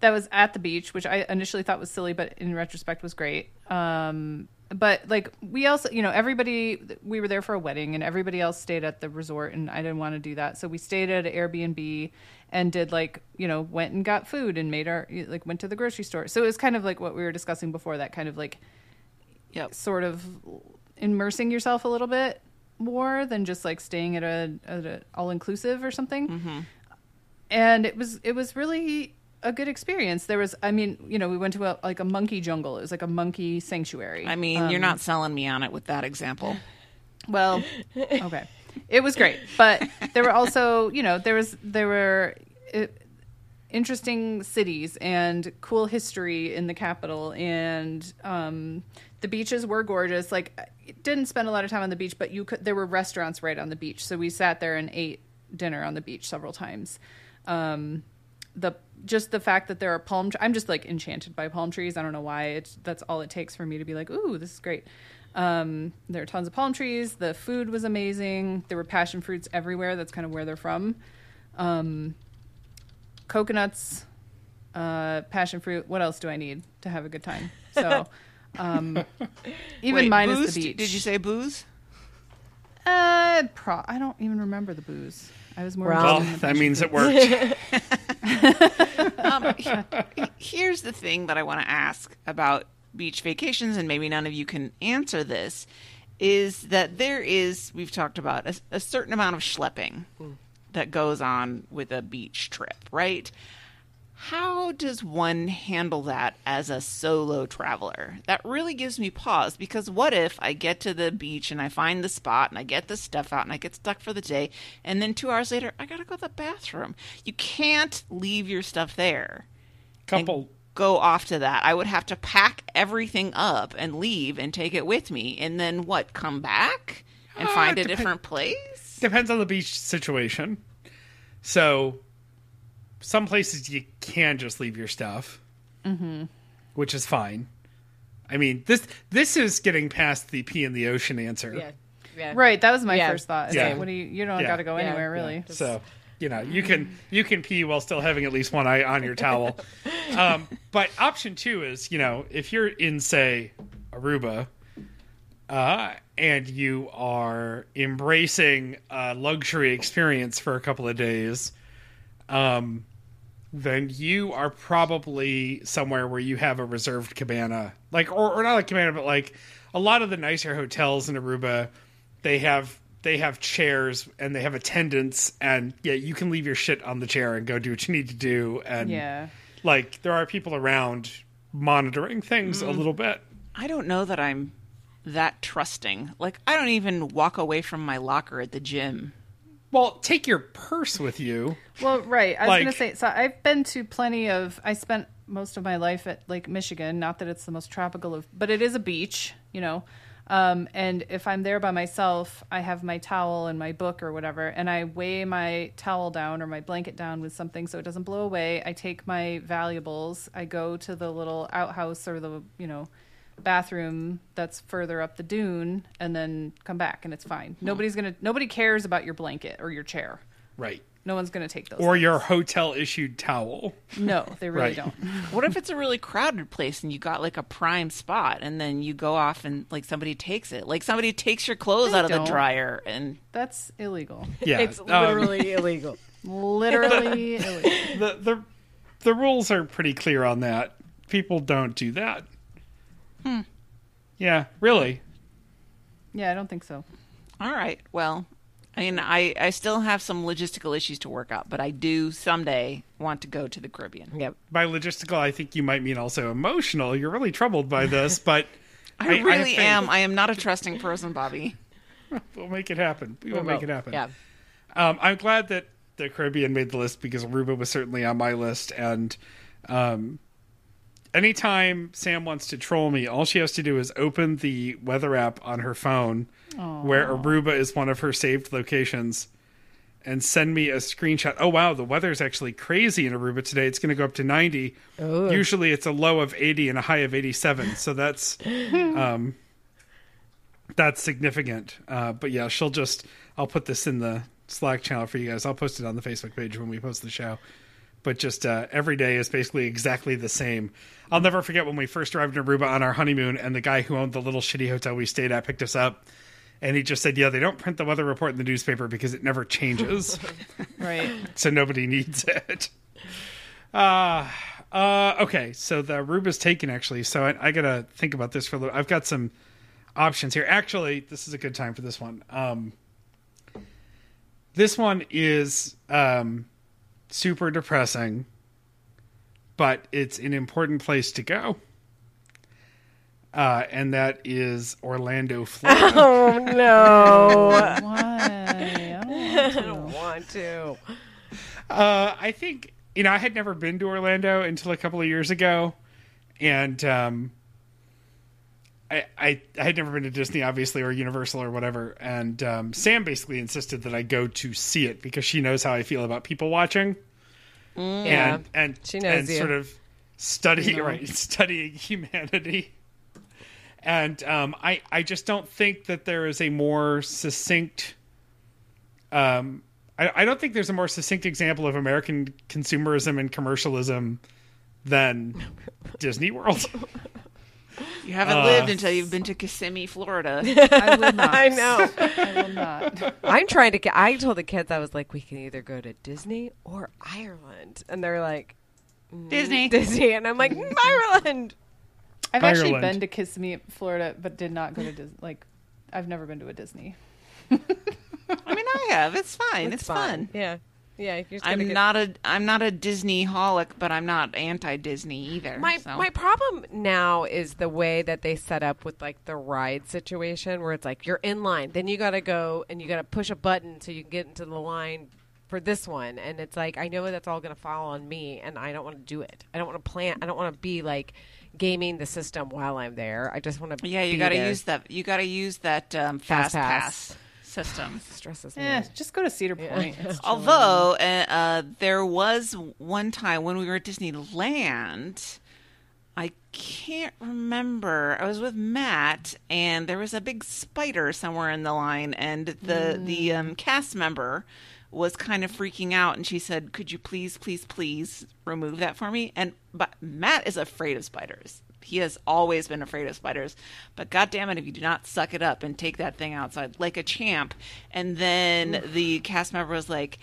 that was at the beach, which I initially thought was silly, but in retrospect was great. Um, But, like, we also, you know, everybody, we were there for a wedding, and everybody else stayed at the resort, and I didn't want to do that. So we stayed at an Airbnb and did, like, you know, went and got food and made our, like, went to the grocery store. So it was kind of like what we were discussing before, that kind of, like, yep. sort of immersing yourself a little bit more than just, like, staying at a, at a all-inclusive or something. Mm-hmm. And it was it was really a good experience. There was, I mean, you know, we went to a, like a monkey jungle. It was like a monkey sanctuary. I mean, um, you're not selling me on it with that example. Well, okay. It was great. But there were also, you know, there was, there were uh, interesting cities and cool history in the capital. And um, the beaches were gorgeous. Like, I didn't spend a lot of time on the beach, but you could, there were restaurants right on the beach. So we sat there and ate dinner on the beach several times. Um, the, just the fact that there are palm trees. I'm just like enchanted by palm trees. I don't know why. It's, that's all it takes for me to be like, ooh, this is great. Um, there are tons of palm trees. The food was amazing. There were passion fruits everywhere. That's kind of where they're from. Um, coconuts, uh, passion fruit. What else do I need to have a good time? So, um, even Wait, minus booze? The beach. Did you say booze? Uh, pro- I don't even remember the booze. I was more. Well, that means it worked. um, here's the thing that I want to ask about beach vacations, and maybe none of you can answer this, is that there is, we've talked about, a, a certain amount of schlepping mm. that goes on with a beach trip, right? How does one handle that as a solo traveler? That really gives me pause, because what if I get to the beach and I find the spot and I get the stuff out and I get stuck for the day, and then two hours later, I got to go to the bathroom. You can't leave your stuff there. Couple. Go off to that. I would have to pack everything up and leave and take it with me, and then what, come back and uh, find a dep- different place? Depends on the beach situation. So... some places you can just leave your stuff, mm-hmm. which is fine. I mean, this this is getting past the pee in the ocean answer. Yeah, yeah. Right. That was my yeah. first thought. Yeah. Like, what do you? You don't yeah. got to go yeah. anywhere, really. Yeah. Just... So, you know, you can you can pee while still having at least one eye on your towel. Um, but option two is, you know, if you're in, say, Aruba, uh, and you are embracing a luxury experience for a couple of days, um. then you are probably somewhere where you have a reserved cabana. Like, or, or not like cabana, but like a lot of the nicer hotels in Aruba, they have they have chairs and they have attendants, and yeah, you can leave your shit on the chair and go do what you need to do. And yeah. like, there are people around monitoring things mm. a little bit. I don't know that I'm that trusting. Like, I don't even walk away from my locker at the gym. Well, take your purse with you. Well, right. I was like, going to say, so I've been to plenty of, I spent most of my life at Lake Michigan. Not that it's the most tropical of, but it is a beach, you know. Um, and if I'm there by myself, I have my towel and my book or whatever, and I weigh my towel down or my blanket down with something so it doesn't blow away. I take my valuables. I go to the little outhouse or the, you know, bathroom that's further up the dune, and then come back, and it's fine. Hmm. Nobody's gonna. Nobody cares about your blanket or your chair. Right. No one's gonna take those. Or things. Your hotel issued towel. No, they really right. don't. What if it's a really crowded place and you got like a prime spot, and then you go off and like somebody takes it, like somebody takes your clothes they out don't. Of the dryer, and that's illegal. Yeah, it's literally um, illegal. Literally illegal. The, the the rules are pretty clear on that. People don't do that. Hmm. Yeah, really? Yeah, I don't think so. All right. Well, I mean, I, I still have some logistical issues to work out, but I do someday want to go to the Caribbean. Yep. By logistical, I think you might mean also emotional. You're really troubled by this, but... I, I really I think... am. I am not a trusting person, Bobby. We'll make it happen. We, we will make it happen. Yeah. Um, I'm glad that the Caribbean made the list, because Aruba was certainly on my list, and... Um, anytime Sam wants to troll me, all she has to do is open the weather app on her phone, aww. Where Aruba is one of her saved locations, and send me a screenshot. Oh, wow, the weather's actually crazy in Aruba today. It's going to go up to ninety. Ooh. Usually it's a low of eighty and a high of eighty-seven. So that's um, that's significant. Uh, but yeah, she'll just, I'll put this in the Slack channel for you guys. I'll post it on the Facebook page when we post the show. but just uh, every day is basically exactly the same. I'll never forget when we first arrived in Aruba on our honeymoon, and the guy who owned the little shitty hotel we stayed at picked us up, and he just said, yeah, they don't print the weather report in the newspaper because it never changes. Right. So nobody needs it. Uh, uh, okay, so the Aruba's taken, actually. So I, I got to think about this for a little. I've got some options here. Actually, this is a good time for this one. Um, this one is um, super depressing, but it's an important place to go. Uh, and that is Orlando, Florida. Oh, no. Why? I don't want to. Uh, I think, you know, I had never been to Orlando until a couple of years ago. And um, I, I I had never been to Disney, obviously, or Universal or whatever. And um, Sam basically insisted that I go to see it because she knows how I feel about people watching. Mm, and, and, she knows and you. Sort of studying, no. right, studying humanity. And um, I, I just don't think that there is a more succinct um, I, I don't think there's a more succinct example of American consumerism and commercialism than Disney World. You haven't uh, lived until you've been to Kissimmee, Florida. I will not. I know. I will not. I'm trying to I told the kids, I was like, we can either go to Disney or Ireland. And they're like, mm, Disney. Disney. And I'm like, mm, Ireland. I've Ireland. actually been to Kissimmee, Florida, but did not go to Disney. Like, I've never been to a Disney. I mean, I have. It's fine. It's, it's fun. fun. Yeah, yeah. You're I'm get... not a I'm not a Disney-holic, but I'm not anti-Disney either. My so. my problem now is the way that they set up with like the ride situation, where it's like you're in line, then you got to go and you got to push a button so you can get into the line for this one, and it's like I know that's all going to fall on me, and I don't want to do it. I don't want to plan. I don't want to be like. Gaming the system while I'm there. I just want to. Yeah, you got to use that. You got to use that um, fast, fast pass system. Stresses me. Yeah, just go to Cedar Point. Yeah. Although uh, uh, there was one time when we were at Disneyland, I can't remember. I was with Matt, and there was a big spider somewhere in the line, and the mm. the um, cast member was kind of freaking out, and she said, could you please, please, please remove that for me? And but Matt is afraid of spiders. He has always been afraid of spiders. But goddamn it, if you do not suck it up and take that thing outside like a champ. And then Ooh. the cast member was like,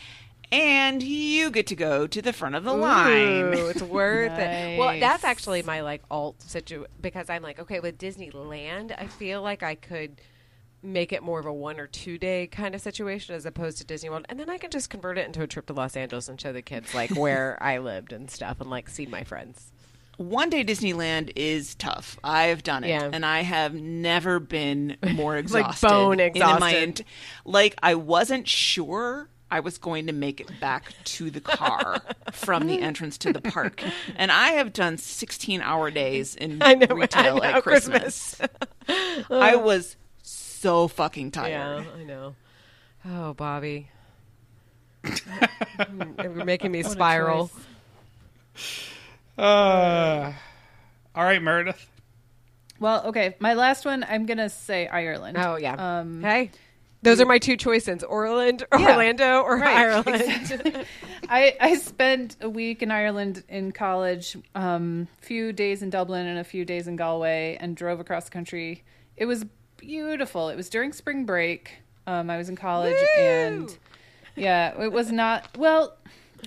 and you get to go to the front of the Ooh, line. It's worth nice. it. Well, that's actually my like alt situation, because I'm like, okay, with Disneyland, I feel like I could make it more of a one or two day kind of situation as opposed to Disney World. And then I can just convert it into a trip to Los Angeles and show the kids like where I lived and stuff and like see my friends. One day Disneyland is tough. I've done it. Yeah. And I have never been more exhausted. Like bone exhausted. In my ent- like I wasn't sure I was going to make it back to the car from the entrance to the park. And I have done sixteen hour days in I know, retail I know, at Christmas. Christmas. I was so fucking tired. Yeah, I know. Oh, Bobby. You're making me spiral. Uh, all right, Meredith. Well, okay. My last one, I'm going to say Ireland. Oh, yeah. Um, hey. Those are my two choices, Orland, yeah, Orlando or right, Ireland. Exactly. I, I spent a week in Ireland in college, a um, few days in Dublin and a few days in Galway, and drove across the country. It was beautiful. It was during spring break. Um, I was in college. Woo! And yeah, it was not, well,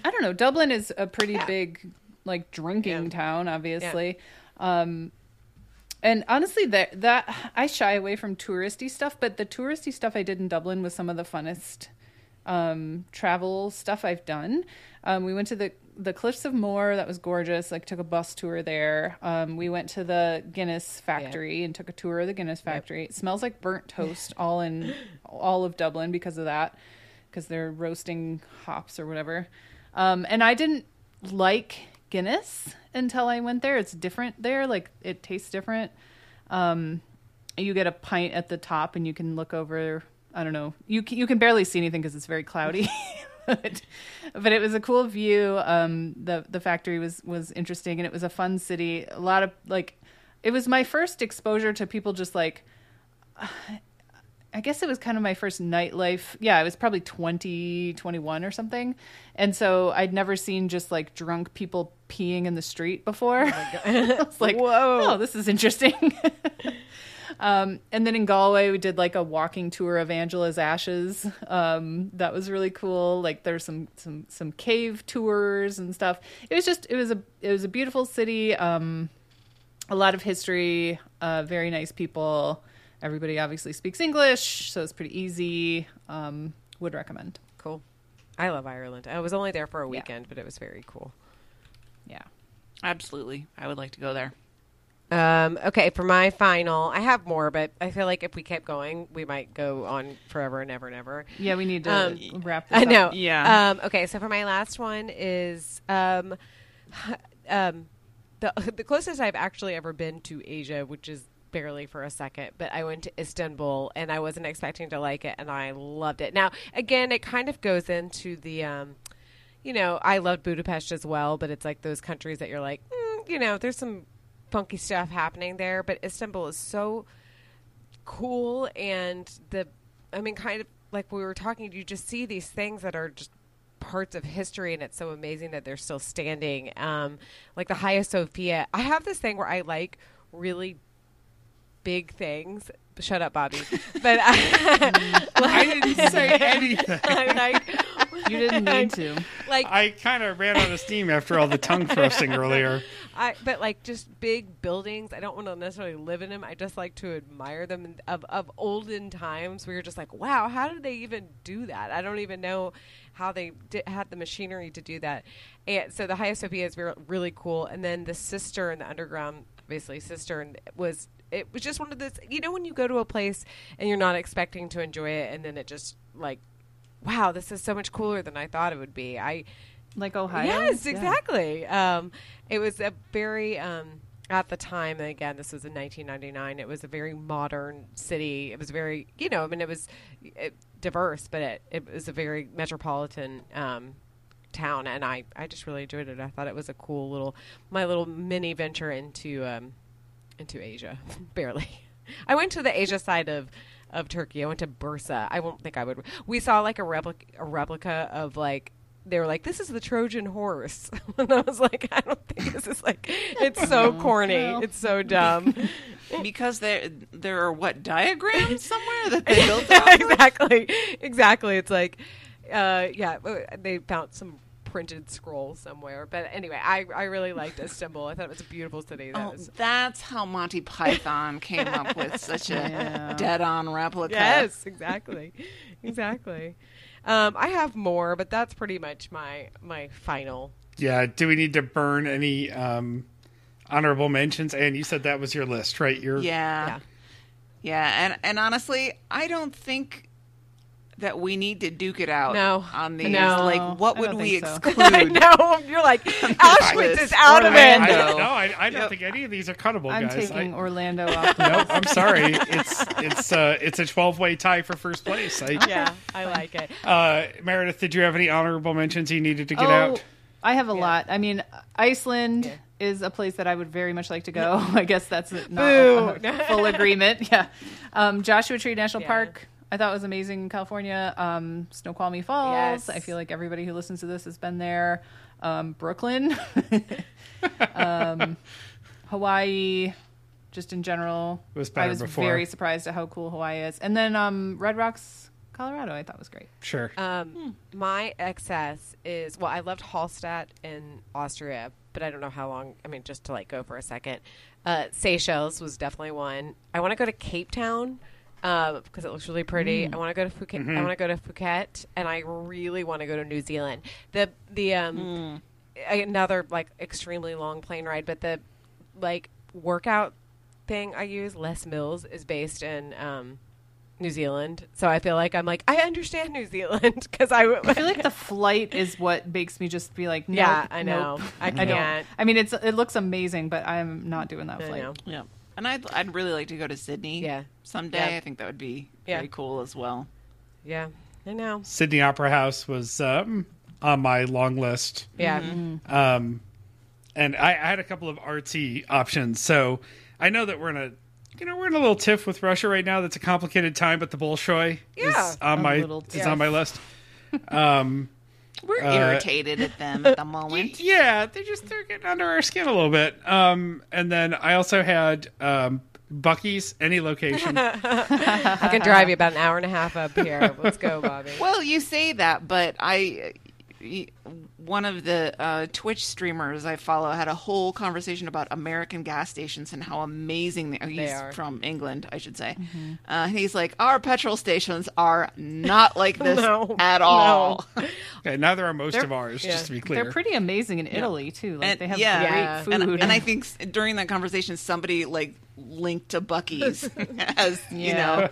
I don't know. Dublin is a pretty yeah. big, like drinking yeah. town, obviously. Yeah. Um, and honestly that, that I shy away from touristy stuff, but the touristy stuff I did in Dublin was some of the funnest, um, travel stuff I've done. Um, we went to the, the Cliffs of Moher. That was gorgeous. Like took a bus tour there. Um, we went to the Guinness factory yeah. and took a tour of the Guinness factory. Yep. It smells like burnt toast all in all of Dublin because of that, because they're roasting hops or whatever. Um, and I didn't like Guinness until I went there. It's different there. Like it tastes different. Um, you get a pint at the top and you can look over, I don't know. You can, you can barely see anything because it's very cloudy. But, but it was a cool view. Um, the the factory was, was interesting, and it was a fun city. A lot of like, it was my first exposure to people just like, uh, I guess it was kind of my first nightlife. Yeah, I was probably twenty, twenty-one or something. And so I'd never seen just like drunk people peeing in the street before. Oh my God. I was like, whoa, oh, this is interesting. Um, and then in Galway, we did like a walking tour of Angela's Ashes. Um, that was really cool. Like there's some, some, some cave tours and stuff. It was just, it was a, it was a beautiful city. Um, a lot of history, uh, very nice people. Everybody obviously speaks English, so it's pretty easy. Um, would recommend. Cool. I love Ireland. I was only there for a weekend, yeah. but it was very cool. Yeah. Absolutely. I would like to go there. Um, okay, for my final, I have more, but I feel like if we kept going, we might go on forever and ever and ever. Yeah, we need to um, wrap this up. I know. Up. Yeah. Um, okay, so for my last one is... Um, um, the, the closest I've actually ever been to Asia, which is barely for a second, but I went to Istanbul and I wasn't expecting to like it and I loved it. Now, again, it kind of goes into the, um, you know, I loved Budapest as well, but it's like those countries that you're like, mm, you know, there's some funky stuff happening there, but Istanbul is so cool. And the, I mean, kind of like we were talking, you just see these things that are just parts of history, and it's so amazing that they're still standing. Um, like the Hagia Sophia. I have this thing where I like really big things. Shut up, Bobby. But I, like, I didn't say anything. I'm like, you didn't need to. Like, I kind of ran out of steam after all the tongue thrusting earlier. I, but like just big buildings. I don't want to necessarily live in them. I just like to admire them. And of of olden times, we were just like, wow, how did they even do that? I don't even know how they did, had the machinery to do that. And so the Hagia Sophia is re- really cool. And then the cistern, the underground, basically cistern, was. It was just one of those, you know, when you go to a place and you're not expecting to enjoy it, and then it just like, wow, this is so much cooler than I thought it would be. I like Ohio. Yes, exactly. Yeah. Um, it was a very um, at the time, and again, this was in nineteen ninety-nine. It was a very modern city. It was very, you know, I mean, it was it, diverse, but it, it was a very metropolitan um, town, and I I just really enjoyed it. I thought it was a cool little my little mini venture into. Um, into Asia. Barely. I went to the Asia side of, of Turkey. I went to Bursa. I won't think I would. We saw like a replica, a replica of like, they were like, this is the Trojan horse. And I was like, I don't think this is like, it's so corny. Well, it's so dumb. Because there, there are what, diagrams somewhere that they built off of? Exactly. Exactly. It's like, uh, yeah, they found some printed scroll somewhere, but anyway, I, I really liked Istanbul. I thought it was a beautiful city. That oh, was... That's how Monty Python came up with such a yeah. dead-on replica. Yes, exactly, exactly. Um, I have more, but that's pretty much my my final. Yeah. Do we need to burn any um, honorable mentions? Anne, you said that was your list, right? Your yeah, yeah, yeah. And and honestly, I don't think. That we need to duke it out no. on these. No. Like, what would we so. exclude? No, you're like, Auschwitz is out Orlando. of it. I, no, I, I don't yep. think any of these are cuttable, I'm guys. I'm taking I, Orlando off the list. No, I'm sorry. It's it's uh, it's a twelve-way tie for first place. I, yeah, I like it. Uh, Meredith, did you have any honorable mentions you needed to get oh, out? I have a yeah. lot. I mean, Iceland yeah. is a place that I would very much like to go. I guess that's not a, a full agreement. Yeah, um, Joshua Tree National yeah. Park. I thought it was amazing in California. Um, Snoqualmie Falls. Yes. I feel like everybody who listens to this has been there. Um, Brooklyn. um, Hawaii, just in general. It was better I was before. very surprised at how cool Hawaii is. And then um, Red Rocks, Colorado, I thought was great. Sure. Um, hmm. My excess is, well, I loved Hallstatt in Austria, but I don't know how long. I mean, just to like go for a second. Uh, Seychelles was definitely one. I want to go to Cape Town. Um, because it looks really pretty. Mm. I want to go to Phuket. Mm-hmm. I want to go to Phuket, and I really want to go to New Zealand. The the um mm. another like extremely long plane ride, but the like workout thing I use, Les Mills, is based in um New Zealand. So I feel like I'm like I understand New Zealand because I, w- I feel like the flight is what makes me just be like, nope, yeah, I know, nope. I can't. I don't. I mean, it's it looks amazing, but I'm not doing that flight. I know. Yeah. And I'd I'd really like to go to Sydney yeah. someday. Yeah. I think that would be yeah. very cool as well. Yeah, I know. Sydney Opera House was um, on my long list. Yeah. Mm-hmm. Um, and I, I had a couple of artsy options. So I know that we're in a you know, we're in a little tiff with Russia right now. That's a complicated time, but the Bolshoi yeah. is on a my little, is yeah. on my list. Um, we're uh, irritated at them at the moment. Yeah, they're just they're getting under our skin a little bit. Um, and then I also had um, Buc-ee's, any location. I could drive you about an hour and a half up here. Let's go, Bobby. Well, you say that, but I. One of the uh, Twitch streamers I follow had a whole conversation about American gas stations and how amazing they are. He's they are. from England, I should say. Mm-hmm. Uh, he's like, our petrol stations are not like this no, at all. No. Okay, neither are most they're, of ours, yeah. just to be clear. They're pretty amazing in Italy, yeah. too. Like, and, they have yeah. great food. And, and I think during that conversation, somebody like linked to Buc-ee's as, yeah.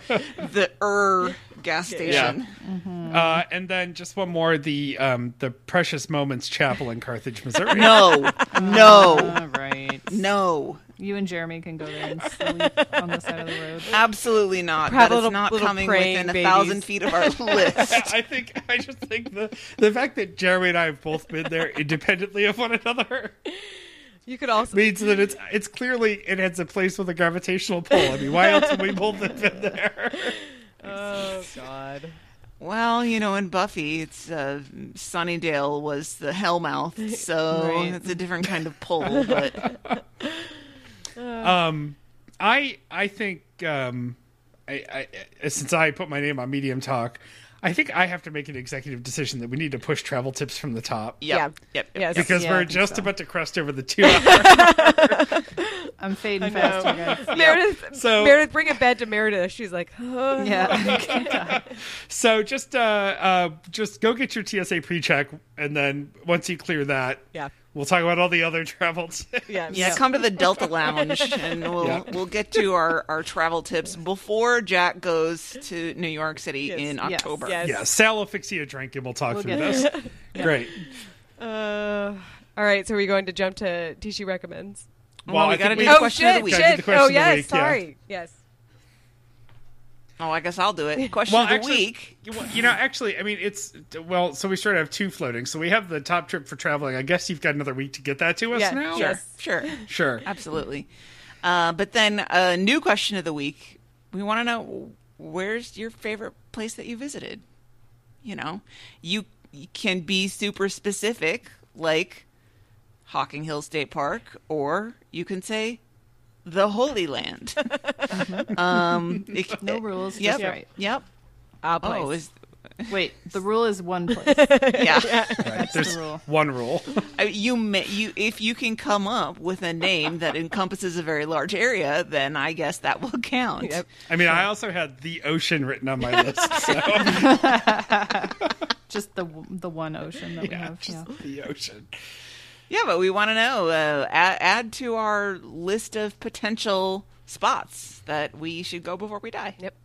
you know, the er... gas station. Yeah. Mm-hmm. Uh, and then just one more, the um, the Precious Moments Chapel in Carthage, Missouri. No. No. Uh, right. No. You and Jeremy can go there and sleep on the side of the road. Absolutely not. That is not coming within a thousand feet of our list. I think I just think the the fact that Jeremy and I have both been there independently of one another. You could also means that it's it's clearly it has a place with a gravitational pull. I mean, why else would we both have been there? Oh, God. Well, you know, in Buffy, it's uh, Sunnydale was the Hellmouth, so right. it's a different kind of pull. But um, I I think um, I, I since I put my name on Medium Talk, I think I have to make an executive decision that we need to push travel tips from the top. Yep. Yeah, yep, yep. Yes. Because yeah, we're just so. about to crest over the two hour. I'm fading fast, you guys. Yep. Meredith, so, Meredith, bring it back to Meredith. She's like, oh, yeah. So just uh, uh, just go get your T S A pre-check, and then once you clear that, yeah. we'll talk about all the other travel tips. Yeah, yeah. Come to the Delta Lounge, and we'll yeah. we'll get to our, our travel tips before Jack goes to New York City yes. in October. Yes. yes. Yeah, Sal will fix you a drink, and we'll talk we'll through this. yeah. Great. Uh, all right, so are we going to jump to Tishy Recommends? Well, well we got to do, oh, do the question of the week. Oh, yes, sorry. Yeah. Yes. Oh, I guess I'll do it. Question well, of the actually, week. You know, actually, I mean, it's, well, so we sort of have two floating. So we have the top trip for traveling. I guess you've got another week to get that to us yeah, now? Sure, yes. sure. Sure. Absolutely. Uh, but then a new question of the week. We want to know, where's your favorite place that you visited? You know, you, you can be super specific, like Hocking Hill State Park, or you can say, the Holy Land. Mm-hmm. um, it, no rules. Yep. Just right. Yep. Our place. Oh, is, wait. The rule is one place. yeah. yeah. Right. There's the rule. One rule. I, you may, you if you can come up with a name that encompasses a very large area, then I guess that will count. Yep. I mean, I also had the ocean written on my list. So. Just the the one ocean that yeah, we have. Just yeah. The ocean. Yeah, but we want to know, uh, add, add to our list of potential spots that we should go before we die. Yep.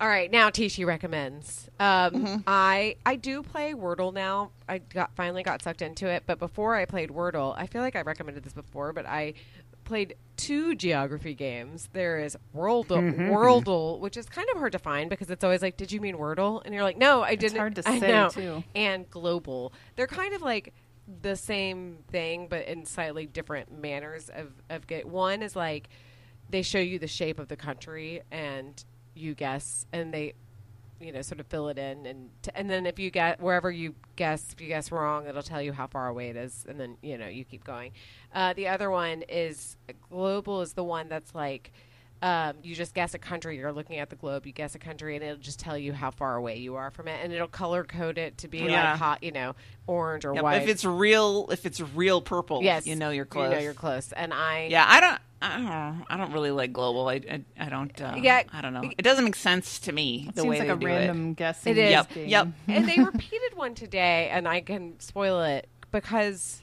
All right, now Tishy Recommends. Um, mm-hmm. I I do play Wordle now. I got finally got sucked into it, but before I played Wordle, I feel like I recommended this before, but I played two geography games. There is Worldle, mm-hmm. Worldle, which is kind of hard to find because it's always like, did you mean Wordle? And you're like, no, I didn't. It's hard to say, too. And Global. They're kind of like the same thing but in slightly different manners of, of get one is like they show you the shape of the country and you guess and they you know sort of fill it in and t- and then if you get wherever you guess if you guess wrong it'll tell you how far away it is and then you know you keep going. Uh, the other one is Global is the one that's like Um, you just guess a country. You're looking at the globe. You guess a country, and it'll just tell you how far away you are from it, and it'll color code it to be yeah. like hot, you know, orange or yeah, white. If it's real, if it's real purple, yes, you know you're close. You know you're close. And I, yeah, I don't, I don't, know. I don't really like Global. I, I, I don't, uh, yeah, I don't know. It doesn't make sense to me. It the seems way like they a do random it. guessing. It is. Yep. yep. And they repeated one today, and I can spoil it because.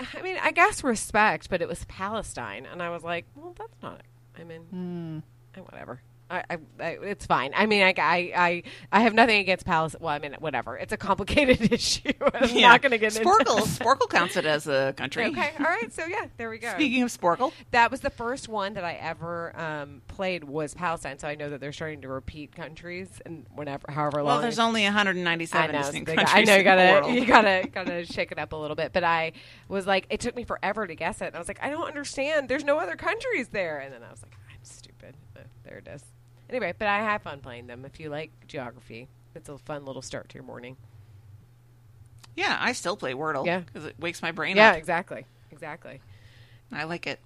I mean, I guess respect, but it was Palestine, and I was like, well, that's not. I mean, mm. whatever. I, I, I, it's fine. I mean, I, I, I, I have nothing against Palace. Well, I mean, whatever. It's a complicated issue. I'm yeah. not going to get Sporkle. into it. Sporkle counts it as a country. Okay. All right. So, yeah, there we go. Speaking of Sporkle. That was the first one that I ever um, played was Palestine, so I know that they're starting to repeat countries and whenever, however long. Well, there's only one hundred ninety-seven know, distinct so got, countries I know you gotta, you gotta, gotta shake it up a little bit, but I was like, it took me forever to guess it. And I was like, I don't understand. There's no other countries there. And then I was like, I'm stupid. But there it is. Anyway, but I have fun playing them. If you like geography, it's a fun little start to your morning. Yeah, I still play Wordle because yeah. it wakes my brain yeah, up. Yeah, exactly. Exactly. I like it.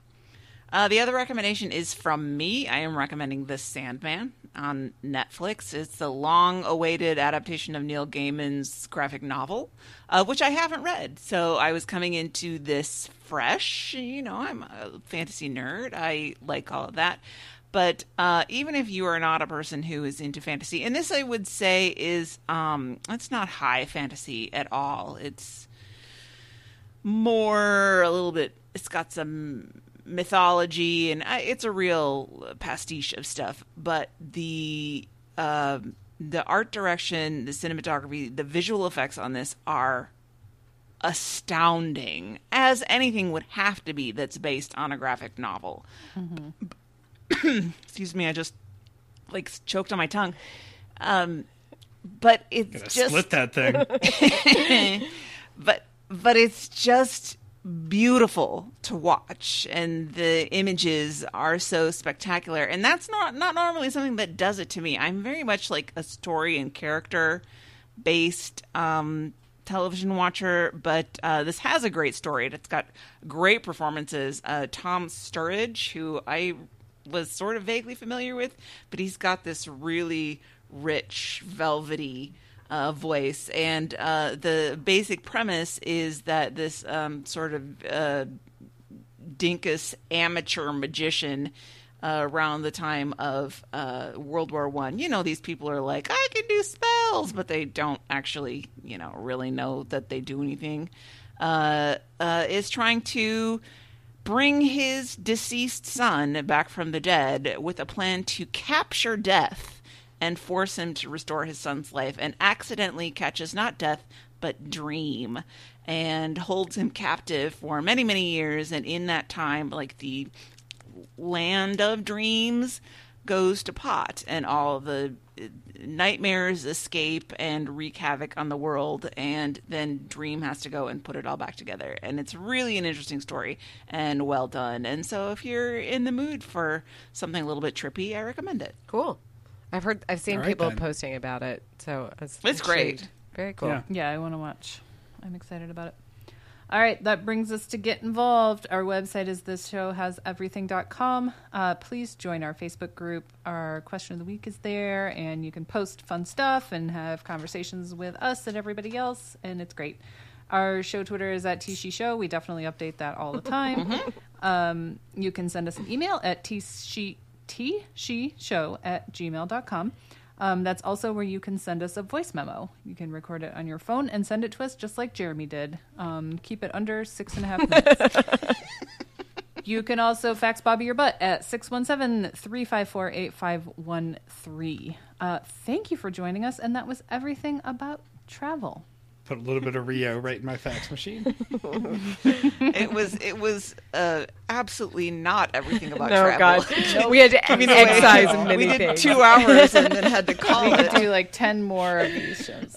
Uh, the other recommendation is from me. I am recommending The Sandman on Netflix. It's the long-awaited adaptation of Neil Gaiman's graphic novel, uh, which I haven't read. So I was coming into this fresh. You know, I'm a fantasy nerd. I like all of that. But uh, even if you are not a person who is into fantasy, and this I would say is, um, it's not high fantasy at all. It's more a little bit, it's got some mythology, and I, it's a real pastiche of stuff. But the uh, the art direction, the cinematography, the visual effects on this are astounding, as anything would have to be that's based on a graphic novel. Mm-hmm. Excuse me, I just like choked on my tongue. Um, but it's Gotta just split that thing. but but it's just beautiful to watch, and the images are so spectacular. And that's not not normally something that does it to me. I'm very much like a story and character based um, television watcher, but uh, this has a great story. It's got great performances. Uh, Tom Sturridge, who I was sort of vaguely familiar with, but he's got this really rich, velvety uh, voice. And uh, the basic premise is that this um, sort of uh, dinkus amateur magician uh, around the time of uh, World War One, you know, these people are like, I can do spells, but they don't actually, you know, really know that they do anything, uh, uh, is trying to bring his deceased son back from the dead with a plan to capture Death and force him to restore his son's life, and accidentally catches not Death, but Dream, and holds him captive for many, many years. And in that time, like, the land of dreams goes to pot, and all the nightmares escape and wreak havoc on the world, and then Dream has to go and put it all back together. And it's really an interesting story and well done. And so if you're in the mood for something a little bit trippy, I recommend it. Cool. I've heard, I've seen all people right, posting about it. So it's, it's great. Very cool. Yeah, yeah, I want to watch. I'm excited about it. All right, that brings us to Get Involved. Our website is this show has everything dot com. Uh, please join our Facebook group. Our question of the week is there, and you can post fun stuff and have conversations with us and everybody else, and it's great. Our show Twitter is at T C Show. We definitely update that all the time. mm-hmm. um, you can send us an email at T C Show at gmail dot com. Um, that's also where you can send us a voice memo. You can record it on your phone and send it to us just like Jeremy did. Um, keep it under six and a half minutes. You can also fax Bobby your butt at six one seven, three five four, eight five one three. Uh, thank you for joining us. And that was everything about travel. Put a little bit of Rio right in my fax machine. It was it was uh, absolutely not everything about no, travel. God. No, we had to ex- excise away. Many we things. We did two hours and then had to call we it. We could do like ten more of these shows.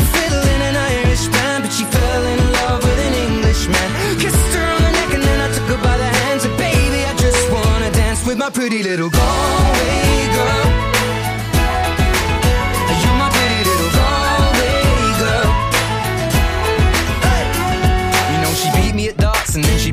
fiddle in an Irish band, but she fell in love with an Englishman. Kissed her on the neck and then I took her by the hands. And baby, I just wanna dance with my pretty little Galway girl. You're my pretty little Galway girl. Hey. You know she beat me at darts and then she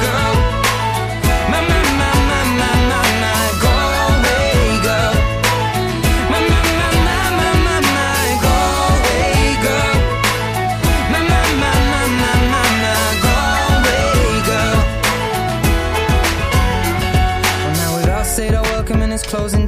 girl. Closing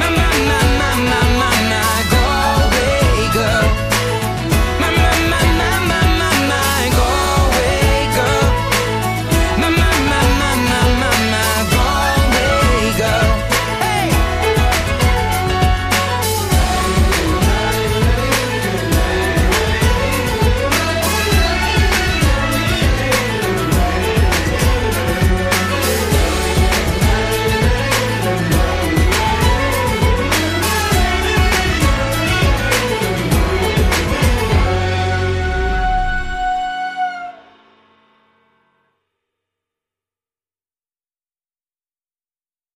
My, my, my, my, my, my, my.